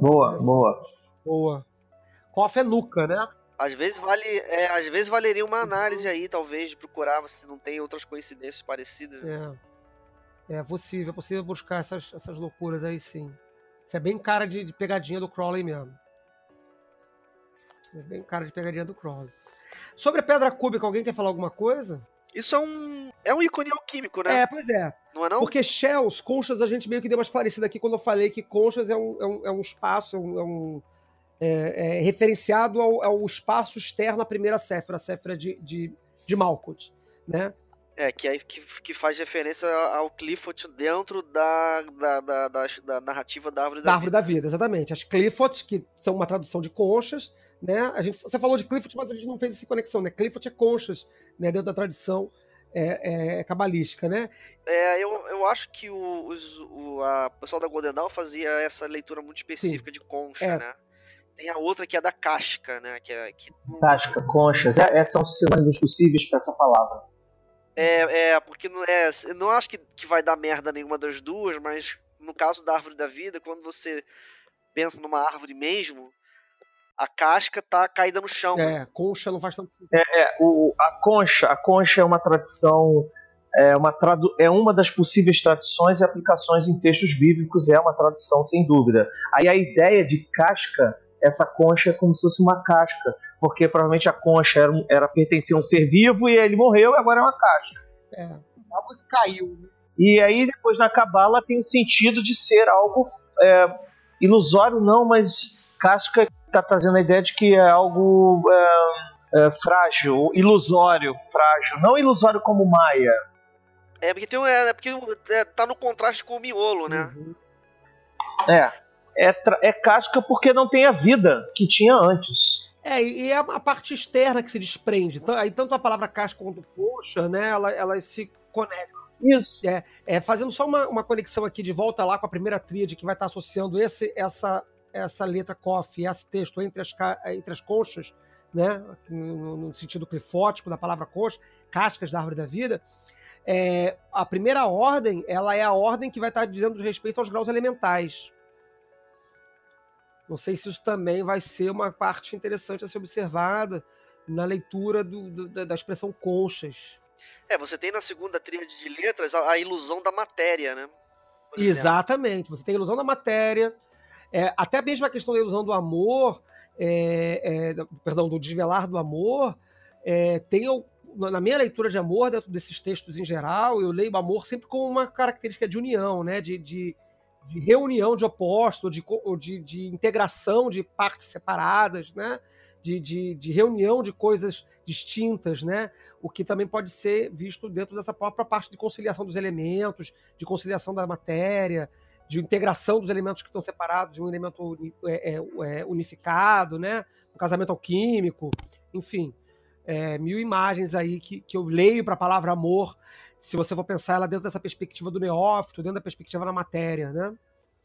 Boa, interessante. boa. Boa. Kof é nuca, né? Às vezes, vale, é, às vezes valeria uma análise aí, talvez, de procurar se não tem outras coincidências parecidas. É. É possível, é possível buscar essas, essas loucuras aí, sim. Isso é bem cara de, de pegadinha do Crowley mesmo. Isso é bem cara de pegadinha do Crowley. Sobre a pedra cúbica, alguém quer falar alguma coisa? Isso é um, é um ícone alquímico, né? É, pois é. Não é não? Porque shells, conchas, a gente meio que deu uma esclarecida aqui quando eu falei que conchas é um, é um, é um espaço, é um, é um é, é referenciado ao, ao espaço externo à primeira séfira, a séfira de, de, de Malkuth, né? É, que, é que, que faz referência ao Qliphoth dentro da, da, da, da, da narrativa da Árvore da, da Vida. Árvore da Vida, exatamente. As Qliphoths, que são uma tradução de conchas, né? A gente, você falou de Qliphoth, mas a gente não fez essa conexão, né? Qliphoth é conchas, né? Dentro da tradição é, é, cabalística, né? É, eu, eu acho que o, os, o a pessoal da Golden Dawn fazia essa leitura muito específica. Sim. De concha, é. né? Tem a outra que é da casca, né? Que é, que... Casca, conchas, é, é, são sinônimos possíveis para essa palavra. É, é, porque não, é, eu não acho que, que vai dar merda nenhuma das duas, mas no caso da Árvore da Vida, quando você pensa numa árvore mesmo, a casca tá caída no chão. É, a concha não faz tanto sentido. É, é o, a, concha, a concha é uma tradição, é uma, tradu, é uma das possíveis traduções e aplicações em textos bíblicos, é uma tradução sem dúvida. Aí a ideia de casca, essa concha é como se fosse uma casca, porque provavelmente a concha era, era, pertencia a um ser vivo e ele morreu e agora é uma casca. É, algo que caiu. E aí depois na cabala tem o sentido de ser algo é, ilusório, não, mas casca está trazendo a ideia de que é algo é, é, frágil, ilusório, frágil, não ilusório como Maia. É porque tem, é, porque tá no contraste com o miolo, né? Uhum. É, é, é casca porque não tem a vida que tinha antes. É, e é a parte externa que se desprende. Aí tanto a palavra casca quanto poxa, né, ela, ela se conectam. Isso. É, é, fazendo só uma, uma conexão aqui de volta lá com a primeira tríade que vai estar associando esse, essa, essa letra Kof, esse texto entre as, entre as conchas, né, no, no sentido clifótico da palavra concha, cascas da Árvore da Vida, é, a primeira ordem, ela é a ordem que vai estar dizendo respeito aos graus elementais. Não sei se isso também vai ser uma parte interessante a ser observada na leitura do, do, da expressão conchas. É, você tem na segunda tríade de letras a, a ilusão da matéria, né? Exatamente, você tem a ilusão da matéria, é, até mesmo a questão da ilusão do amor, é, é, perdão, do desvelar do amor, é, tem, na minha leitura de amor, dentro desses textos em geral, eu leio o amor sempre como uma característica de união, né? De... de de reunião de opostos, de, de, de integração de partes separadas, né? de, de, de reunião de coisas distintas, né? O que também pode ser visto dentro dessa própria parte de conciliação dos elementos, de conciliação da matéria, de integração dos elementos que estão separados de um elemento é, é, unificado, né? Um casamento alquímico, enfim, é, mil imagens aí que, que eu leio para a palavra amor, se você for pensar ela dentro dessa perspectiva do neófito, dentro da perspectiva da matéria, né?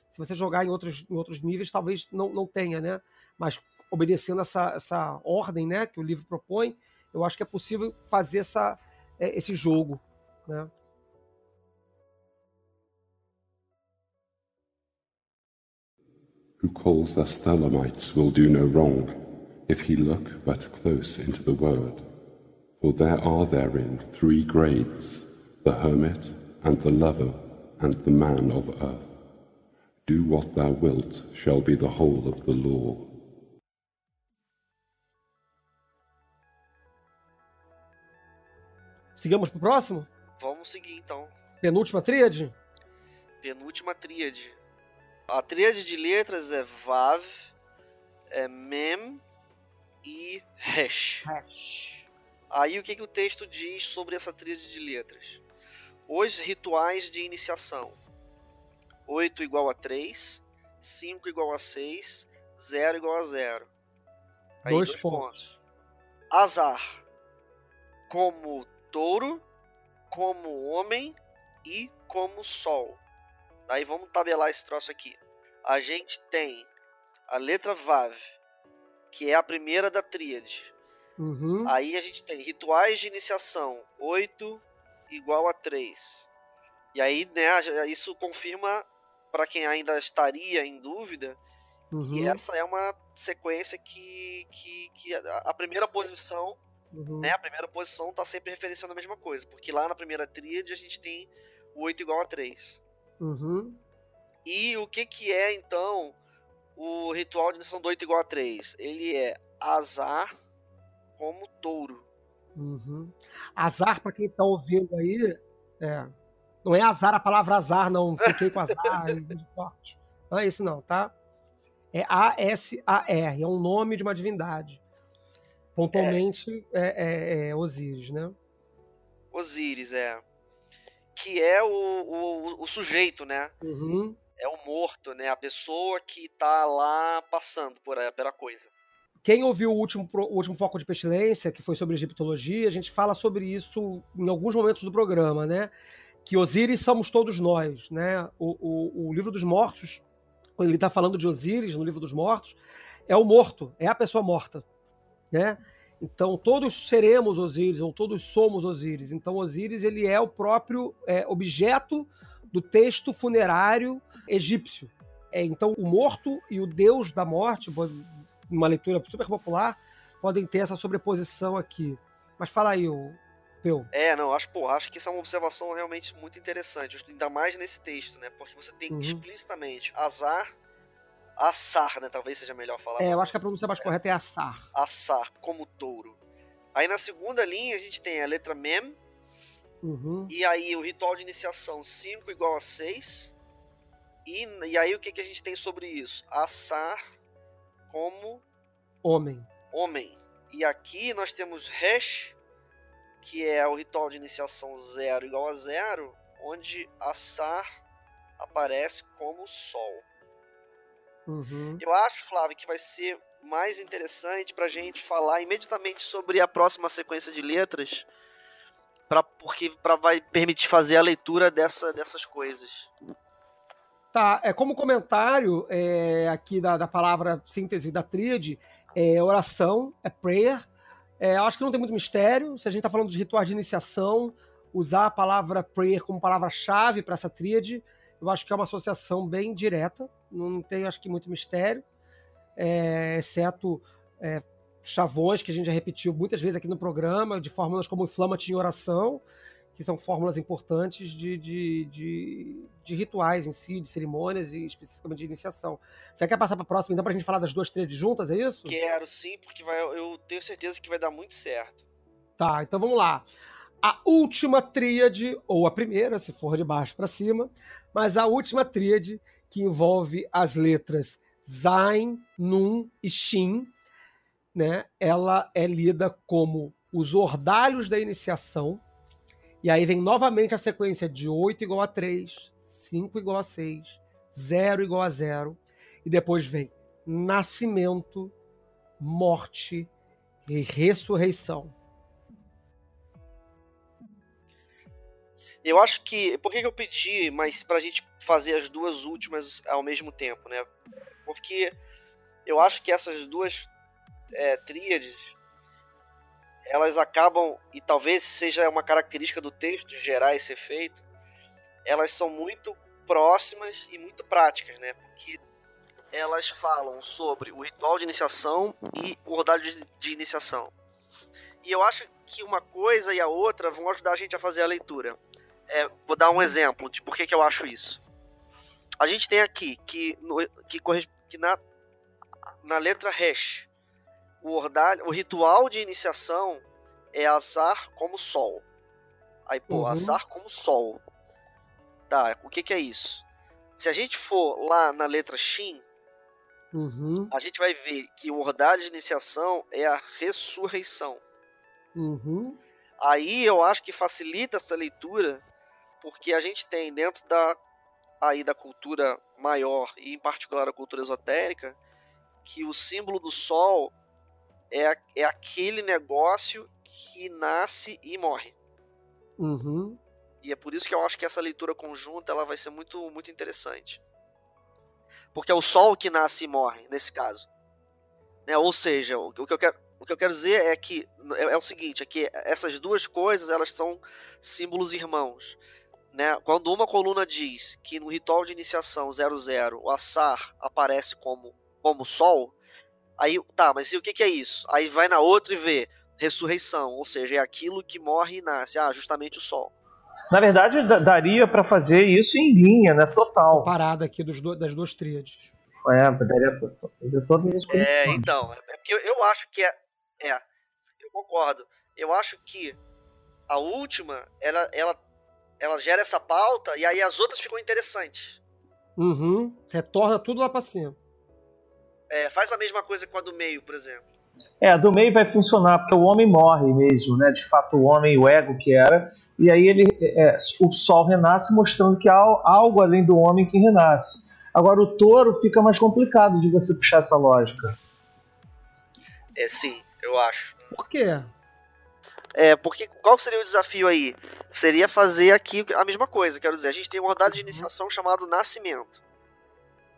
se você jogar em outros, em outros níveis, talvez não, não tenha, né? Mas obedecendo essa, essa ordem, né, que o livro propõe, eu acho que é possível fazer essa, esse jogo, né? Who calls us Thelemites will do no wrong, if he look but close into the word. For there are therein three grades, the hermit, and the lover, and the man of earth. Do what thou wilt shall be the whole of the law. Sigamos pro próximo? Vamos seguir, então. Penúltima tríade? Penúltima tríade. A tríade de letras é Vav, é Mem e Hesh. Hesh. Aí o que, que o texto diz sobre essa tríade de letras? Os rituais de iniciação. oito igual a três, cinco igual a seis, zero igual a zero. Aí, dois, dois pontos. pontos. Assar. Como touro, como homem e como sol. Aí vamos tabelar esse troço aqui. A gente tem a letra Vav, que é a primeira da tríade. Uhum. Aí a gente tem rituais de iniciação, oito igual a três. E aí, né, isso confirma, para quem ainda estaria em dúvida, uhum, que essa é uma sequência que, que, que a primeira posição, uhum, né, a primeira posição está sempre referenciando a mesma coisa. Porque lá na primeira tríade a gente tem o oito igual a três. Uhum. E o que que é então o ritual de iniciação do oito igual a três? Ele é Assar como touro. Uhum. Assar, para quem tá ouvindo aí, é, não é Assar a palavra Assar, não fiquei com Assar. Não é isso não, tá? É A S A R, é um nome de uma divindade, pontualmente é, é, é, é Osíris, né? Osíris, é que é o, o, o sujeito, né? Uhum. É o morto, né? A pessoa que tá lá passando por aí, pela coisa. Quem ouviu o último, o último Foco de Pestilência, que foi sobre egiptologia, a gente fala sobre isso em alguns momentos do programa, né? Que Osíris somos todos nós, né? O, o, o Livro dos Mortos, quando ele tá falando de Osíris no Livro dos Mortos, é o morto, é a pessoa morta, né? Então, todos seremos Osíris, ou todos somos Osíris. Então, Osíris ele é o próprio é, objeto do texto funerário egípcio. É, então, o morto e o deus da morte, uma leitura super popular, podem ter essa sobreposição aqui. Mas fala aí, o Peu. É, não, acho, pô, acho que isso é uma observação realmente muito interessante, ainda mais nesse texto, né? Porque você tem, uhum, explicitamente Assar, Assar, né? Talvez seja melhor falar. É, eu acho que a pronúncia mais é. correta é Assar. Assar, como touro. Aí na segunda linha a gente tem a letra Mem. Uhum. E aí o ritual de iniciação cinco igual a seis. E, e aí o que, que a gente tem sobre isso? Assar como homem. Homem. E aqui nós temos Hesh, que é o ritual de iniciação zero igual a zero, onde Assar aparece como sol. Uhum. Eu acho, Flávio, que vai ser mais interessante para a gente falar imediatamente sobre a próxima sequência de letras, pra, porque pra, vai permitir fazer a leitura dessa, dessas coisas. Tá, é, como comentário é, aqui da, da palavra síntese da tríade, é, oração, é prayer. É, eu acho que não tem muito mistério. Se a gente está falando de rituais de iniciação, usar a palavra prayer como palavra-chave para essa tríade, eu acho que é uma associação bem direta. Não tem, acho que, muito mistério, é, exceto é, chavões que a gente já repetiu muitas vezes aqui no programa, de fórmulas como inflama-te em oração, que são fórmulas importantes de, de, de, de rituais em si, de cerimônias e especificamente de iniciação. Você quer passar para a próxima, então, para a gente falar das duas tríades juntas, é isso? Quero, sim, porque vai, eu tenho certeza que vai dar muito certo. Tá, então vamos lá. A última tríade, ou a primeira, se for de baixo para cima, mas a última tríade, que envolve as letras Zain, Nun e Shin, né? Ela é lida como os ordalhos da iniciação, e aí vem novamente a sequência de oito igual a três, cinco igual a seis, zero igual a zero, e depois vem nascimento, morte e ressurreição. Eu acho que... Por que eu pedi mas pra gente fazer as duas últimas ao mesmo tempo, né? Porque eu acho que essas duas é, tríades, elas acabam, e talvez seja uma característica do texto gerar esse efeito, elas são muito próximas e muito práticas, né? Porque elas falam sobre o ritual de iniciação e o ordalho de iniciação. E eu acho que uma coisa e a outra vão ajudar a gente a fazer a leitura. É, vou dar um exemplo de por que, que eu acho isso. A gente tem aqui que, no, que, que na, na letra Resh, o, ordalho, o ritual de iniciação é Assar como sol. Aí, pô, uhum. Assar como sol. Tá, o que, que é isso? Se a gente for lá na letra Shin, uhum. a gente vai ver que o ordalho de iniciação é a ressurreição. Uhum. Aí eu acho que facilita essa leitura, porque a gente tem dentro da, aí da cultura maior, e em particular a cultura esotérica, que o símbolo do sol é, é aquele negócio que nasce e morre. Uhum. E é por isso que eu acho que essa leitura conjunta ela vai ser muito, muito interessante. Porque é o sol que nasce e morre, nesse caso. Né? Ou seja, o que eu quero... O que eu quero dizer é que é, é o seguinte, é que essas duas coisas elas são símbolos irmãos, né? Quando uma coluna diz que no ritual de iniciação zero zero o Assar aparece como, como sol, aí tá, mas e o que, que é isso? Aí vai na outra e vê ressurreição, ou seja, é aquilo que morre e nasce, ah, justamente o sol. Na verdade, d- daria para fazer isso em linha, né? Total. Parada aqui dos do, das duas tríades. É, daria para todas as coisas. É, então, é porque eu, eu acho que é É, eu concordo. Eu acho que a última, ela, ela, ela gera essa pauta e aí as outras ficam interessantes. Uhum. Retorna tudo lá pra cima. É, faz a mesma coisa com a do meio, por exemplo. É, a do meio vai funcionar, porque o homem morre mesmo, né? De fato, o homem, o ego que era. E aí ele, é, o sol renasce mostrando que há algo além do homem que renasce. Agora, o touro fica mais complicado de você puxar essa lógica. É, sim. Eu acho. Por quê? É, porque qual seria o desafio aí? Seria fazer aqui a mesma coisa, quero dizer, a gente tem um ordalho de iniciação chamado Nascimento.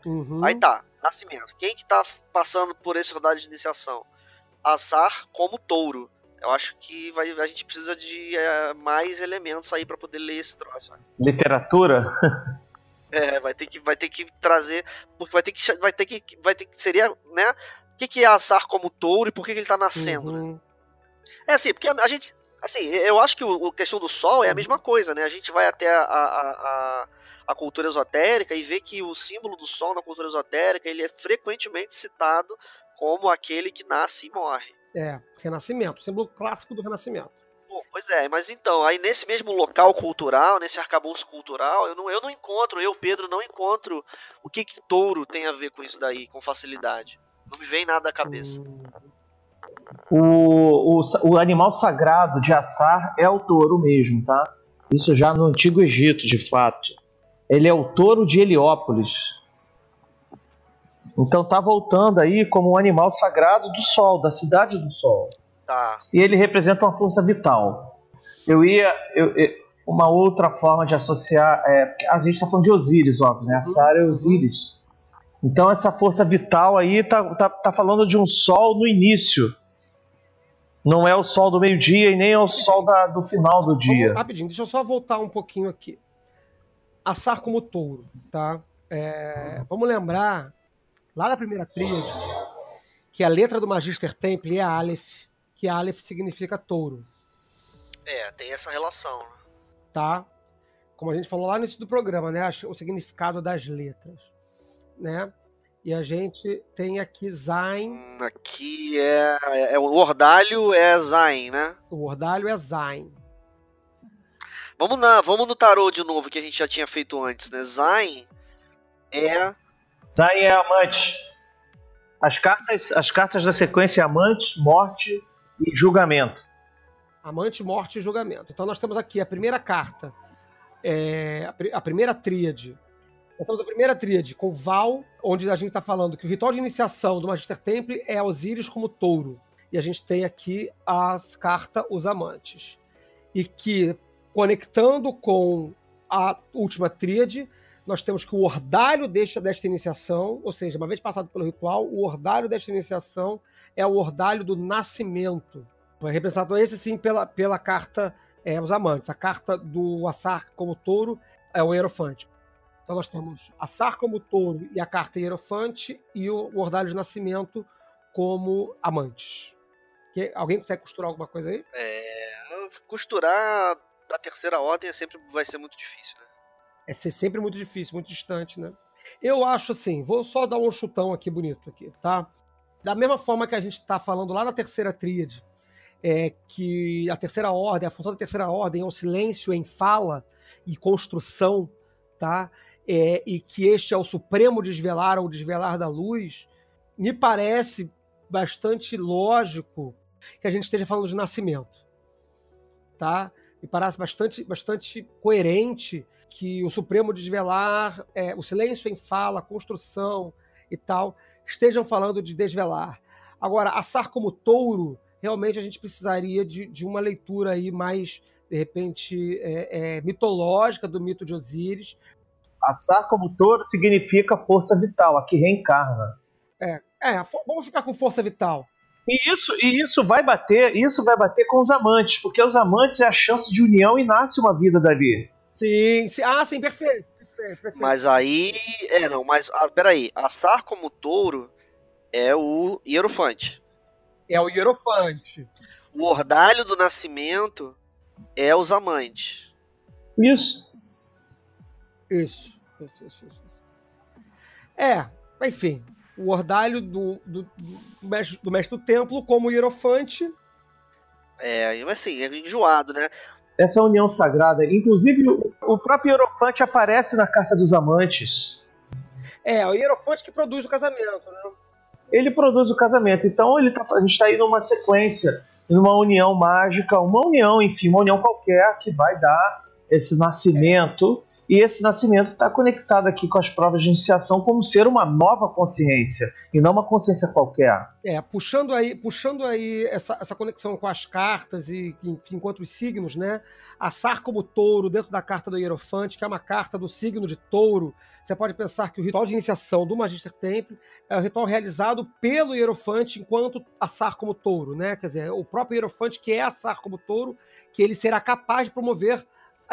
Uhum. Aí tá, Nascimento. Quem que tá passando por esse ordalho de iniciação? Assar como touro. Eu acho que vai, a gente precisa de é, mais elementos aí pra poder ler esse troço. Literatura? É, vai ter que, vai ter que trazer, porque vai ter que, vai ter que, vai ter que, seria, né... O que, que é Assar como touro e por que, que ele tá nascendo? Uhum. É assim, porque a gente... Assim, eu acho que o, a questão do sol é a mesma coisa, né? A gente vai até a, a, a, a cultura esotérica e vê que o símbolo do sol na cultura esotérica ele é frequentemente citado como aquele que nasce e morre. É, renascimento, símbolo clássico do renascimento. Bom, pois é, mas então, aí nesse mesmo local cultural, nesse arcabouço cultural, eu não, eu não encontro, eu, Pedro, não encontro o que, que touro tem a ver com isso daí, com facilidade. Não me vem nada à cabeça. O, o, o animal sagrado de Assar é o touro mesmo, tá? Isso já no Antigo Egito, de fato. Ele é o touro de Heliópolis. Então tá voltando aí como um animal sagrado do sol, da cidade do sol. Tá. E ele representa uma força vital. Eu ia... Eu, eu, uma outra forma de associar... É, a gente tá falando de Osíris, óbvio, né? Assar é Osíris. Então essa força vital aí tá, tá, tá falando de um sol no início. Não é o sol do meio-dia e nem é o sol da, do final do dia. Vamos, rapidinho, deixa eu só voltar um pouquinho aqui. Assar como touro, tá? É, vamos lembrar, lá na primeira tríade, que a letra do Magister Templi é Aleph, que Aleph significa touro. É, tem essa relação. Tá? Como a gente falou lá no início do programa, né? O significado das letras. Né? E a gente tem aqui Zain. Aqui é, é, é o ordalho é Zain, né? O ordalho é Zain. Vamos na, vamos no tarô de novo que a gente já tinha feito antes, né? Zain é Zain é amante. As cartas, as cartas da sequência é amante, morte e julgamento. Amante, morte e julgamento. Então nós temos aqui a primeira carta, é, a primeira tríade. Nós temos a primeira tríade com Val, onde a gente está falando que o ritual de iniciação do Magister Templi é Osíris como touro. E a gente tem aqui as cartas Os Amantes. E que conectando com a última tríade, nós temos que o ordalho desta, desta iniciação, ou seja, uma vez passado pelo ritual, o ordalho desta iniciação é o ordalho do nascimento. Foi representado esse sim pela, pela carta é, Os Amantes. A carta do Assar como touro é o hierofante. Então nós temos Assar como touro e a carta hierofante e o, o ordalho de nascimento como amantes. Que, alguém consegue costurar alguma coisa aí? É, costurar da terceira ordem sempre vai ser muito difícil, né? É ser sempre muito difícil, muito distante, né? Eu acho assim, vou só dar um chutão aqui bonito, aqui, tá? Da mesma forma que a gente está falando lá na terceira tríade, é que a terceira ordem, a função da terceira ordem é o silêncio em fala e construção, tá? É, e que este é o supremo desvelar ou desvelar da luz, me parece bastante lógico que a gente esteja falando de nascimento, tá? Me parece bastante, bastante coerente que o Supremo desvelar, é, o silêncio em fala, construção e tal, estejam falando de desvelar. Agora, Assar como touro, realmente a gente precisaria de, de uma leitura aí mais, de repente, é, é, mitológica do mito de Osíris. Assar como touro significa força vital, a que reencarna. É, é vamos ficar com força vital. E isso, e isso vai bater, isso vai bater com os amantes, porque os amantes é a chance de união e nasce uma vida dali. Sim, sim. Ah, sim, perfeito, perfeito, perfeito. Mas aí, é, não, mas, ah, peraí, Assar como touro é o hierofante. É o hierofante. O ordalho do nascimento é os amantes. Isso. Isso, isso, isso, isso. É, enfim, o ordalho do, do, do, mestre, do mestre do templo como hierofante. É, mas assim, é enjoado, né? Essa união sagrada. Inclusive, o próprio hierofante aparece na Carta dos Amantes. É, o hierofante que produz o casamento, né? Ele produz o casamento. Então, ele tá, a gente está aí numa sequência, numa união mágica, uma união, enfim, uma união qualquer que vai dar esse nascimento. É. E esse nascimento está conectado aqui com as provas de iniciação como ser uma nova consciência, e não uma consciência qualquer. É, puxando aí, puxando aí essa, essa conexão com as cartas e, enfim, com outros signos, né? Assar como touro dentro da carta do hierofante, que é uma carta do signo de touro. Você pode pensar que o ritual de iniciação do Magister Templi é um ritual realizado pelo hierofante enquanto Assar como touro, né? Quer dizer, o próprio hierofante que é Assar como touro, que ele será capaz de promover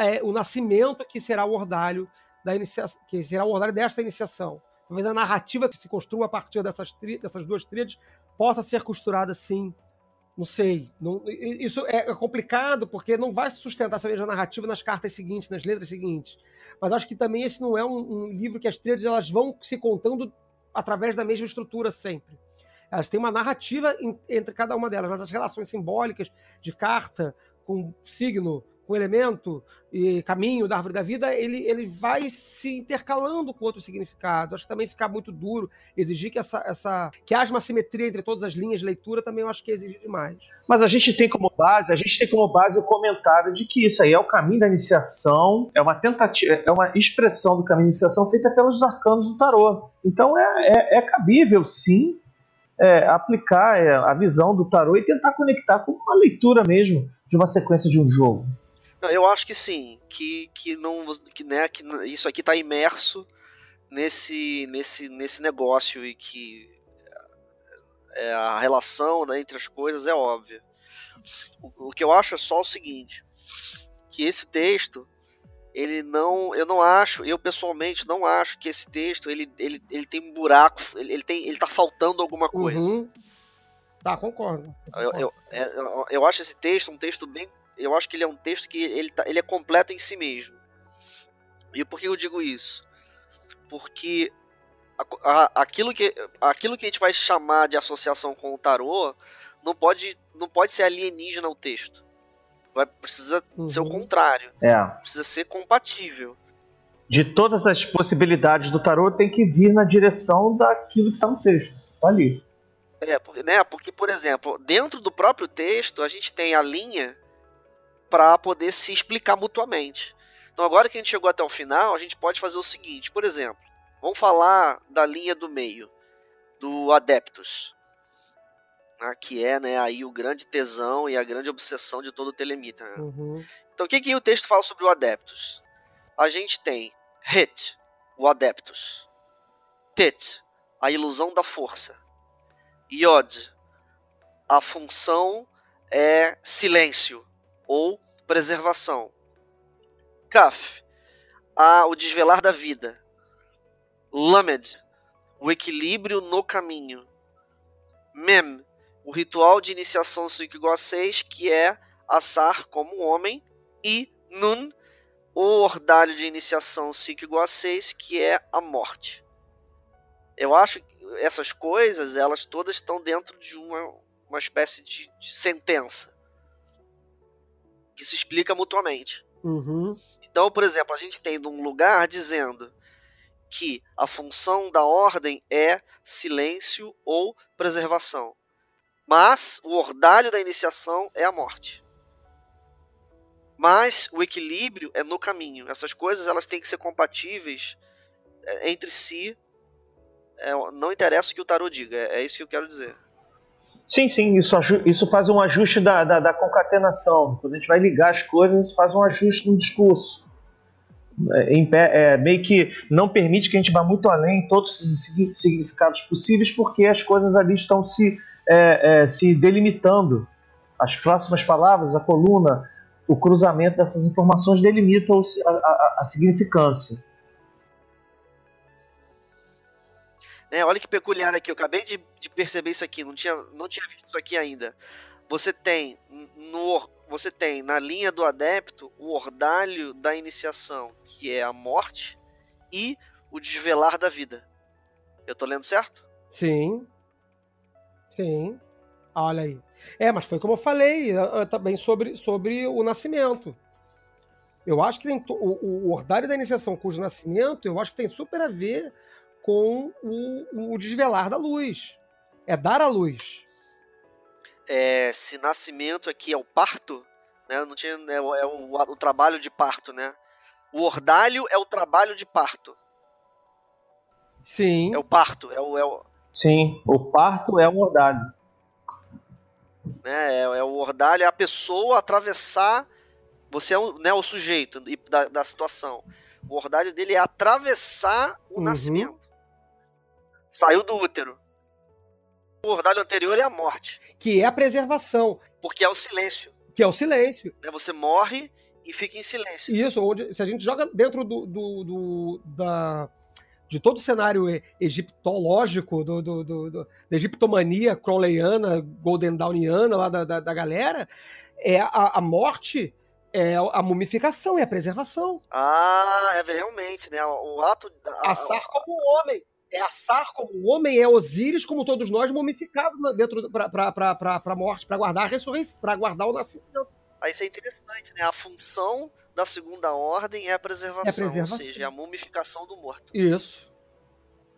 É, o nascimento que será o ordalho da iniciação, que será o ordalho desta iniciação. Talvez a narrativa que se construa a partir dessas, tri, dessas duas tríades possa ser costurada assim. Não sei. Não, isso é complicado porque não vai se sustentar essa mesma narrativa nas cartas seguintes, nas letras seguintes. Mas acho que também esse não é um, um livro que as tríades elas vão se contando através da mesma estrutura sempre. Elas têm uma narrativa em, entre cada uma delas, mas as relações simbólicas de carta com signo, com elemento e caminho da árvore da vida, ele, ele vai se intercalando com outros significados. Acho que também fica muito duro exigir que, essa, essa, que haja uma simetria entre todas as linhas de leitura, também eu acho que exige demais. Mas a gente tem como base, a gente tem como base o comentário de que isso aí é o caminho da iniciação, é uma tentativa, é uma expressão do caminho da iniciação feita pelos arcanos do tarô. Então é, é, é cabível, sim, é, aplicar é, a visão do tarô e tentar conectar com uma leitura mesmo de uma sequência de um jogo. Eu acho que sim, que, que, não, que, né, que isso aqui está imerso nesse, nesse, nesse negócio e que é, a relação, né, entre as coisas é óbvia. O, o que eu acho é só o seguinte, que esse texto, ele não, eu não acho, eu pessoalmente não acho que esse texto ele, ele, ele tem um buraco, ele, ele, tem, ele tá faltando alguma coisa. Uhum. Tá, concordo. concordo. Eu, eu, eu, eu acho esse texto um texto bem... Eu acho que ele é um texto que ele, tá, ele é completo em si mesmo. E por que eu digo isso? Porque a, a, aquilo, que, aquilo que a gente vai chamar de associação com o tarô não pode, não pode ser alienígena o texto. Vai, precisa uhum. ser o contrário. É. Precisa ser compatível. De todas as possibilidades do tarô tem que vir na direção daquilo que está no texto. Está ali. É, porque, né, porque, por exemplo, dentro do próprio texto a gente tem a linha para poder se explicar mutuamente. Então agora que a gente chegou até o final, a gente pode fazer o seguinte, por exemplo, vamos falar da linha do meio, do Adeptus, né, que é, né, aí o grande tesão e a grande obsessão de todo o telemita. Né? Uhum. Então o que, que o texto fala sobre o Adeptus? A gente tem Hit, o Adeptus. Tet, a ilusão da força. Yod, a função é silêncio ou preservação. Kaf, a, o desvelar da vida. Lamed, o equilíbrio no caminho. Mem, o ritual de iniciação cinco igual a seis, que é Assar como homem. E Nun, o ordalho de iniciação cinco igual a seis, que é a morte. Eu acho que essas coisas, elas todas estão dentro de uma, uma espécie de, de sentença que se explica mutuamente. Uhum. Então, por exemplo, a gente tem um lugar dizendo que a função da ordem é silêncio ou preservação, mas o ordalho da iniciação é a morte. Mas o equilíbrio é no caminho. Essas coisas, elas têm que ser compatíveis entre si. É, não interessa o que o tarô diga, é, é isso que eu quero dizer. Sim, sim, isso, isso faz um ajuste da, da, da concatenação. Quando a gente vai ligar as coisas, isso faz um ajuste no discurso. É, é, meio que não permite que a gente vá muito além em todos os significados possíveis, porque as coisas ali estão se, é, é, se delimitando. As próximas palavras, a coluna, o cruzamento dessas informações delimita a, a, a significância. É, olha que peculiar aqui, eu acabei de, de perceber isso aqui, não tinha, não tinha visto isso aqui ainda. Você tem, no, você tem na linha do adepto o ordalho da iniciação, que é a morte, e o desvelar da vida. Eu tô lendo certo? Sim. Sim. Olha aí. É, mas foi como eu falei também sobre, sobre o nascimento. Eu acho que tem o, o ordalho da iniciação cujo nascimento, eu acho que tem super a ver com o, o desvelar da luz. É dar a luz. É, se nascimento aqui é o parto, né? Não tinha, é, o, é o, o trabalho de parto, né? O ordalho é o trabalho de parto. Sim. É o parto. É o, é o... Sim, o parto é o ordalho. Né? É, é o ordalho, é a pessoa atravessar. Você é o, né, o sujeito da, da situação. O ordalho dele é atravessar o uhum. nascimento. Saiu do útero. O ordalho anterior é a morte. Que é a preservação. Porque é o silêncio. Que é o silêncio. Você morre e fica em silêncio. Isso, onde, se a gente joga dentro do, do, do, da, de todo o cenário egiptológico, do, do, do, do, da egiptomania crowleyana, golden dawniana, lá da, da, da galera, é a, a morte é a mumificação, é a preservação. Ah, é realmente, né? O ato... A, Assar a... como homem. É Assar como homem, é Osíris, como todos nós, mumificado dentro para a morte, para guardar a ressurreição, para guardar o nascimento. Ah, isso é interessante, né? A função da segunda ordem é a preservação, é a preservação. Ou seja, é a mumificação do morto. Isso.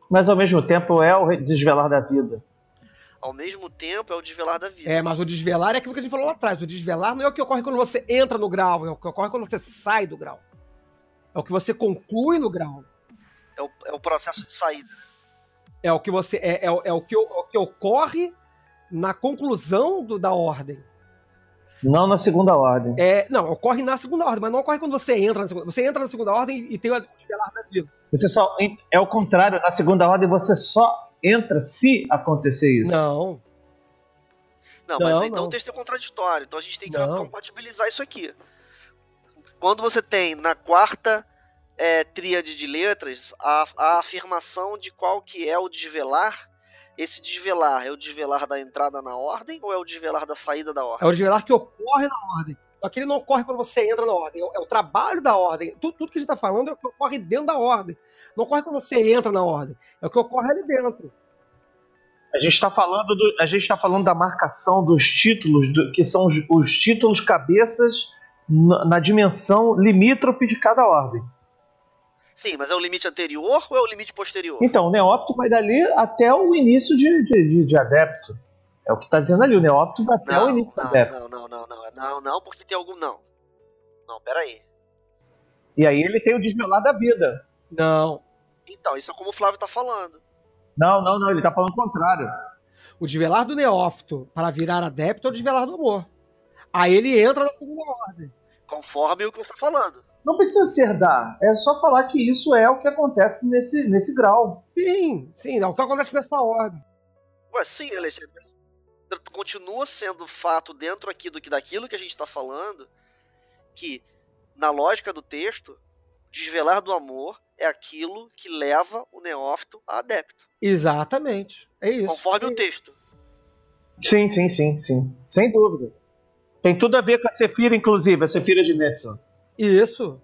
Mas ao mesmo tempo é o desvelar da vida. Ao mesmo tempo é o desvelar da vida. É, mas o desvelar é aquilo que a gente falou lá atrás. O desvelar não é o que ocorre quando você entra no grau, é o que ocorre quando você sai do grau. É o que você conclui no grau. É o, é o processo de saída. É o que você é, é, é o, que, o que ocorre na conclusão do, da ordem. Não na segunda ordem. É, não, ocorre na segunda ordem, mas não ocorre quando você entra na segunda. Você entra na segunda ordem e tem o desvelar da vida. Você só é o contrário, na segunda ordem você só entra se acontecer isso. Não. Não, mas não, então não. O texto é contraditório. Então a gente tem que não. compatibilizar isso aqui. Quando você tem na quarta é, tríade de letras a, a afirmação de qual que é o desvelar, esse desvelar é o desvelar da entrada na ordem ou é o desvelar da saída da ordem? É o desvelar que ocorre na ordem. Aquele não ocorre quando você entra na ordem. É o trabalho da ordem. Tudo, tudo que a gente está falando é o que ocorre dentro da ordem. Não ocorre quando você entra na ordem. É o que ocorre ali dentro. A gente está falando, tá falando da marcação dos títulos, do, que são os, os títulos cabeças na, na dimensão limítrofe de cada ordem. Sim, mas é o limite anterior ou é o limite posterior? Então, o neófito vai dali até o início de, de, de, de adepto. É o que está dizendo ali, o neófito vai até não, o início não, do adepto. Não, não, não, não, não, não, porque tem algum não. Não, peraí. E aí ele tem o desvelar da vida. Não. Então, isso é como o Flávio está falando. Não, não, não, ele está falando o contrário. O desvelar do neófito para virar adepto é o desvelar do amor. Aí ele entra na segunda ordem. conforme o que você está falando. Não precisa ser dar, é só falar que isso é o que acontece nesse, nesse grau. Sim, sim, é o que acontece nessa ordem. Ué, sim, Alexandre, continua sendo fato dentro aqui do que, daquilo que a gente está falando, que na lógica do texto, desvelar do amor é aquilo que leva o neófito a adepto. Exatamente, é isso. Conforme é o texto. Sim, sim, sim, sim, sem dúvida. Tem tudo a ver com a Sephyra, inclusive, a Sephyra de Netson. Isso,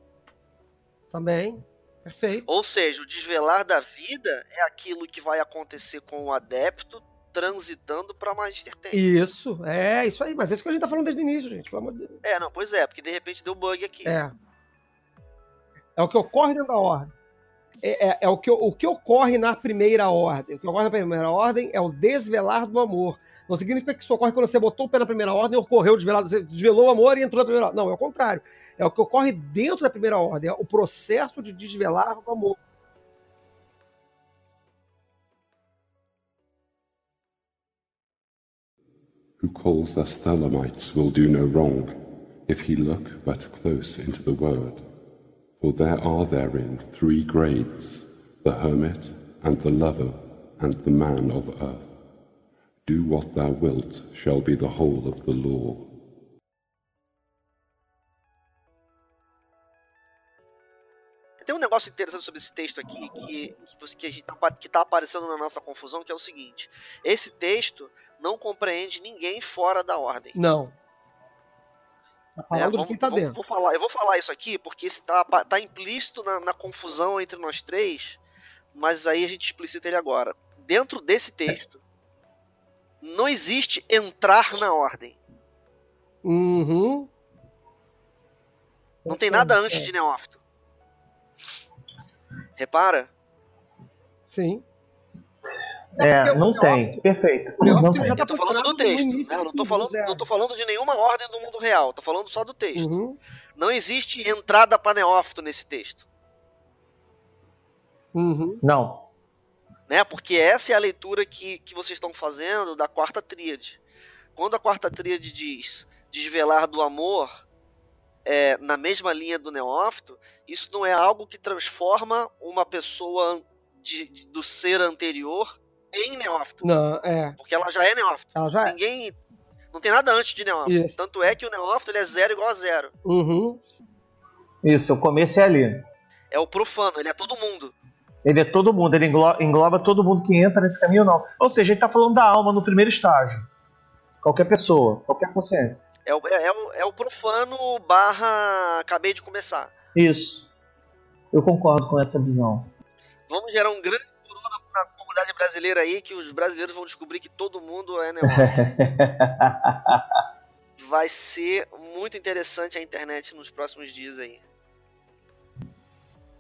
também, perfeito. Ou seja, o desvelar da vida é aquilo que vai acontecer com o adepto transitando para Magister Temp. Isso, é, isso aí, mas é isso que a gente tá falando desde o início, gente, pelo amor de Deus. É, não, pois é, porque de repente deu bug aqui. É, é o que ocorre dentro da ordem. É, é, é o, que, o que ocorre na primeira ordem. O que ocorre na primeira ordem é o desvelar do amor. Não significa que isso ocorre quando você botou o pé na primeira ordem e ocorreu o desvelado, você desvelou o amor e entrou na primeira ordem. Não, é o contrário. É o que ocorre dentro da primeira ordem, é o processo de desvelar do amor. Who calls us Thelemites will do no wrong, if he look but close into the word. For there are therein three grades, the hermit, and the lover, and the man of earth. Do what thou wilt shall be the whole of the law. Tem um negócio interessante sobre esse texto aqui, que está que tá aparecendo na nossa confusão, que é o seguinte. Esse texto não compreende ninguém fora da ordem. Não. É, vamos, tá vamos, vou falar, eu vou falar isso aqui porque está tá implícito na, na confusão entre nós três, mas aí a gente explicita ele agora. Dentro desse texto, não existe entrar na ordem. Uhum. Não tem nada antes de neófito. Repara? Sim. É, é não tem. Perfeito. Eu estou falando do texto. Né? Eu não estou falando, não tô falando de nenhuma ordem do mundo real. Estou falando só do texto. Uhum. Não existe entrada para neófito nesse texto. Uhum. Não. Né? Porque essa é a leitura que, que vocês estão fazendo da quarta tríade. Quando a quarta tríade diz desvelar do amor é, na mesma linha do neófito, isso não é algo que transforma uma pessoa de, de, do ser anterior em neófito. Não, é. Porque ela já é neófito. Ela já Ninguém, é. Não tem nada antes de neófito. Isso. Tanto é que o neófito ele é zero igual a zero. Uhum. Isso, o começo é ali. É o profano, ele é todo mundo. Ele é todo mundo, ele engloba, engloba todo mundo que entra nesse caminho ou não. Ou seja, ele está falando da alma no primeiro estágio. Qualquer pessoa, qualquer consciência. É o, é o, é o profano barra acabei de começar. Isso. Eu concordo com essa visão. Vamos gerar um grande brasileira aí, que os brasileiros vão descobrir que todo mundo é neófito. Vai ser muito interessante a internet nos próximos dias aí.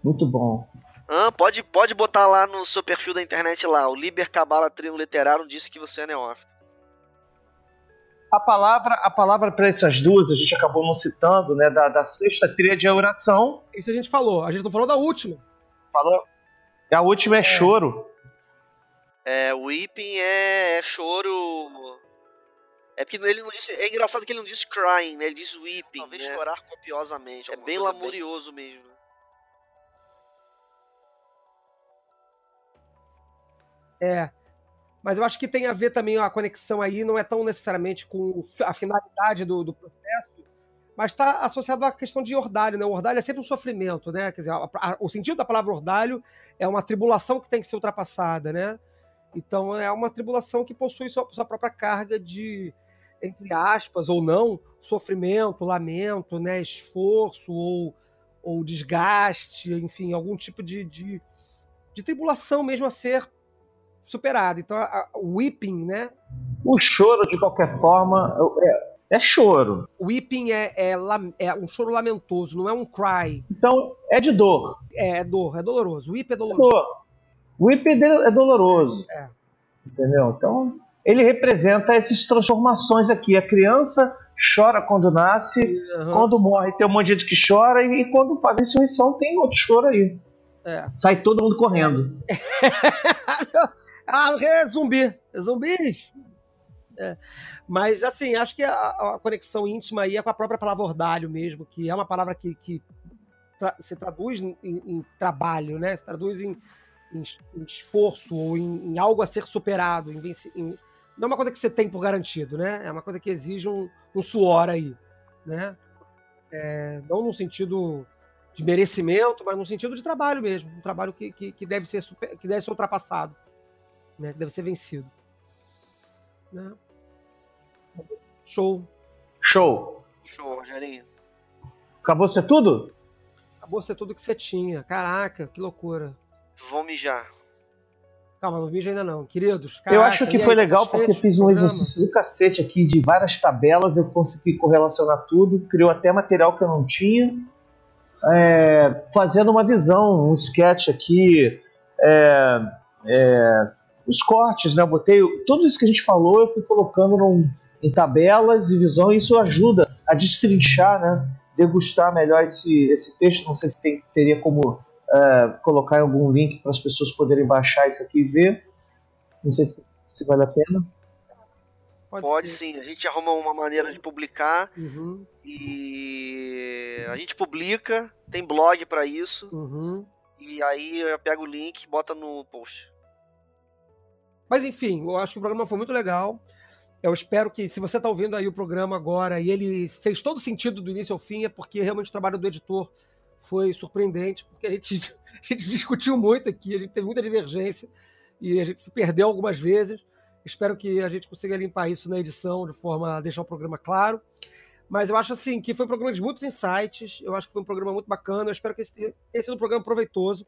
Muito bom. Ah, pode, pode botar lá no seu perfil da internet lá, o Liber Vel Cabale Trium Literarum disse que você é neófito. A palavra, a palavra para essas duas, a gente acabou não citando, né, da, da sexta tríade é oração. Isso a gente falou, a gente não falou da última. Falou. A última é, é. choro. É, o weeping é, é choro. É porque ele não disse. É engraçado que ele não disse crying, né? Ele diz weeping. Talvez né? chorar copiosamente. É bem lamurioso bem... mesmo. É. Mas eu acho que tem a ver também a conexão aí, não é tão necessariamente com a finalidade do, do processo, mas está associado à questão de ordalho, né? O ordalho é sempre um sofrimento, né? Quer dizer, a, a, o sentido da palavra ordalho é uma tribulação que tem que ser ultrapassada, né? Então é uma tribulação que possui sua, sua própria carga de, entre aspas ou não, sofrimento, lamento, né, esforço ou, ou desgaste, enfim, algum tipo de, de, de tribulação mesmo a ser superada. Então o weeping, né? O choro, de qualquer forma, é, é choro. O weeping é, é, é um choro lamentoso, não é um cry. Então é de dor. É, é dor, é doloroso. O weep é doloroso. É dor. O I P é doloroso, é. Entendeu? Então, ele representa essas transformações aqui. A criança chora quando nasce, uhum. Quando morre tem um monte de gente que chora, e quando faz a ressurreição tem outro choro aí. É. Sai todo mundo correndo. Ah, é zumbi. É zumbis. É. Mas, assim, acho que a, a conexão íntima aí é com a própria palavra ordalho mesmo, que é uma palavra que, que tra se traduz em, em trabalho, né? Se traduz em, em, em esforço ou em, em algo a ser superado. Em em, não é uma coisa que você tem por garantido, né? É uma coisa que exige um, um suor aí, né? É, não num sentido de merecimento, mas num sentido de trabalho mesmo, um trabalho que, que, que, deve, ser super, que deve ser ultrapassado, né? Que deve ser vencido. Né? Show. Show. Show, Rogerinho. Acabou ser tudo? Acabou ser tudo que você tinha. Caraca, que loucura. Vou mijar. Calma, não mijo ainda não. Queridos, caraca, eu acho que foi aí, legal porque fiz um exercício do cacete aqui de várias tabelas, eu consegui correlacionar tudo, criou até material que eu não tinha, é, fazendo uma visão, um sketch aqui, é, é, os cortes, né? Eu botei tudo isso que a gente falou, eu fui colocando num, em tabelas e visão, e isso ajuda a destrinchar, né? Degustar melhor esse, esse texto. Não sei se tem, teria como Uh, colocar algum link para as pessoas poderem baixar isso aqui e ver. Não sei se, se vale a pena. Pode, Pode sim. A gente arruma uma maneira de publicar. Uhum. E a gente publica, tem blog para isso. Uhum. E aí eu pego o link e bota no post. Mas enfim, eu acho que o programa foi muito legal. Eu espero que, se você está ouvindo aí o programa agora e ele fez todo sentido do início ao fim, é porque realmente o trabalho do editor foi surpreendente, porque a gente, a gente discutiu muito aqui, a gente teve muita divergência e a gente se perdeu algumas vezes. Espero que a gente consiga limpar isso na edição de forma a deixar o programa claro. Mas eu acho assim que foi um programa de muitos insights, eu acho que foi um programa muito bacana, eu espero que esse tenha sido um programa proveitoso,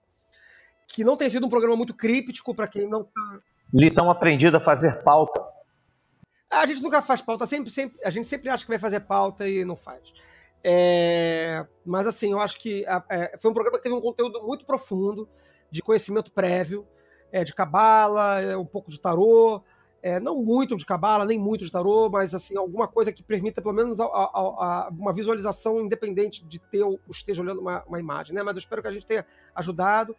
que não tenha sido um programa muito críptico para quem não está... Lição aprendida a fazer pauta. A gente nunca faz pauta, sempre, sempre, a gente sempre acha que vai fazer pauta e não faz. É, mas assim, eu acho que a, a, foi um programa que teve um conteúdo muito profundo de conhecimento prévio, é, de cabala, é, um pouco de tarô, é, não muito de cabala, nem muito de tarô, mas assim, alguma coisa que permita pelo menos a, a, a, uma visualização independente de ter ou esteja olhando uma, uma imagem, né? Mas eu espero que a gente tenha ajudado.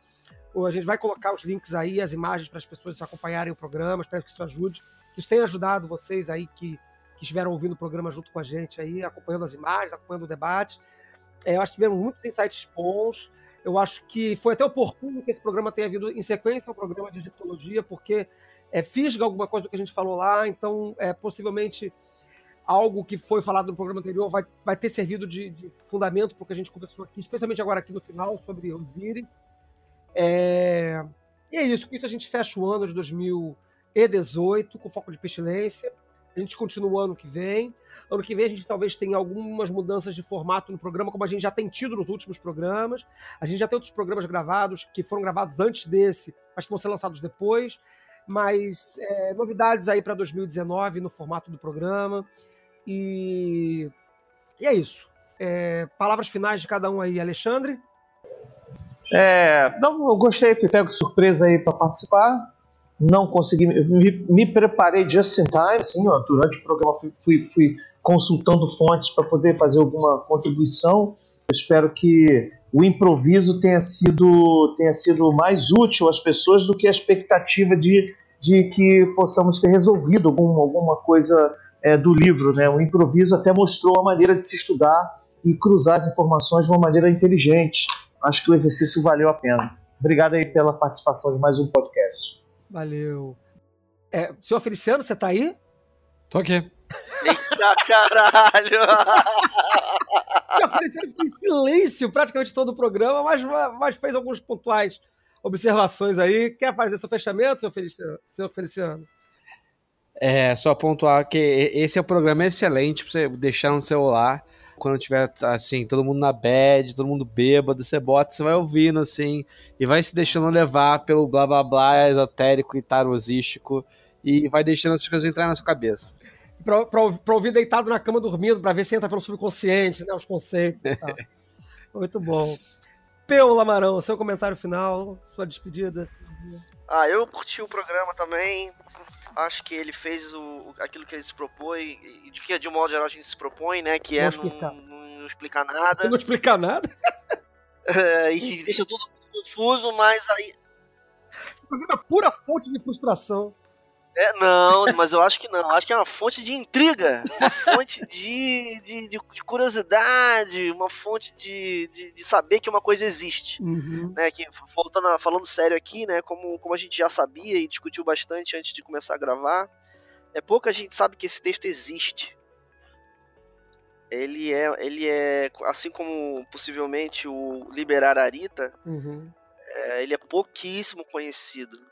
A gente vai colocar os links aí, as imagens para as pessoas acompanharem o programa. Espero que isso ajude, que isso tenha ajudado vocês aí que que estiveram ouvindo o programa junto com a gente aí, acompanhando as imagens, acompanhando o debate. É, eu acho que tivemos muitos insights bons. Eu acho que foi até oportuno que esse programa tenha vindo em sequência ao programa de egiptologia, porque é, fisga alguma coisa do que a gente falou lá, então é, possivelmente algo que foi falado no programa anterior vai, vai ter servido de, de fundamento para o que a gente conversou aqui, especialmente agora aqui no final, sobre Osíris. É, e é isso, com isso a gente fecha o ano de dois mil e dezoito, com foco de pestilência. A gente continua ano que vem. Ano que vem a gente talvez tenha algumas mudanças de formato no programa, como a gente já tem tido nos últimos programas. A gente já tem outros programas gravados, que foram gravados antes desse, mas que vão ser lançados depois. Mas é, novidades aí para dois mil e dezenove no formato do programa. E, e é isso. É, palavras finais de cada um aí, Alexandre? É, não, eu gostei, fui pego de surpresa aí para participar. Não consegui, me, me preparei just in time, assim, ó, durante o programa fui, fui, fui consultando fontes para poder fazer alguma contribuição. Eu espero que o improviso tenha sido, tenha sido mais útil às pessoas do que a expectativa de, de que possamos ter resolvido algum, alguma coisa é, do livro, né? O improviso até mostrou a maneira de se estudar e cruzar as informações de uma maneira inteligente. Acho que o exercício valeu a pena. Obrigado aí pela participação de mais um podcast. Valeu. É, senhor Feliciano, você tá aí? Tô aqui. Eita, caralho! O Feliciano ficou em silêncio praticamente todo o programa, mas, mas fez algumas pontuais observações aí. Quer fazer seu fechamento, senhor Feliciano? Senhor Feliciano? É, só pontuar que esse é um programa excelente pra você deixar no celular. Quando tiver, assim, todo mundo na bad, todo mundo bêbado, você bota, você vai ouvindo, assim, e vai se deixando levar pelo blá blá blá esotérico e tarosístico, e vai deixando essas coisas entrar na sua cabeça. Pra, pra, pra ouvir deitado na cama dormindo, pra ver se entra pelo subconsciente, né, os conceitos e tal. Muito bom. P O. Lamarão, seu comentário final, sua despedida. Ah, eu curti o programa também, acho que ele fez o, aquilo que ele se propõe, e de que de um modo geral a gente se propõe, né, que não é explicar. Não, não explicar nada. Não explicar nada? É, e deixa tudo confuso, mas aí... Esse programa é pura fonte de frustração. É, não, mas eu acho que não. Acho que é uma fonte de intriga, uma fonte de, de, de, de curiosidade, uma fonte de, de, de saber que uma coisa existe. Uhum. Né, que, voltando a, falando sério aqui, né, como, como a gente já sabia e discutiu bastante antes de começar a gravar, é pouca gente sabe que esse texto existe. Ele é, ele é assim como possivelmente o Liber Ararita, uhum. é, ele é pouquíssimo conhecido.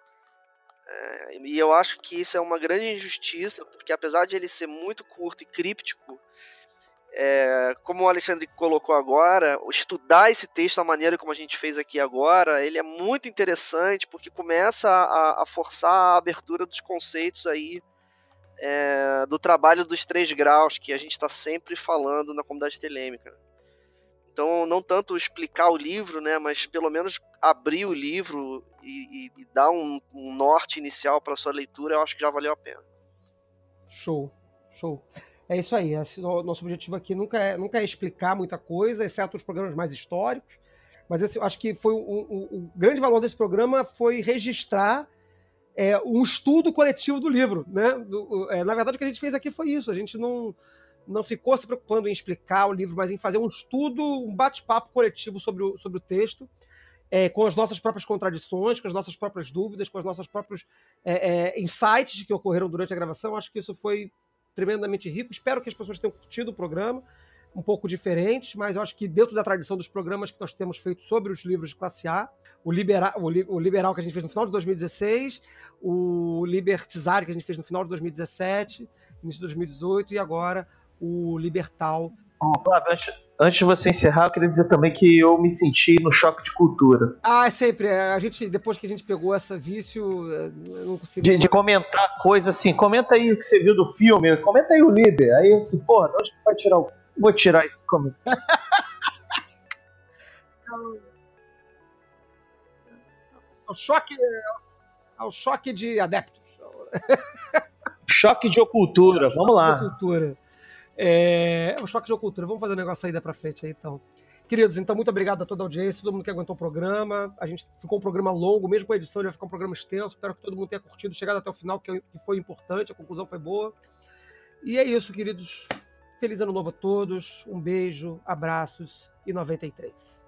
É, e eu acho que isso é uma grande injustiça, porque apesar de ele ser muito curto e críptico, é, como o Alexandre colocou agora, estudar esse texto da maneira como a gente fez aqui agora, ele é muito interessante, porque começa a, a forçar a abertura dos conceitos aí, é, do trabalho dos três graus, que a gente está sempre falando na comunidade telêmica. Então, não tanto explicar o livro, né, mas pelo menos abrir o livro e, e, e dar um, um norte inicial para sua leitura, eu acho que já valeu a pena. Show, show. É isso aí. Esse, o nosso objetivo aqui nunca é, nunca é explicar muita coisa, exceto os programas mais históricos, mas esse, acho que foi o um, um, um grande valor desse programa foi registrar é, um estudo coletivo do livro, né? Do, é, na verdade, o que a gente fez aqui foi isso. A gente não... não ficou se preocupando em explicar o livro, mas em fazer um estudo, um bate-papo coletivo sobre o, sobre o texto, é, com as nossas próprias contradições, com as nossas próprias dúvidas, com os nossos próprios é, é, insights que ocorreram durante a gravação. Acho que isso foi tremendamente rico. Espero que as pessoas tenham curtido o programa, um pouco diferente, mas eu acho que dentro da tradição dos programas que nós temos feito sobre os livros de classe A, o, libera, o, li, o Liberal que a gente fez no final de dois mil e dezesseis, o Libertizar que a gente fez no final de dois mil e dezessete, início de dois mil e dezoito e agora... o Liber Tau. Flávio, antes, antes de você encerrar, eu queria dizer também que eu me senti no choque de cultura. Ah, é sempre. A gente, depois que a gente pegou esse vício, eu não consigo... De, de comentar coisa assim, comenta aí o que você viu do filme, comenta aí o Liber. Aí eu disse, porra, onde vai tirar o... Vou tirar esse comentário. É o choque... É o choque de adeptos. Choque de ocultura, é, vamos lá. De ocultura. É... é um choque de ocultura. Vamos fazer um negócio aí da pra frente aí, então. Queridos, então, muito obrigado a toda a audiência, todo mundo que aguentou o programa. A gente ficou um programa longo, mesmo com a edição, ele vai ficar um programa extenso. Espero que todo mundo tenha curtido, chegado até o final, que foi importante, a conclusão foi boa. E é isso, queridos. Feliz ano novo a todos. Um beijo, abraços e noventa e três.